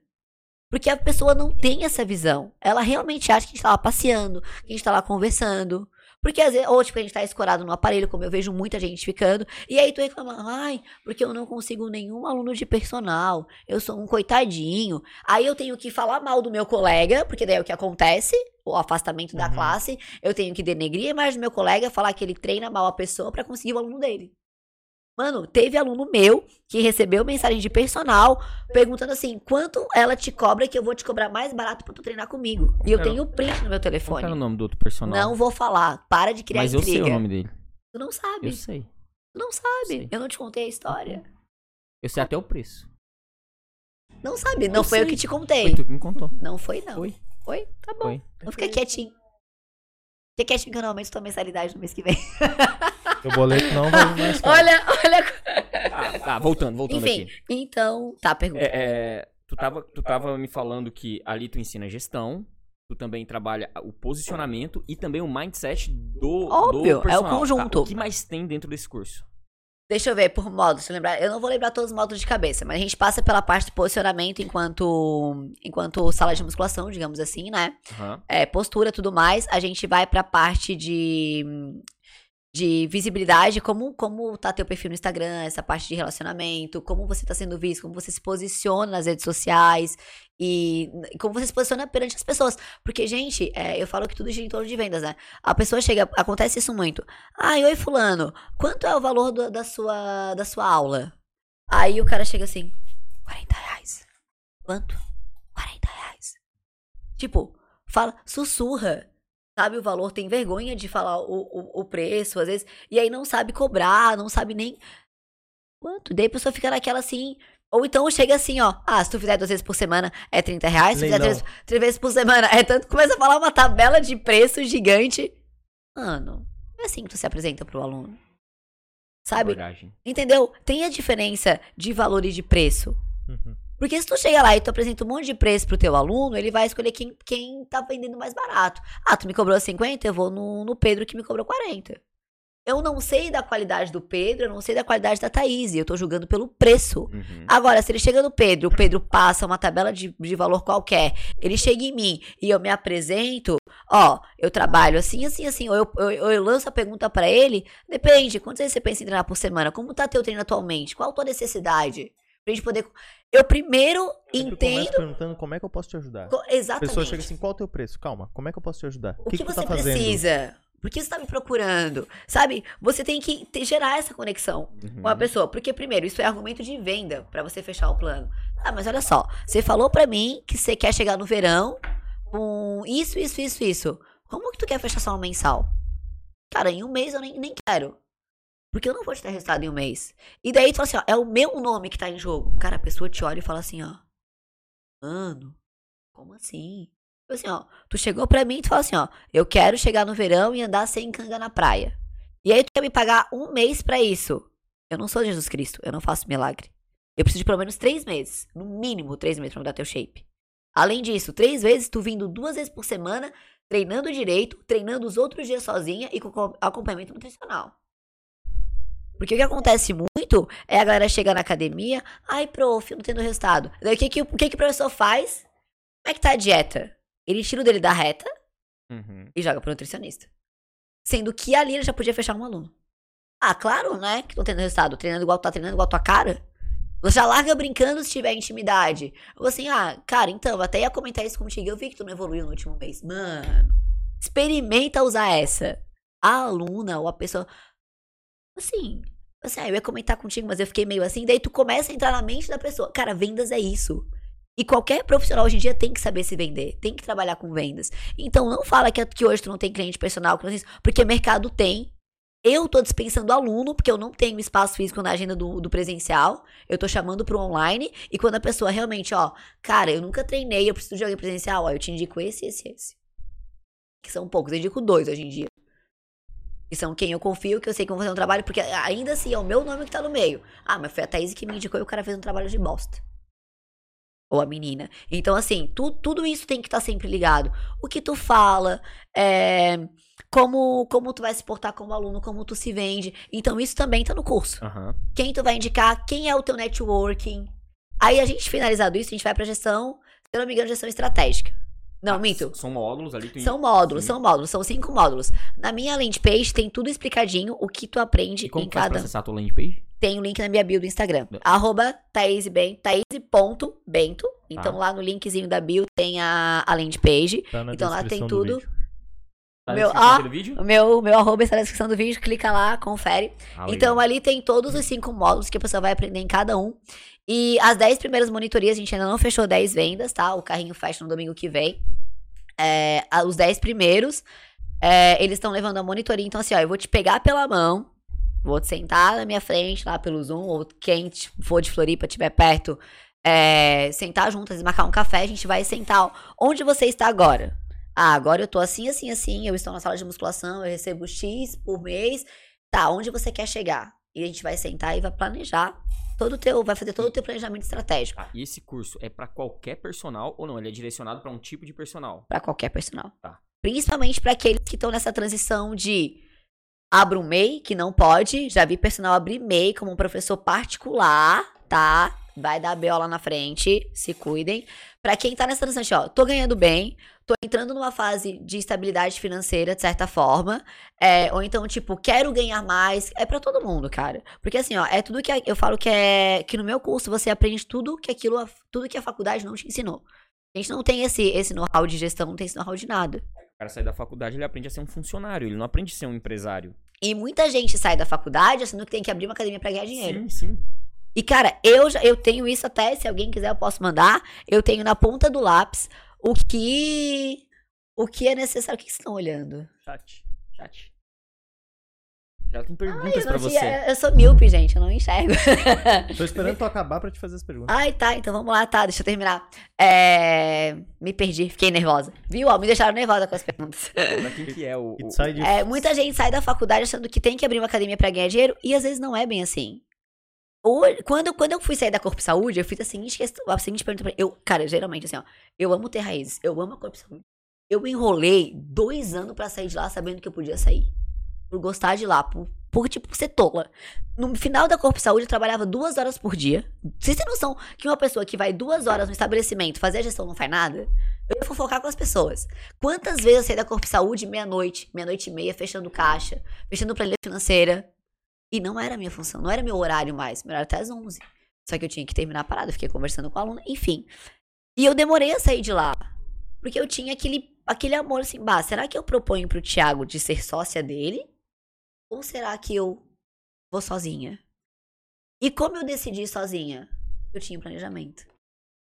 Porque a pessoa não tem essa visão. Ela realmente acha que a gente tá lá passeando, que a gente tá lá conversando. Porque às vezes, ou tipo, a gente tá escorado no aparelho, como eu vejo muita gente ficando. E aí tu reclama, ai, porque eu não consigo nenhum aluno de personal. Eu sou um coitadinho. Aí eu tenho que falar mal do meu colega, porque daí é o que acontece, o afastamento da uhum. classe. Eu tenho que denegrir a imagem do meu colega, falar que ele treina mal a pessoa pra conseguir o aluno dele. Mano, teve aluno meu que recebeu mensagem de personal perguntando assim, quanto ela te cobra que eu vou te cobrar mais barato pra tu treinar comigo? E eu, eu tenho o print no meu telefone. Qual é o nome do outro personal? Não vou falar, para de criar Mas intriga. Mas eu sei o nome dele. Tu não sabe. Eu sei. Tu não sabe. Sei. Eu não te contei a história. Eu sei até o preço. Não sabe, não eu foi sei. Eu que te contei. Foi tu que me contou. Não foi não. Foi? Foi? Tá bom. Foi. Não fica quietinho. Tem cash que eu não aumento tua mensalidade no mês que vem. Teu boleto não vai mais. Olha, olha. Ah, tá, voltando, voltando Enfim, aqui. Então, tá, pergunta. É, é, tu, tava, tu tava me falando que ali tu ensina gestão, tu também trabalha o posicionamento e também o mindset do Óbvio, do personal, é o conjunto. Tá? O que mais tem dentro desse curso? Deixa eu ver, por modos, se eu lembrar. Eu não vou lembrar todos os modos de cabeça, mas a gente passa pela parte do posicionamento enquanto, enquanto sala de musculação, digamos assim, né? Uhum. É, postura e tudo mais. A gente vai pra parte de, de visibilidade, como, como tá teu perfil no Instagram, essa parte de relacionamento, como você tá sendo visto, como você se posiciona nas redes sociais e como você se posiciona perante as pessoas. Porque, gente, é, eu falo que tudo gira em torno de vendas, né? A pessoa chega, acontece isso muito. Ai, oi fulano, quanto é o valor do, da, sua, da sua aula? Aí o cara chega assim, quarenta reais. Quanto? quarenta reais. Tipo, fala, sussurra. Sabe o valor, tem vergonha de falar o, o, o preço, às vezes. E aí não sabe cobrar, não sabe nem quanto. Daí a pessoa fica naquela assim... Ou então chega assim, ó, ah, se tu fizer duas vezes por semana é trinta reais, se tu fizer três, três vezes por semana é tanto, começa a falar uma tabela de preço gigante. Mano, não é assim que tu se apresenta pro aluno. Sabe? Coragem. Entendeu? Tem a diferença de valor e de preço. Uhum. Porque se tu chega lá e tu apresenta um monte de preço pro teu aluno, ele vai escolher quem, quem tá vendendo mais barato. Ah, tu me cobrou cinquenta, eu vou no, no Pedro que me cobrou quarenta. Eu não sei da qualidade do Pedro, eu não sei da qualidade da Thaise, eu tô julgando pelo preço. Uhum. Agora, se ele chega no Pedro, o Pedro passa uma tabela de, de valor qualquer, ele chega em mim e eu me apresento, ó, eu trabalho assim, assim, assim, ou eu, eu, eu lanço a pergunta pra ele, depende, quantas vezes você pensa em treinar por semana? Como tá teu treino atualmente? Qual a tua necessidade? Pra gente poder... Eu primeiro eu entendo... Eu perguntando como é que eu posso te ajudar. Co... Exatamente. A pessoa chega assim, qual é o teu preço? Calma, como é que eu posso te ajudar? O que, que, que você tá precisa? Fazendo? Por que você tá me procurando? Sabe? Você tem que te, gerar essa conexão uhum. com a pessoa. Porque, primeiro, isso é argumento de venda pra você fechar o plano. Ah, mas olha só. Você falou pra mim que você quer chegar no verão com isso, isso, isso, isso. Como que tu quer fechar só um mensal? Cara, em um mês eu nem, nem quero. Porque eu não vou te dar resultado em um mês. E daí tu fala assim, ó, é o meu nome que tá em jogo. Cara, a pessoa te olha e fala assim, ó. Mano, como assim? Assim, ó, tu chegou pra mim e tu fala assim, ó, eu quero chegar no verão e andar sem canga na praia. E aí tu quer me pagar um mês pra isso. Eu não sou Jesus Cristo, eu não faço milagre. Eu preciso de pelo menos três meses, no mínimo três meses pra mudar teu shape. Além disso, três vezes, tu vindo duas vezes por semana, treinando direito, treinando os outros dias sozinha e com acompanhamento nutricional. Porque o que acontece muito é a galera chegar na academia, ai prof, não tendo resultado. Daí o que que, o que que o professor faz? Como é que tá a dieta? Ele tira o dele da reta uhum. e joga pro nutricionista. Sendo que ali ele já podia fechar um aluno. Ah, claro, né? Que tô tendo resultado. Treinando igual tu tá treinando, igual tua cara. Você já larga brincando se tiver intimidade. Ou assim, ah, cara, então, eu até ia comentar isso contigo. Eu vi que tu não evoluiu no último mês. Mano, experimenta usar essa. A aluna ou a pessoa... Assim, assim, ah, eu ia comentar contigo, mas eu fiquei meio assim. Daí tu começa a entrar na mente da pessoa. Cara, vendas é isso. E qualquer profissional hoje em dia tem que saber se vender, tem que trabalhar com vendas. Então não fala que, que hoje tu não tem cliente personal, porque mercado tem. Eu tô dispensando aluno, porque eu não tenho espaço físico na agenda do, do presencial. Eu tô chamando pro online. E quando a pessoa realmente, ó, cara, eu nunca treinei, eu preciso de alguém presencial, ó, eu te indico esse, esse, esse. Que são poucos, eu indico dois hoje em dia. Que são quem eu confio, que eu sei que vão fazer um trabalho, porque ainda assim é o meu nome que tá no meio. Ah, mas foi a Thaise que me indicou e o cara fez um trabalho de bosta. Ou a menina. Então, assim, tu, tudo isso tem que estar tá sempre ligado. O que tu fala, é, como, como tu vai se portar como aluno, como tu se vende. Então, isso também tá no curso. Uhum. Quem tu vai indicar, quem é o teu networking. Aí, a gente finalizado isso, a gente vai pra gestão, se não me engano, gestão estratégica. Não, ah, minto. São módulos ali? Tem... São módulos, Sim. são módulos. São cinco módulos. Na minha landing page tem tudo explicadinho, o que tu aprende em cada... E como tu faz pra acessar a tua landing page? Tem o um link na minha bio do Instagram. Não. Arroba Thaise.bento. Thaise. Então ah. lá no linkzinho da bio tem a, a landing page. Tá na então lá tem tudo. Vídeo. Tá meu, ó, do vídeo? O meu, meu arroba está na descrição do vídeo. Clica lá, confere. Ah, então ali tem todos os cinco módulos que a pessoa vai aprender em cada um. E as dez primeiras monitorias, a gente ainda não fechou dez vendas, tá? O carrinho fecha no domingo que vem. É, os dez primeiros, é, eles estão levando a monitoria. Então assim, ó, eu vou te pegar pela mão. Vou te sentar na minha frente, lá pelo Zoom, ou quem for de Floripa, estiver perto, é, sentar juntas e marcar um café, a gente vai sentar onde você está agora. Ah, agora eu tô assim, assim, assim, eu estou na sala de musculação, eu recebo X por mês. Tá, onde você quer chegar? E a gente vai sentar e vai planejar todo o teu, vai fazer todo o teu planejamento estratégico. Ah, e esse curso é pra qualquer personal ou não? Ele é direcionado pra um tipo de personal? Pra qualquer personal. Tá. Principalmente pra aqueles que estão nessa transição de abro um M E I, que não pode. Já vi personal abrir M E I como um professor particular, tá? Vai dar B O lá na frente, se cuidem. Pra quem tá nessa transição de, ó, tô ganhando bem, tô entrando numa fase de estabilidade financeira, de certa forma, é, ou então, tipo, quero ganhar mais, é pra todo mundo, cara. Porque assim, ó, é tudo que eu falo que é, que no meu curso você aprende tudo que aquilo, tudo que a faculdade não te ensinou. A gente não tem esse, esse know-how de gestão, não tem esse know-how de nada. O cara sai da faculdade, ele aprende a ser um funcionário, ele não aprende a ser um empresário. E muita gente sai da faculdade achando que tem que abrir uma academia pra ganhar dinheiro. Sim, sim. E, cara, eu, já, eu tenho isso até, se alguém quiser eu posso mandar, eu tenho na ponta do lápis o que o que é necessário. O que vocês estão olhando? Chat, chat. Já tem perguntas Ai, pra você. Eu, eu sou míope, gente, eu não enxergo. Tô esperando tu acabar pra te fazer as perguntas. Ai, tá, então vamos lá, tá, deixa eu terminar. É... Me perdi, fiquei nervosa. Viu? Ó, me deixaram nervosa com as perguntas. Mas quem que é o... o... É, muita gente sai da faculdade achando que tem que abrir uma academia pra ganhar dinheiro e às vezes não é bem assim. Quando, quando eu fui sair da Corpo de Saúde, eu fiz a seguinte questão, a seguinte pergunta pra eu, cara, geralmente assim, ó, eu amo ter raízes, eu amo a Corpo de Saúde. Eu me enrolei dois anos pra sair de lá sabendo que eu podia sair. Por gostar de lá, por, por tipo, ser tola. No final da Corpo de Saúde, eu trabalhava duas horas por dia. Vocês têm noção que uma pessoa que vai duas horas no estabelecimento fazer a gestão não faz nada? Eu ia fofocar com as pessoas. Quantas vezes eu saí da Corpo de Saúde meia-noite, meia-noite e meia, fechando caixa, fechando planilha financeira. E não era a minha função, não era meu horário mais. Meu horário até às onze. Só que eu tinha que terminar a parada, eu fiquei conversando com a aluna, enfim. E eu demorei a sair de lá. Porque eu tinha aquele, aquele amor assim, bah, será que eu proponho pro Thiago de ser sócia dele? Ou será que eu vou sozinha? E como eu decidi sozinha? Eu tinha planejamento.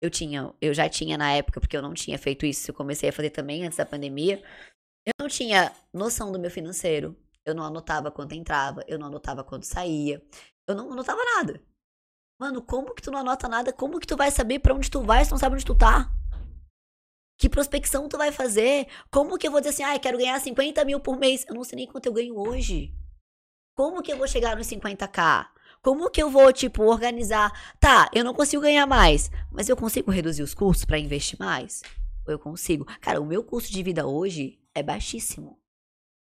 Eu, tinha, eu já tinha na época, porque eu não tinha feito isso, eu comecei a fazer também antes da pandemia. Eu não tinha noção do meu financeiro. Eu não anotava quanto entrava, eu não anotava quanto saía, eu não anotava nada. Mano, como que tu não anota nada? Como que tu vai saber pra onde tu vai se tu não sabe onde tu tá? Que prospecção tu vai fazer? Como que eu vou dizer assim, ah, eu quero ganhar cinquenta mil por mês? Eu não sei nem quanto eu ganho hoje. Como que eu vou chegar nos cinquenta mil? Como que eu vou, tipo, organizar? Tá, eu não consigo ganhar mais, mas eu consigo reduzir os custos pra investir mais? Eu consigo. Cara, o meu custo de vida hoje é baixíssimo.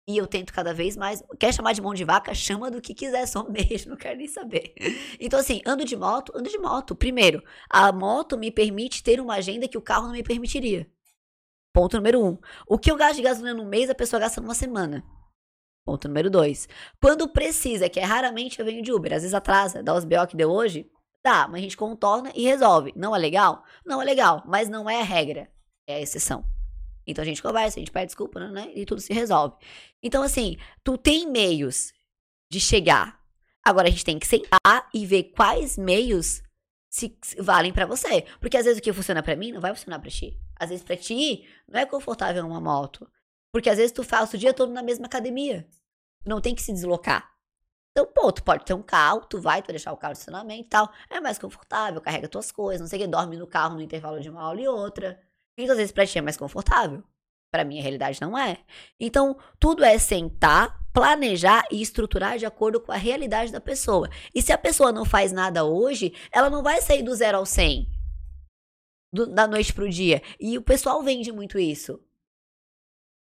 E eu tento cada vez mais... Quer chamar de mão de vaca? Chama do que quiser, só mesmo. Não quero nem saber. Então, assim, ando de moto? Ando de moto. Primeiro, a moto me permite ter uma agenda que o carro não me permitiria. Ponto número um. O que eu gasto de gasolina no mês, a pessoa gasta numa semana. Ponto número dois. Quando precisa, que é raramente eu venho de Uber. Às vezes atrasa, dá os B O que deu hoje. Tá, mas a gente contorna e resolve. Não é legal? Não é legal. Mas não é a regra. É a exceção. Então a gente conversa, a gente pede desculpa, né? E tudo se resolve. Então, assim, tu tem meios de chegar. Agora a gente tem que sentar e ver quais meios se, se valem pra você. Porque às vezes o que funciona pra mim não vai funcionar pra ti. Às vezes pra ti não é confortável uma moto. Porque às vezes tu faz o dia todo na mesma academia. Tu não tem que se deslocar. Então, pô, tu pode ter um carro, tu vai, tu vai deixar o carro no estacionamento e tal. É mais confortável, carrega tuas coisas, não sei o que, dorme no carro no intervalo de uma aula e outra. Então, às vezes, pra ti é mais confortável. Pra mim, a realidade não é. Então, tudo é sentar, planejar e estruturar de acordo com a realidade da pessoa. E se a pessoa não faz nada hoje, ela não vai sair do zero ao cem. Do, da noite pro dia. E o pessoal vende muito isso.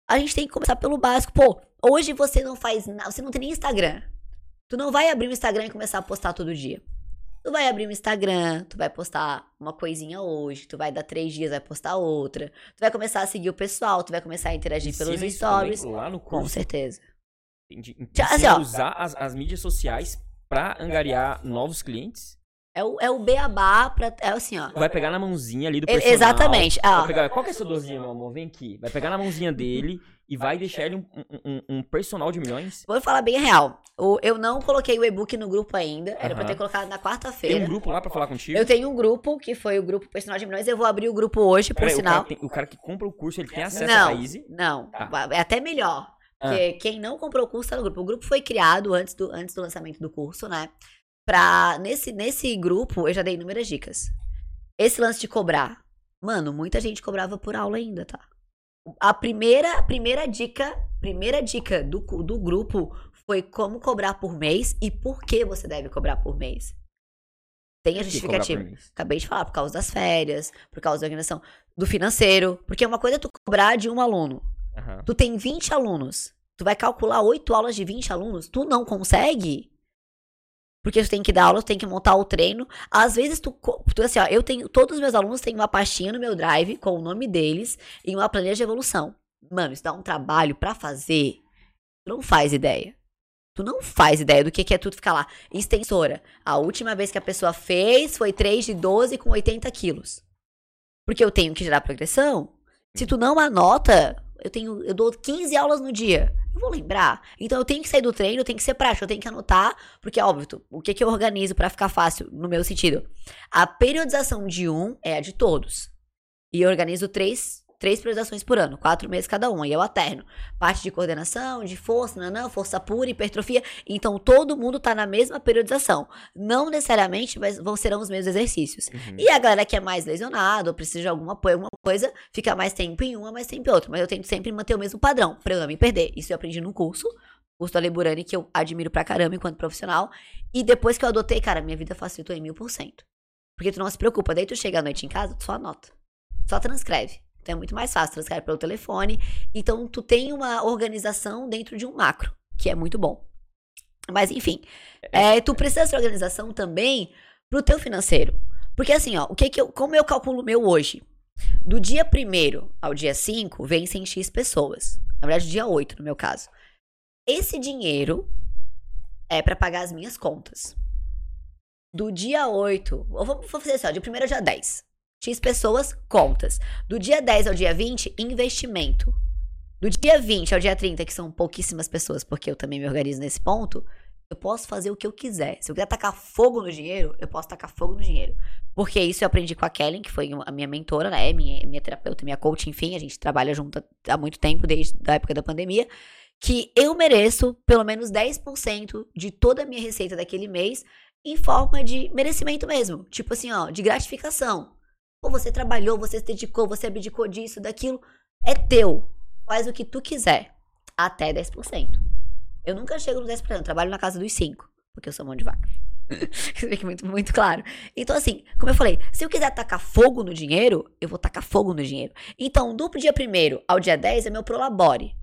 A gente tem que começar pelo básico. Pô, hoje você não faz nada. Você não tem nem Instagram. Tu não vai abrir um Instagram e começar a postar todo dia. Tu vai abrir um Instagram, tu vai postar uma coisinha hoje, tu vai dar três dias, vai postar outra. Tu vai começar a seguir o pessoal, tu vai começar a interagir pelos stories. Lá no curso. Com certeza. Entendi. Assim, ó, usar as, as mídias sociais pra angariar novos clientes. É o, é o beabá pra... É assim, ó. Vai pegar na mãozinha ali do personal. Exatamente. Ah, vai pegar, qual que é essa dorzinha, meu amor? Vem aqui. Vai pegar na mãozinha dele e vai deixar ele um, um, um personal de milhões. Vou falar bem a real. Eu não coloquei o e-book no grupo ainda. Era uhum. pra ter colocado na quarta-feira. Tem um grupo lá pra falar contigo? Eu tenho um grupo, que foi o grupo personal de milhões. Eu vou abrir o grupo hoje, por Pera, sinal. O cara, tem, o cara que compra o curso, ele tem acesso não, à Thaise? Não, tá. É até melhor. Porque ah. quem não comprou o curso tá no grupo. O grupo foi criado antes do, antes do lançamento do curso, né? Pra, nesse, nesse grupo, eu já dei inúmeras dicas. Esse lance de cobrar. Mano, muita gente cobrava por aula ainda, tá? a primeira, a primeira dica, primeira dica do, do grupo foi como cobrar por mês e por que você deve cobrar por mês. Tem a justificativa. Acabei de falar, por causa das férias, por causa da organização, do financeiro. Porque uma coisa é tu cobrar de um aluno. Uhum. Tu tem vinte alunos. Tu vai calcular oito aulas de vinte alunos. Tu não consegue. Porque tu tem que dar aula, tu tem que montar o treino. Às vezes tu... tu assim, ó, eu tenho... Todos os meus alunos têm uma pastinha no meu drive com o nome deles e uma planilha de evolução. Mano, isso dá um trabalho pra fazer. Tu não faz ideia. Tu não faz ideia do que, que é tu ficar lá. Extensora. A última vez que a pessoa fez foi três de doze com oitenta quilos. Porque eu tenho que gerar progressão. Se tu não anota, eu, tenho, eu dou quinze aulas no dia. Eu vou lembrar. Então eu tenho que sair do treino, eu tenho que ser prático, eu tenho que anotar. Porque, óbvio, tu, o que, que eu organizo pra ficar fácil, no meu sentido? A periodização de um é a de todos. E eu organizo três... Três priorizações por ano, quatro meses cada um, e eu alterno. Parte de coordenação, de força, nanã, força pura, hipertrofia. Então, todo mundo tá na mesma periodização. Não necessariamente mas vão serão os mesmos exercícios. Uhum. E a galera que é mais lesionada, ou precisa de algum apoio, alguma coisa, fica mais tempo em uma, mais tempo em outra. Mas eu tento sempre manter o mesmo padrão, pra eu não me perder. Isso eu aprendi num curso, o curso da Leburani, que eu admiro pra caramba enquanto profissional. E depois que eu adotei, cara, minha vida facilitou em mil por cento. Porque tu não se preocupa, daí tu chega à noite em casa, tu só anota. Só transcreve. Então é muito mais fácil transcrever pelo telefone. Então tu tem uma organização dentro de um macro, que é muito bom. Mas enfim, é, tu precisa dessa organização também pro teu financeiro. Porque assim, ó, o que que eu, como eu calculo o meu hoje? Do dia primeiro ao dia cinco, vencem X pessoas. Na verdade, dia oito, no meu caso. Esse dinheiro é para pagar as minhas contas. Do dia oito, eu vou, vou fazer assim, ó, dia primeiro ao dia dez. X pessoas, contas. Do dia dez ao dia vinte, investimento. Do dia vinte ao dia trinta, que são pouquíssimas pessoas, porque eu também me organizo nesse ponto, eu posso fazer o que eu quiser. Se eu quiser tacar fogo no dinheiro, eu posso tacar fogo no dinheiro. Porque isso eu aprendi com a Kellen, que foi a minha mentora, né? Minha, minha terapeuta, minha coach, enfim, a gente trabalha junto há muito tempo, desde a época da pandemia, que eu mereço pelo menos dez por cento de toda a minha receita daquele mês em forma de merecimento mesmo. Tipo assim, ó, de gratificação. Ou você trabalhou, você se dedicou, você abdicou disso, daquilo. É teu. Faz o que tu quiser. Até dez por cento. Eu nunca chego no dez por cento. Eu trabalho na casa dos cinco por cento. Porque eu sou mão de vaca. Isso fica muito, muito claro. Então, assim, como eu falei, se eu quiser tacar fogo no dinheiro, eu vou tacar fogo no dinheiro. Então, do dia primeiro ao dia dez é meu prolabore.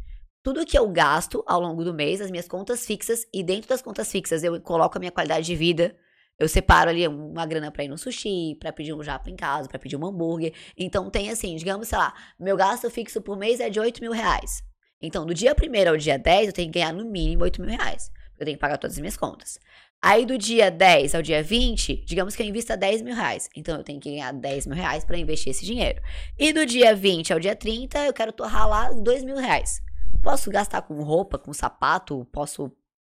Tudo que eu gasto ao longo do mês, as minhas contas fixas. E dentro das contas fixas, eu coloco a minha qualidade de vida. Eu separo ali uma grana pra ir no sushi, pra pedir um japa em casa, pra pedir um hambúrguer. Então tem assim, digamos, sei lá, meu gasto fixo por mês é de oito mil reais. Então do dia primeiro ao dia dez eu tenho que ganhar no mínimo oito mil reais. Eu tenho que pagar todas as minhas contas. Aí do dia dez ao dia vinte, digamos que eu invista dez mil reais. Então eu tenho que ganhar dez mil reais pra investir esse dinheiro. E do dia vinte ao dia trinta eu quero torrar lá dois mil reais. Posso gastar com roupa, com sapato, posso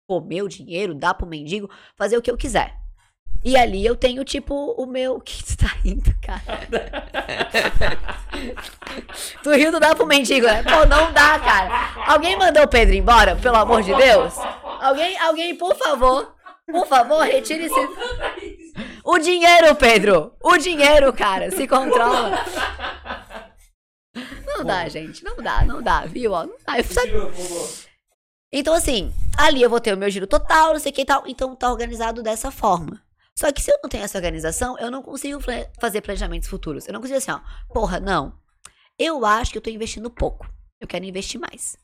comer o dinheiro, dar pro mendigo, fazer o que eu quiser. E ali eu tenho, tipo, o meu... O que tu tá rindo, cara? Tu riu, tu dá pro mendigo, né? Pô, não dá, cara. Alguém mandou o Pedro embora, pelo amor de Deus? Alguém, alguém, por favor. Por favor, retire esse... O dinheiro, Pedro. O dinheiro, cara. Se controla. Não dá, gente. Não dá, não dá, viu? Não dá. Eu só... Então, assim, ali eu vou ter o meu giro total, não sei o que e tal. Então, tá organizado dessa forma. Só que se eu não tenho essa organização, eu não consigo fazer planejamentos futuros. Eu não consigo assim, ó, porra, não. Eu acho que eu tô investindo pouco. Eu quero investir mais.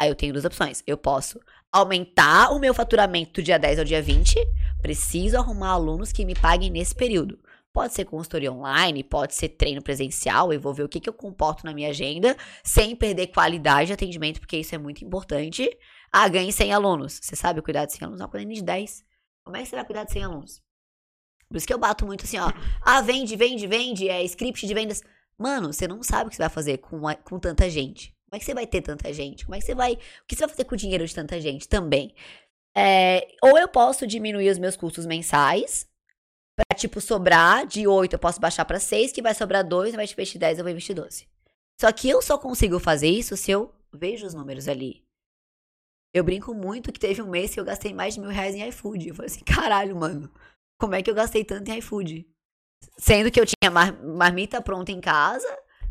Aí eu tenho duas opções. Eu posso aumentar o meu faturamento do dia dez ao dia vinte. Preciso arrumar alunos que me paguem nesse período. Pode ser consultoria online, pode ser treino presencial. Eu vou ver o que, que eu comporto na minha agenda, sem perder qualidade de atendimento, porque isso é muito importante. Ah, ganhe cem alunos. Você sabe cuidar de cem alunos? Não, cuidando de dez. Como é que você vai cuidar de cem alunos? Por isso que eu bato muito assim, ó. Ah, vende, vende, vende, é script de vendas. Mano, você não sabe o que você vai fazer com, uma, com tanta gente. Como é que você vai ter tanta gente? Como é que você vai... O que você vai fazer com o dinheiro de tanta gente também? É, ou eu posso diminuir os meus custos mensais pra, tipo, sobrar de oito, eu posso baixar pra seis, que vai sobrar dois, vai investir dez, eu vou investir doze. Só que eu só consigo fazer isso se eu vejo os números ali. Eu brinco muito que teve um mês que eu gastei mais de mil reais em iFood. Eu falei assim, caralho, mano. Como é que eu gastei tanto em iFood? Sendo que eu tinha mar marmita pronta em casa,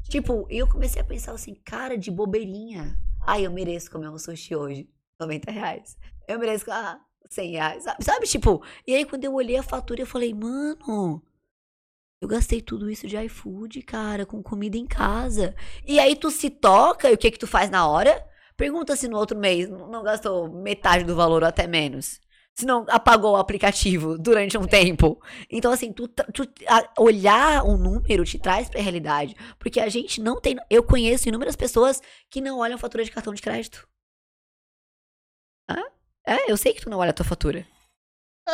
Tipo, eu comecei a pensar assim, cara, de bobeirinha. Ai, eu mereço comer um sushi hoje, noventa reais. Eu mereço, ah, cem reais, sabe? sabe? Tipo, e aí quando eu olhei a fatura, eu falei, mano, eu gastei tudo isso de iFood, cara, com comida em casa. E aí tu se toca, e o que que tu faz na hora? Pergunta se no outro mês não gastou metade do valor ou até menos. Se não apagou o aplicativo durante um tempo. Então, assim, tu, tu, a, olhar um número te traz pra realidade. Porque a gente não tem... Eu conheço inúmeras pessoas que não olham fatura de cartão de crédito. Hã? É, eu sei que tu não olha a tua fatura.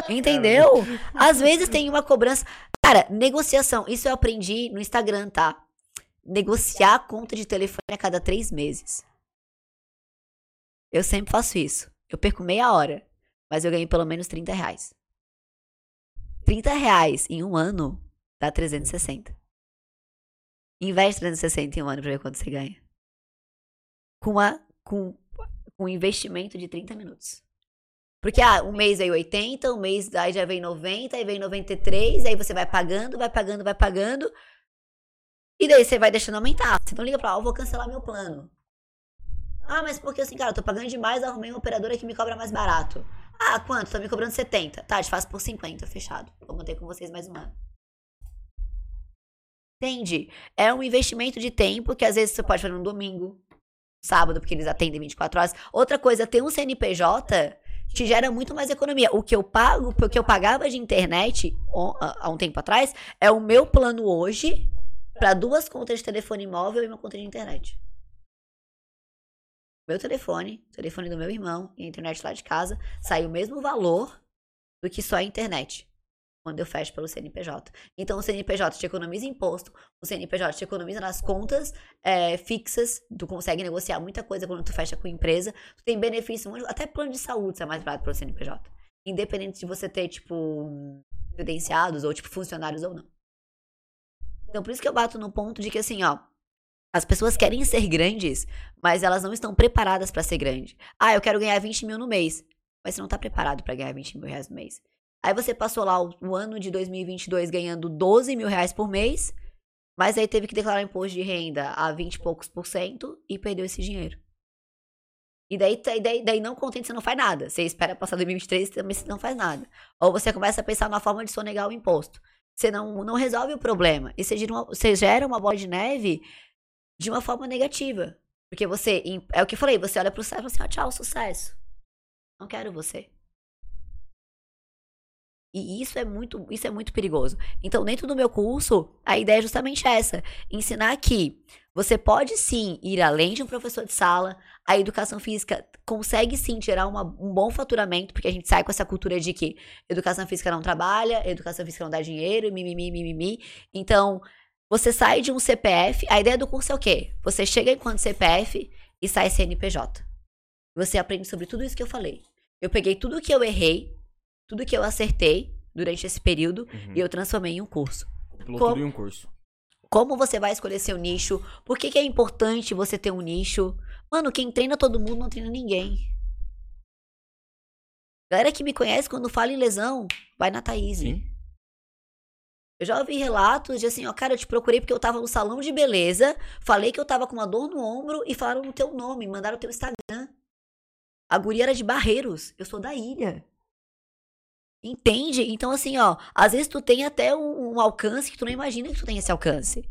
Entendeu? Às vezes tem uma cobrança... Cara, negociação. Isso eu aprendi no Instagram, tá? Negociar a conta de telefone a cada três meses. Eu sempre faço isso. Eu perco meia hora. Mas eu ganhei pelo menos trinta reais. trinta reais em um ano dá trezentos e sessenta. Investe trezentos e sessenta em um ano pra ver quanto você ganha. Com, uma, com, com um investimento de trinta minutos. Porque ah, um mês veio oitenta, um mês aí já veio noventa, aí veio noventa e três, aí você vai pagando, vai pagando, vai pagando. E daí você vai deixando aumentar. Você não liga pra, ó, eu vou cancelar meu plano. Ah, mas porque assim, cara, eu tô pagando demais, arrumei uma operadora que me cobra mais barato. Ah, quanto? Tô me cobrando setenta. Tá, te faço por cinquenta, fechado. Vou manter com vocês mais um ano. Entende? É um investimento de tempo que às vezes você pode fazer no domingo, sábado, porque eles atendem vinte e quatro horas. Outra coisa, ter um C N P J te gera muito mais economia. O que eu pago, o que eu pagava de internet há um tempo atrás, é o meu plano hoje para duas contas de telefone móvel e uma conta de internet. Meu telefone, telefone do meu irmão e a internet lá de casa, sai o mesmo valor do que só a internet quando eu fecho pelo C N P J. Então o C N P J te economiza imposto, o C N P J te economiza nas contas é, fixas, tu consegue negociar muita coisa quando tu fecha com empresa, tu tem benefício, até plano de saúde sai mais barato pelo C N P J, independente de você ter tipo credenciados ou tipo funcionários ou não. Então por isso que eu bato no ponto de que assim, ó, as pessoas querem ser grandes, mas elas não estão preparadas para ser grande. Ah, eu quero ganhar vinte mil no mês. Mas você não tá preparado para ganhar vinte mil reais no mês. Aí você passou lá o, o ano de dois mil e vinte e dois ganhando doze mil reais por mês, mas aí teve que declarar imposto de renda a vinte e poucos por cento e perdeu esse dinheiro. E daí, daí, daí não contente, você não faz nada. Você espera passar dois mil e vinte e três e também você não faz nada. Ou você começa a pensar numa forma de sonegar o imposto. Você não, não resolve o problema. E você gera uma, você gera uma bola de neve... de uma forma negativa. Porque você, é o que eu falei, você olha pro céu e fala assim, ó, tchau, sucesso. Não quero você. E isso é muito, isso é muito perigoso. Então, dentro do meu curso, a ideia é justamente essa. Ensinar que você pode sim ir além de um professor de sala, a educação física consegue sim gerar uma, um bom faturamento, porque a gente sai com essa cultura de que educação física não trabalha, educação física não dá dinheiro, mimimi, mimimi. Então... você sai de um C P F, a ideia do curso é o quê? Você chega enquanto C P F e sai C N P J. Você aprende sobre tudo isso que eu falei. Eu peguei tudo que eu errei, tudo que eu acertei durante esse período, uhum, e eu transformei em um curso. Como, tudo em um curso. Como você vai escolher seu nicho? Por que que é importante você ter um nicho? Mano, quem treina todo mundo não treina ninguém. Galera que me conhece, quando fala em lesão, vai na Thaise. Eu já ouvi relatos de assim, ó, cara, eu te procurei porque eu tava no salão de beleza, falei que eu tava com uma dor no ombro e falaram o teu nome, mandaram o teu Instagram. A guria era de Barreiros, eu sou da ilha. Entende? Então assim, ó, às vezes tu tem até um, um alcance que tu não imagina que tu tem esse alcance.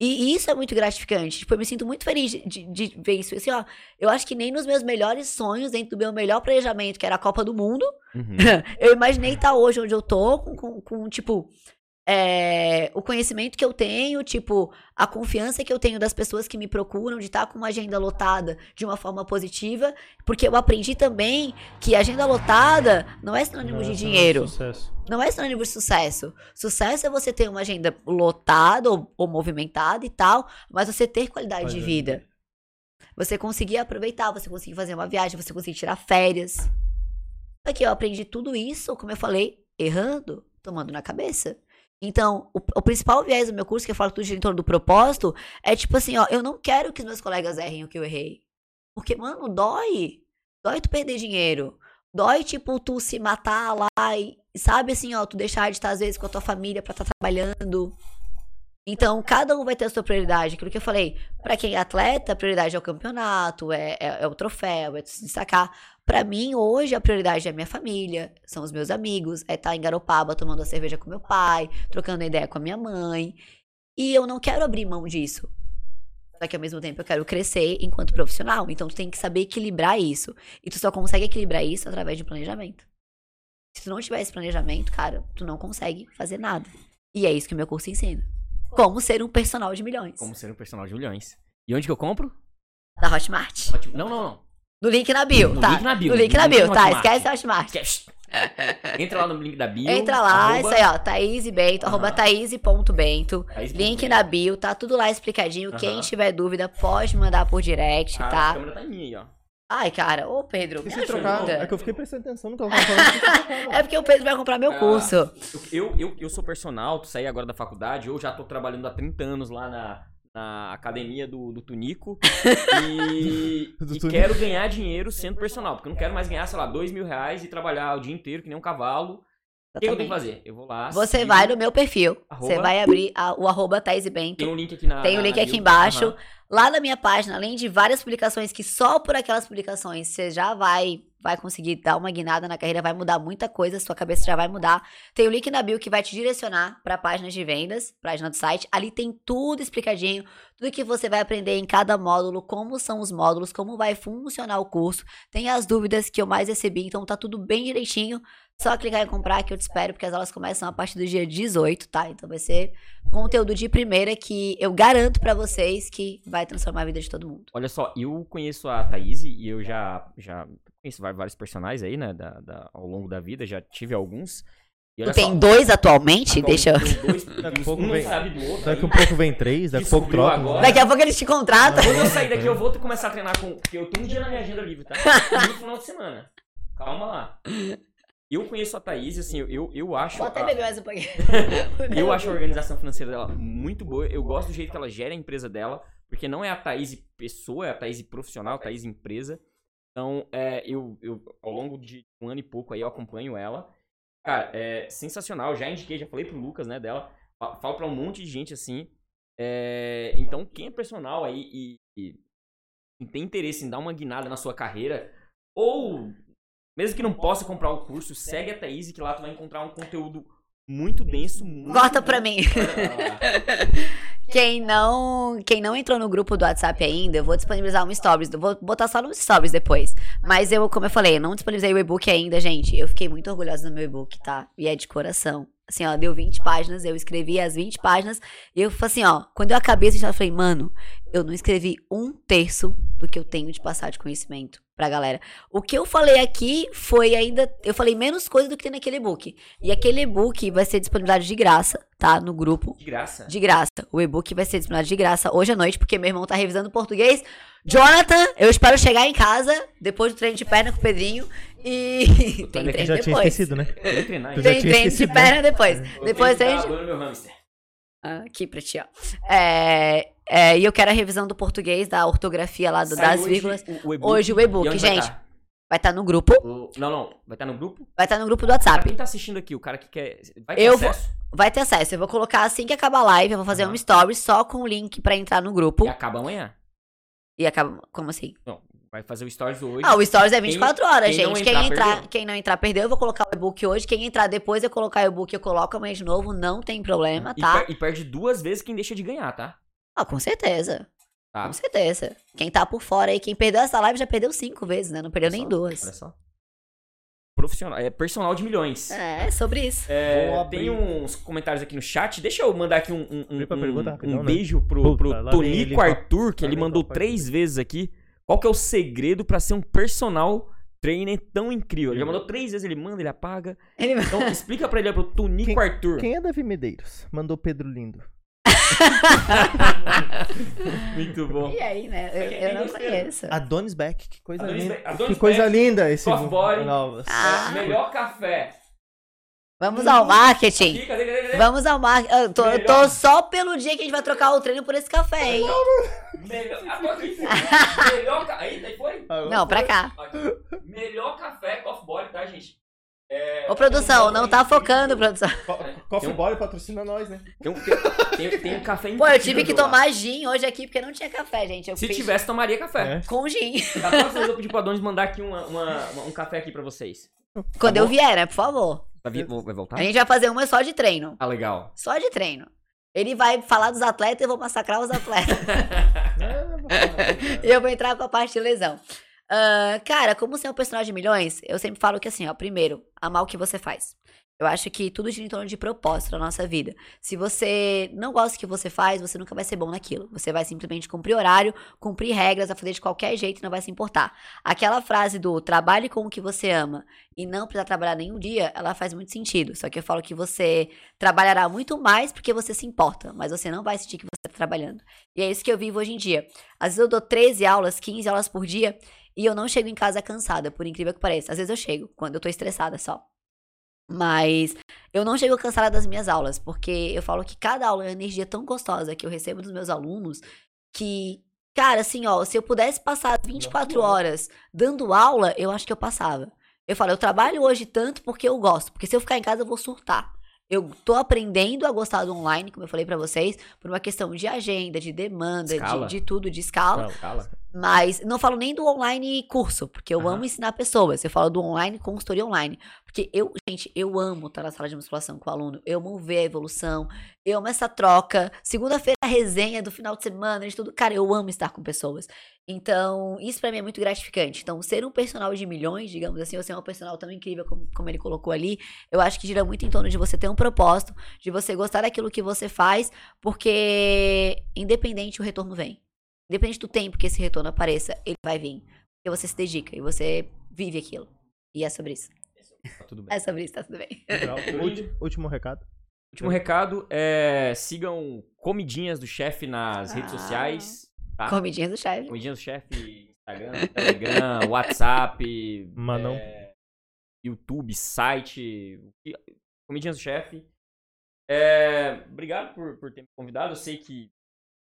E, e isso é muito gratificante, tipo, eu me sinto muito feliz de, de, de ver isso. Assim, ó, eu acho que nem nos meus melhores sonhos, dentro do meu melhor planejamento, que era a Copa do Mundo, uhum, eu imaginei estar hoje onde eu tô, com, com, com tipo... É, o conhecimento que eu tenho, tipo, a confiança que eu tenho das pessoas que me procuram, de estar com uma agenda lotada de uma forma positiva, porque eu aprendi também que agenda lotada não é sinônimo de dinheiro. Não é sinônimo de sucesso. Sucesso é você ter uma agenda lotada ou, ou movimentada e tal, mas você ter qualidade de vida. Você conseguir aproveitar, você conseguir fazer uma viagem, você conseguir tirar férias. Aqui eu aprendi tudo isso, como eu falei, errando, tomando na cabeça. Então, o, o principal viés do meu curso, que eu falo tudo em torno do propósito, é tipo assim, ó, eu não quero que os meus colegas errem o que eu errei. Porque, mano, dói. Dói tu perder dinheiro. Dói, tipo, tu se matar lá e, sabe, assim, ó, tu deixar de estar, às vezes, com a tua família pra estar trabalhando. Então, cada um vai ter a sua prioridade. Aquilo que eu falei, para quem é atleta, a prioridade é o campeonato, é, é, é o troféu, é se destacar. Para mim, hoje, a prioridade é a minha família, são os meus amigos, é estar em Garopaba tomando a cerveja com meu pai, trocando ideia com a minha mãe. E eu não quero abrir mão disso. Só que, ao mesmo tempo, eu quero crescer enquanto profissional. Então, tu tem que saber equilibrar isso. E tu só consegue equilibrar isso através de planejamento. Se tu não tiver esse planejamento, cara, tu não consegue fazer nada. E é isso que o meu curso ensina. Como ser um personal de milhões. Como ser um personal de milhões. E onde que eu compro? Na Hotmart. Hot... Não, não, não. No link na bio, no tá? No link na bio. No link na bio, tá? Esquece a Hotmart. Esquece. Entra lá no link da bio. Entra lá, arroba... isso aí, ó. Thaise Bento, uhum. arroba thaise ponto bento. Thaise. Link na bio, tá tudo lá explicadinho. Uhum. Quem tiver dúvida, pode mandar por direct, ah, tá? A câmera tá em mim, ó. Ai, cara, ô Pedro, me ajuda. É que eu fiquei prestando atenção no que eu tava falando. É porque o Pedro vai comprar meu ah, curso. Eu, eu, eu sou personal, saí agora da faculdade, eu já tô trabalhando há trinta anos lá na, na academia do, do Tonico. E, do, do e Tonico. Quero ganhar dinheiro sendo personal, porque eu não quero mais ganhar, sei lá, dois mil reais e trabalhar o dia inteiro que nem um cavalo. O que eu tenho que fazer? Eu vou lá. Você sigo, vai no meu perfil. Arroba, você vai abrir a, o arroba Thaise Bento. Tem um link aqui na. Tem um link na, aqui embaixo. Uhum. Lá na minha página, além de várias publicações que só por aquelas publicações você já vai, vai conseguir dar uma guinada na carreira, vai mudar muita coisa, sua cabeça já vai mudar. Tem o um link na bio que vai te direcionar para páginas de vendas, página do site. Ali tem tudo explicadinho, tudo que você vai aprender em cada módulo, como são os módulos, como vai funcionar o curso. Tem as dúvidas que eu mais recebi, então tá tudo bem direitinho. Só clicar em comprar que eu te espero, porque as aulas começam a partir do dia dezoito, tá? Então vai ser conteúdo de primeira que eu garanto pra vocês que vai transformar a vida de todo mundo. Olha só, eu conheço a Thaise e eu já, já conheço vários personagens aí, né? Da, da, ao longo da vida, já tive alguns. Tu tem só, dois atualmente? Deixa eu... Dois, daqui a pouco um vem, sabe do outro. Daqui a pouco vem três, daqui a pouco troca. Agora. Daqui a pouco eles te contratam. Quando eu sair daqui eu vou começar a treinar com... Porque eu tô um dia na minha agenda livre, tá? No final de semana. Calma lá. Eu conheço a Thaise, assim, eu, eu acho... Vou até beber mais um pouquinho. Eu acho a organização financeira dela muito boa. Eu gosto do jeito que ela gera a empresa dela, porque não é a Thaise pessoa, é a Thaise profissional, a Thaise empresa. Então, é, eu, eu, ao longo de um ano e pouco aí, eu acompanho ela. Cara, é sensacional. Já indiquei, já falei pro Lucas, né, dela. Falo pra um monte de gente, assim. É, então, quem é personal aí e, e, e tem interesse em dar uma guinada na sua carreira, ou... Mesmo que não possa comprar o curso, segue a Thaise, que lá tu vai encontrar um conteúdo muito denso. Muito Corta denso. Pra mim. Quem não, quem não entrou no grupo do WhatsApp ainda, eu vou disponibilizar um stories. Vou botar só nos stories depois. Mas eu, como eu falei, eu não disponibilizei o e-book ainda, gente. Eu fiquei muito orgulhosa do meu e-book, tá? E é de coração. Assim, ó, deu vinte páginas, eu escrevi as vinte páginas. E eu falei assim, ó, quando eu acabei, eu falei, mano, eu não escrevi um terço do que eu tenho de passar de conhecimento pra galera. O que eu falei aqui foi ainda... Eu falei menos coisa do que tem naquele e-book. E aquele e-book vai ser disponibilizado de graça, tá? No grupo. De graça? De graça. O e-book vai ser disponibilizado de graça hoje à noite, porque meu irmão tá revisando português. Jonathan, eu espero chegar em casa, depois do treino de perna com o Pedrinho. E tem treino já depois. Tinha esquecido, né? Tem treino de perna depois. Eu depois treino de... Meu hamster. Ah, aqui pra ti, ó. É... É, e eu quero a revisão do português, da ortografia lá do, das hoje vírgulas. O, o hoje o e-book, gente. Vai estar tá no grupo. O, não, não. Vai estar tá no grupo? Vai estar tá no grupo do WhatsApp. Quem tá assistindo aqui, o cara que quer... Vai ter eu acesso? Vou, vai ter acesso. Eu vou colocar assim que acabar a live, eu vou fazer uhum. um story só com o link pra entrar no grupo. E acaba amanhã. E acaba... Como assim? Não. Vai fazer o Stories hoje. Ah, o Stories é vinte e quatro horas, gente. Não entrar, quem, entrar, quem não entrar, perdeu. Eu vou colocar o e-book hoje. Quem entrar depois, eu colocar o e-book, eu coloco amanhã de novo. Não tem problema, e tá? Per- e perde duas vezes quem deixa de ganhar, tá? Ah, com certeza. Tá. Com certeza. Quem tá por fora aí, quem perdeu essa live já perdeu cinco vezes, né? Não perdeu nem duas. Olha só. Profissional, é personal de milhões. É, sobre isso. É, tem uns comentários aqui no chat. Deixa eu mandar aqui um, um, um, um, um beijo pro, pro Tonico Arthur, que ele mandou três vezes aqui. Qual que é o segredo pra ser um personal trainer tão incrível? Ele já mandou três vezes, ele manda, ele apaga. Ele... Então explica pra ele, pro Tonico quem, Arthur. Quem é Davi Medeiros? Mandou Pedro Lindo. Muito bom. E aí, né? Eu, eu não conheço. Adonis Beck, que coisa Adonis linda. Be- que coisa Beck, linda esse Coffee Body. Ah. Melhor café. Vamos hum. ao marketing. Aqui, cadê, cadê, cadê? Vamos ao marketing. Eu tô, eu tô só pelo dia que a gente vai trocar o treino por esse café, hein? Melhor, melhor, aí, daí foi? Não, pra cá. Melhor café Coffee Body, tá, gente? É... Ô, produção, não tá focando, produção. Coffee Body patrocina nós, né? Tem um, tem, tem, tem um café em... Pô, eu tive que tomar lá. Gin hoje aqui, porque não tinha café, gente. Eu Se pedi... tivesse, tomaria café. É. Com gin. Agora eu pedi pra Dons mandar aqui uma, uma, um café aqui pra vocês. Quando tá eu vier, né? Por favor. Vai, vir, vai voltar? A gente vai fazer uma só de treino. Ah, legal. Só de treino. Ele vai falar dos atletas e eu vou massacrar os atletas. E eu vou entrar com a parte de lesão. Uh, cara, como ser um personagem de milhões, eu sempre falo que assim, ó, primeiro, amar o que você faz. Eu acho que tudo gira em torno de propósito na nossa vida. Se você não gosta do que você faz, você nunca vai ser bom naquilo. Você vai simplesmente cumprir horário, cumprir regras, a fazer de qualquer jeito e não vai se importar. Aquela frase do trabalhe com o que você ama e não precisar trabalhar nenhum dia, ela faz muito sentido. Só que eu falo que você trabalhará muito mais porque você se importa, mas você não vai sentir que você está trabalhando. E é isso que eu vivo hoje em dia. Às vezes eu dou treze aulas, quinze aulas por dia e eu não chego em casa cansada, por incrível que pareça. Às vezes eu chego, quando eu tô estressada só. Mas eu não chego cansada das minhas aulas, porque eu falo que cada aula é uma energia tão gostosa que eu recebo dos meus alunos, que, cara, assim, ó, se eu pudesse passar vinte e quatro horas dando aula, eu acho que eu passava. Eu falo, eu trabalho hoje tanto porque eu gosto, porque se eu ficar em casa eu vou surtar. Eu tô aprendendo a gostar do online, como eu falei pra vocês, por uma questão de agenda, de demanda, de, de tudo, de escala. Não, escala. Mas não falo nem do online curso, porque eu uhum. amo ensinar pessoas. Eu falo do online, consultoria online. Porque eu, gente, eu amo estar na sala de musculação com o aluno. Eu amo ver a evolução. Eu amo essa troca. Segunda-feira, a resenha do final de semana, de tudo. Cara, eu amo estar com pessoas. Então, isso pra mim é muito gratificante. Então, ser um personal de milhões, digamos assim, ou ser um personal tão incrível como, como ele colocou ali, eu acho que gira muito em torno de você ter um propósito, de você gostar daquilo que você faz, porque independente o retorno vem. Independente do tempo que esse retorno apareça, ele vai vir. Porque você se dedica e você vive aquilo. E é sobre isso. Tá tudo bem. É sobre isso, tá tudo bem. Último, último recado. Último recado é sigam Comidinhas do Chefe nas ah. redes sociais. Tá. Comidinhas do Chefe. Comidinhas do Chefe, Instagram, Telegram, WhatsApp, Mano. É, YouTube, site. Comidinhas do Chefe. É, obrigado por, por ter me convidado. Eu sei que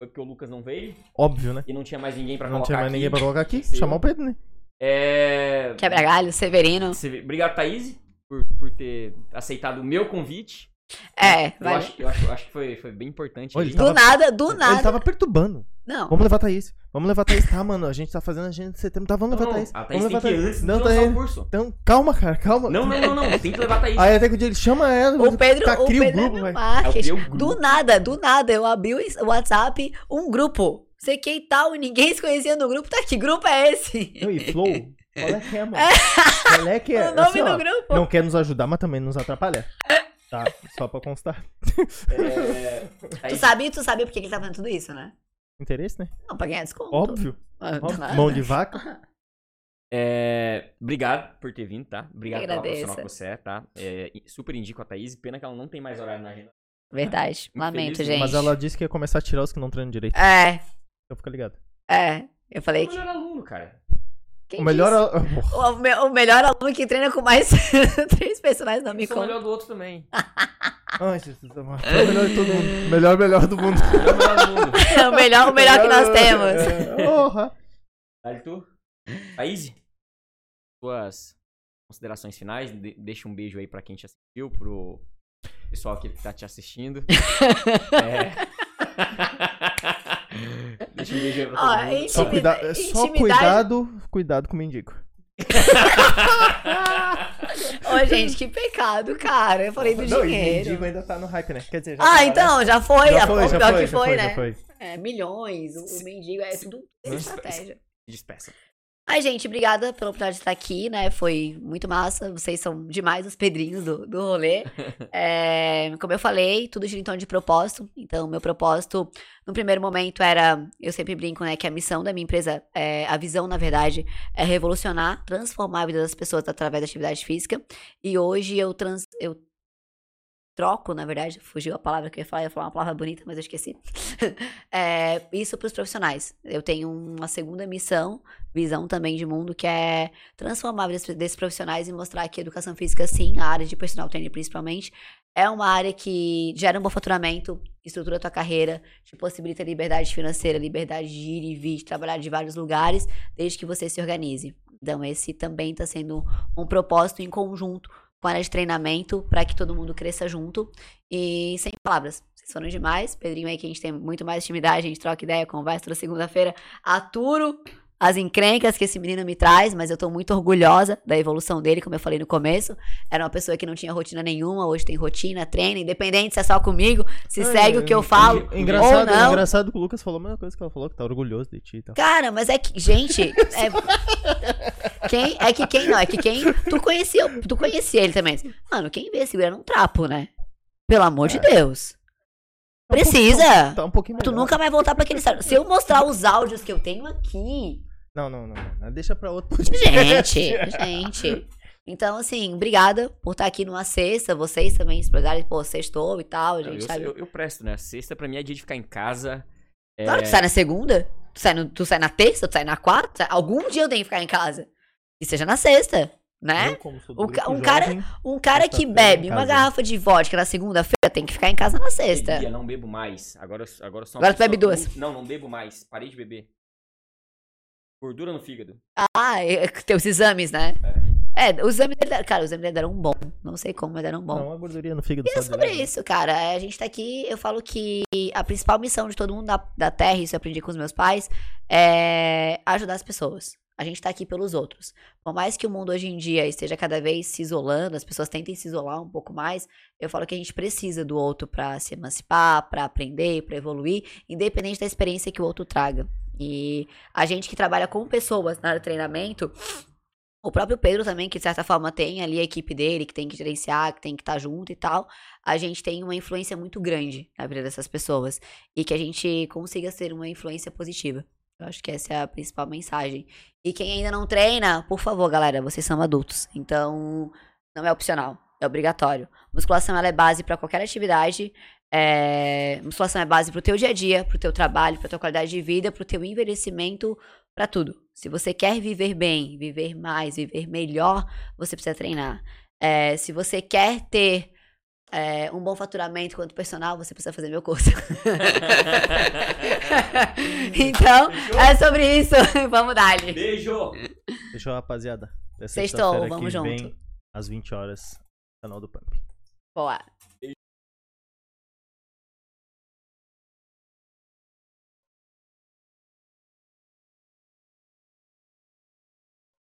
foi porque o Lucas não veio. Óbvio, né? E não tinha mais ninguém pra não colocar aqui. Não tinha mais aqui. ninguém pra colocar aqui. Sim. Chamar o Pedro, né? É... Quebra galho, Severino. Obrigado, Thaise, por, por ter aceitado o meu convite. É, eu vai. Acho, eu acho, eu acho que foi, foi bem importante. Ô, do tava, nada, do ele nada. Ele tava perturbando. Não. Vamos levar a Thaise. Vamos levar a Thaise. Tá, mano, a gente tá fazendo a gente de setembro. Tá, vamos não, levar a Thaise. A Thaise vamos tem levar que antes não, tá o curso. Então, calma, cara, calma. Não, não, não, não. Tem que levar a Thaise. Aí até que o dia ele chama ela. O Pedro, tá, o cria Pedro o grupo, é marketing. É do nada, do nada. Eu abri o WhatsApp, um grupo. Sei que e tal, e ninguém se conhecia no grupo. Tá, que grupo é esse? Não, e Flow? Qual é que é, mano? É. Qual é que é? O nome assim, do ó, grupo. Não quer nos ajudar, mas também nos atrapalha. Tá, só pra constar. É... Tu sabia, tu sabia por que ele tá fazendo tudo isso, né? Interesse, né? Não, pra ganhar desconto. Óbvio. Ah, óbvio. Claro. Mão de vaca. É... Obrigado por ter vindo, tá? Obrigado pela profissional que você é, tá? É... Super indico a Thaise. Pena que ela não tem mais horário na agenda. Verdade. Muito lamento, feliz, gente. Mas ela disse que ia começar a tirar os que não treinam direito. É. Então fica ligado. É. Eu falei que... O melhor aluno, cara. O melhor, al... o, me... o melhor aluno que treina com mais três personagens na minha conta. O melhor do outro também. Ai, Jesus amado. O melhor de todo mundo. Melhor, melhor do mundo. Melhor, melhor do mundo. É o melhor, o melhor que nós temos. Porra. Aí tu, Thaise, suas considerações finais. De- deixa um beijo aí pra quem te assistiu, pro pessoal que tá te assistindo. É... Deixa eu beijar pra todo mundo. Ó, só cuida- é só cuidado, cuidado com o mendigo. Ô, gente, que pecado, cara. Eu falei do não, dinheiro. O mendigo ainda tá no hype, né? Quer dizer, já ah, tá, então, né? já foi. Já foi, a... já pior foi, que foi, já foi né? Já foi. É, milhões, o mendigo é tudo estratégia. Despeça. Ai, gente, obrigada pela oportunidade de estar aqui, né? Foi muito massa. Vocês são demais os pedrinhos do, do rolê. É, como eu falei, tudo gira em torno de propósito. Então, meu propósito, no primeiro momento, era... Eu sempre brinco, né? Que a missão da minha empresa, é, a visão, na verdade, é revolucionar, transformar a vida das pessoas através da atividade física. E hoje eu trans... Eu troco, na verdade, fugiu a palavra que eu ia falar, eu ia falar uma palavra bonita, mas eu esqueci. É, isso para os profissionais. Eu tenho uma segunda missão, visão também de mundo, que é transformar a vida desses profissionais e mostrar que a educação física, sim, a área de personal trainer principalmente, é uma área que gera um bom faturamento, estrutura a tua carreira, te possibilita liberdade financeira, liberdade de ir e vir, de trabalhar de vários lugares, desde que você se organize. Então, esse também está sendo um propósito em conjunto com área de treinamento para que todo mundo cresça junto. E sem palavras, vocês foram demais. Pedrinho aí que a gente tem muito mais intimidade, a gente troca ideia, conversa toda segunda-feira. Aturo as encrencas que esse menino me traz, mas eu tô muito orgulhosa da evolução dele, como eu falei no começo. Era uma pessoa que não tinha rotina nenhuma, hoje tem rotina, treina, independente se é só comigo, se é, segue é, o que eu falo é, é, engraçado, ou não. É engraçado que o Lucas falou a mesma coisa que ela falou, que tá orgulhoso de ti e tal. Cara, mas é que, gente, é, quem, é que quem não, é que quem, tu conhecia, tu conhecia ele também. Mano, quem vê esse segurando um trapo, né? Pelo amor é. de Deus. Precisa. Tá um pouquinho, tá um pouquinho tu nunca vai voltar pra aquele... Se eu mostrar os áudios que eu tenho aqui... Não, não, não, não. Deixa pra outro podcast. Gente, gente. Então, assim, obrigada por estar aqui numa sexta. Vocês também explicarem, pô, sextou e tal. A gente eu, sabe... eu, eu presto, né? A sexta pra mim é dia de ficar em casa. É... Claro, tu sai na segunda. Tu sai, no, tu sai na terça, tu sai na quarta. Sai... Algum dia eu tenho que ficar em casa. E seja na sexta, né? Eu, como sou do um, grupo um, jovem, cara, um cara que bebe uma garrafa de vodka na segunda-feira tem que ficar em casa na sexta. Dia, não bebo mais. Agora, agora, só agora tu bebe duas. Muito... Não, não bebo mais. Parei de beber. Gordura no fígado. Ah, tem os exames, né? É, é os exames dele, cara, os exames dele deram um bom. Não sei como, mas deram um bom. Não, uma gordurinha no fígado. E é sobre isso, cara. A gente tá aqui, eu falo que a principal missão de todo mundo da, da Terra, isso eu aprendi com os meus pais, é ajudar as pessoas. A gente tá aqui pelos outros. Por mais que o mundo hoje em dia esteja cada vez se isolando, as pessoas tentem se isolar um pouco mais, eu falo que a gente precisa do outro pra se emancipar, pra aprender, pra evoluir, independente da experiência que o outro traga. E a gente que trabalha com pessoas na área de treinamento, o próprio Pedro também, que de certa forma tem ali a equipe dele, que tem que gerenciar, que tem que estar junto e tal, a gente tem uma influência muito grande na vida dessas pessoas e que a gente consiga ser uma influência positiva. Eu acho que essa é a principal mensagem. E quem ainda não treina, por favor, galera, vocês são adultos, então não é opcional, é obrigatório. Musculação ela é base para qualquer atividade. É, musculação é base pro teu dia a dia, pro teu trabalho, pra tua qualidade de vida, pro teu envelhecimento, pra tudo. Se você quer viver bem, viver mais, viver melhor, você precisa treinar. É, se você quer ter é, um bom faturamento quanto personal, você precisa fazer meu curso. Então, fechou? É sobre isso. Vamos dar-lhe. Beijo! Fechou, rapaziada. Sextou, vamos junto. Às vinte horas, canal do Pump. Boa.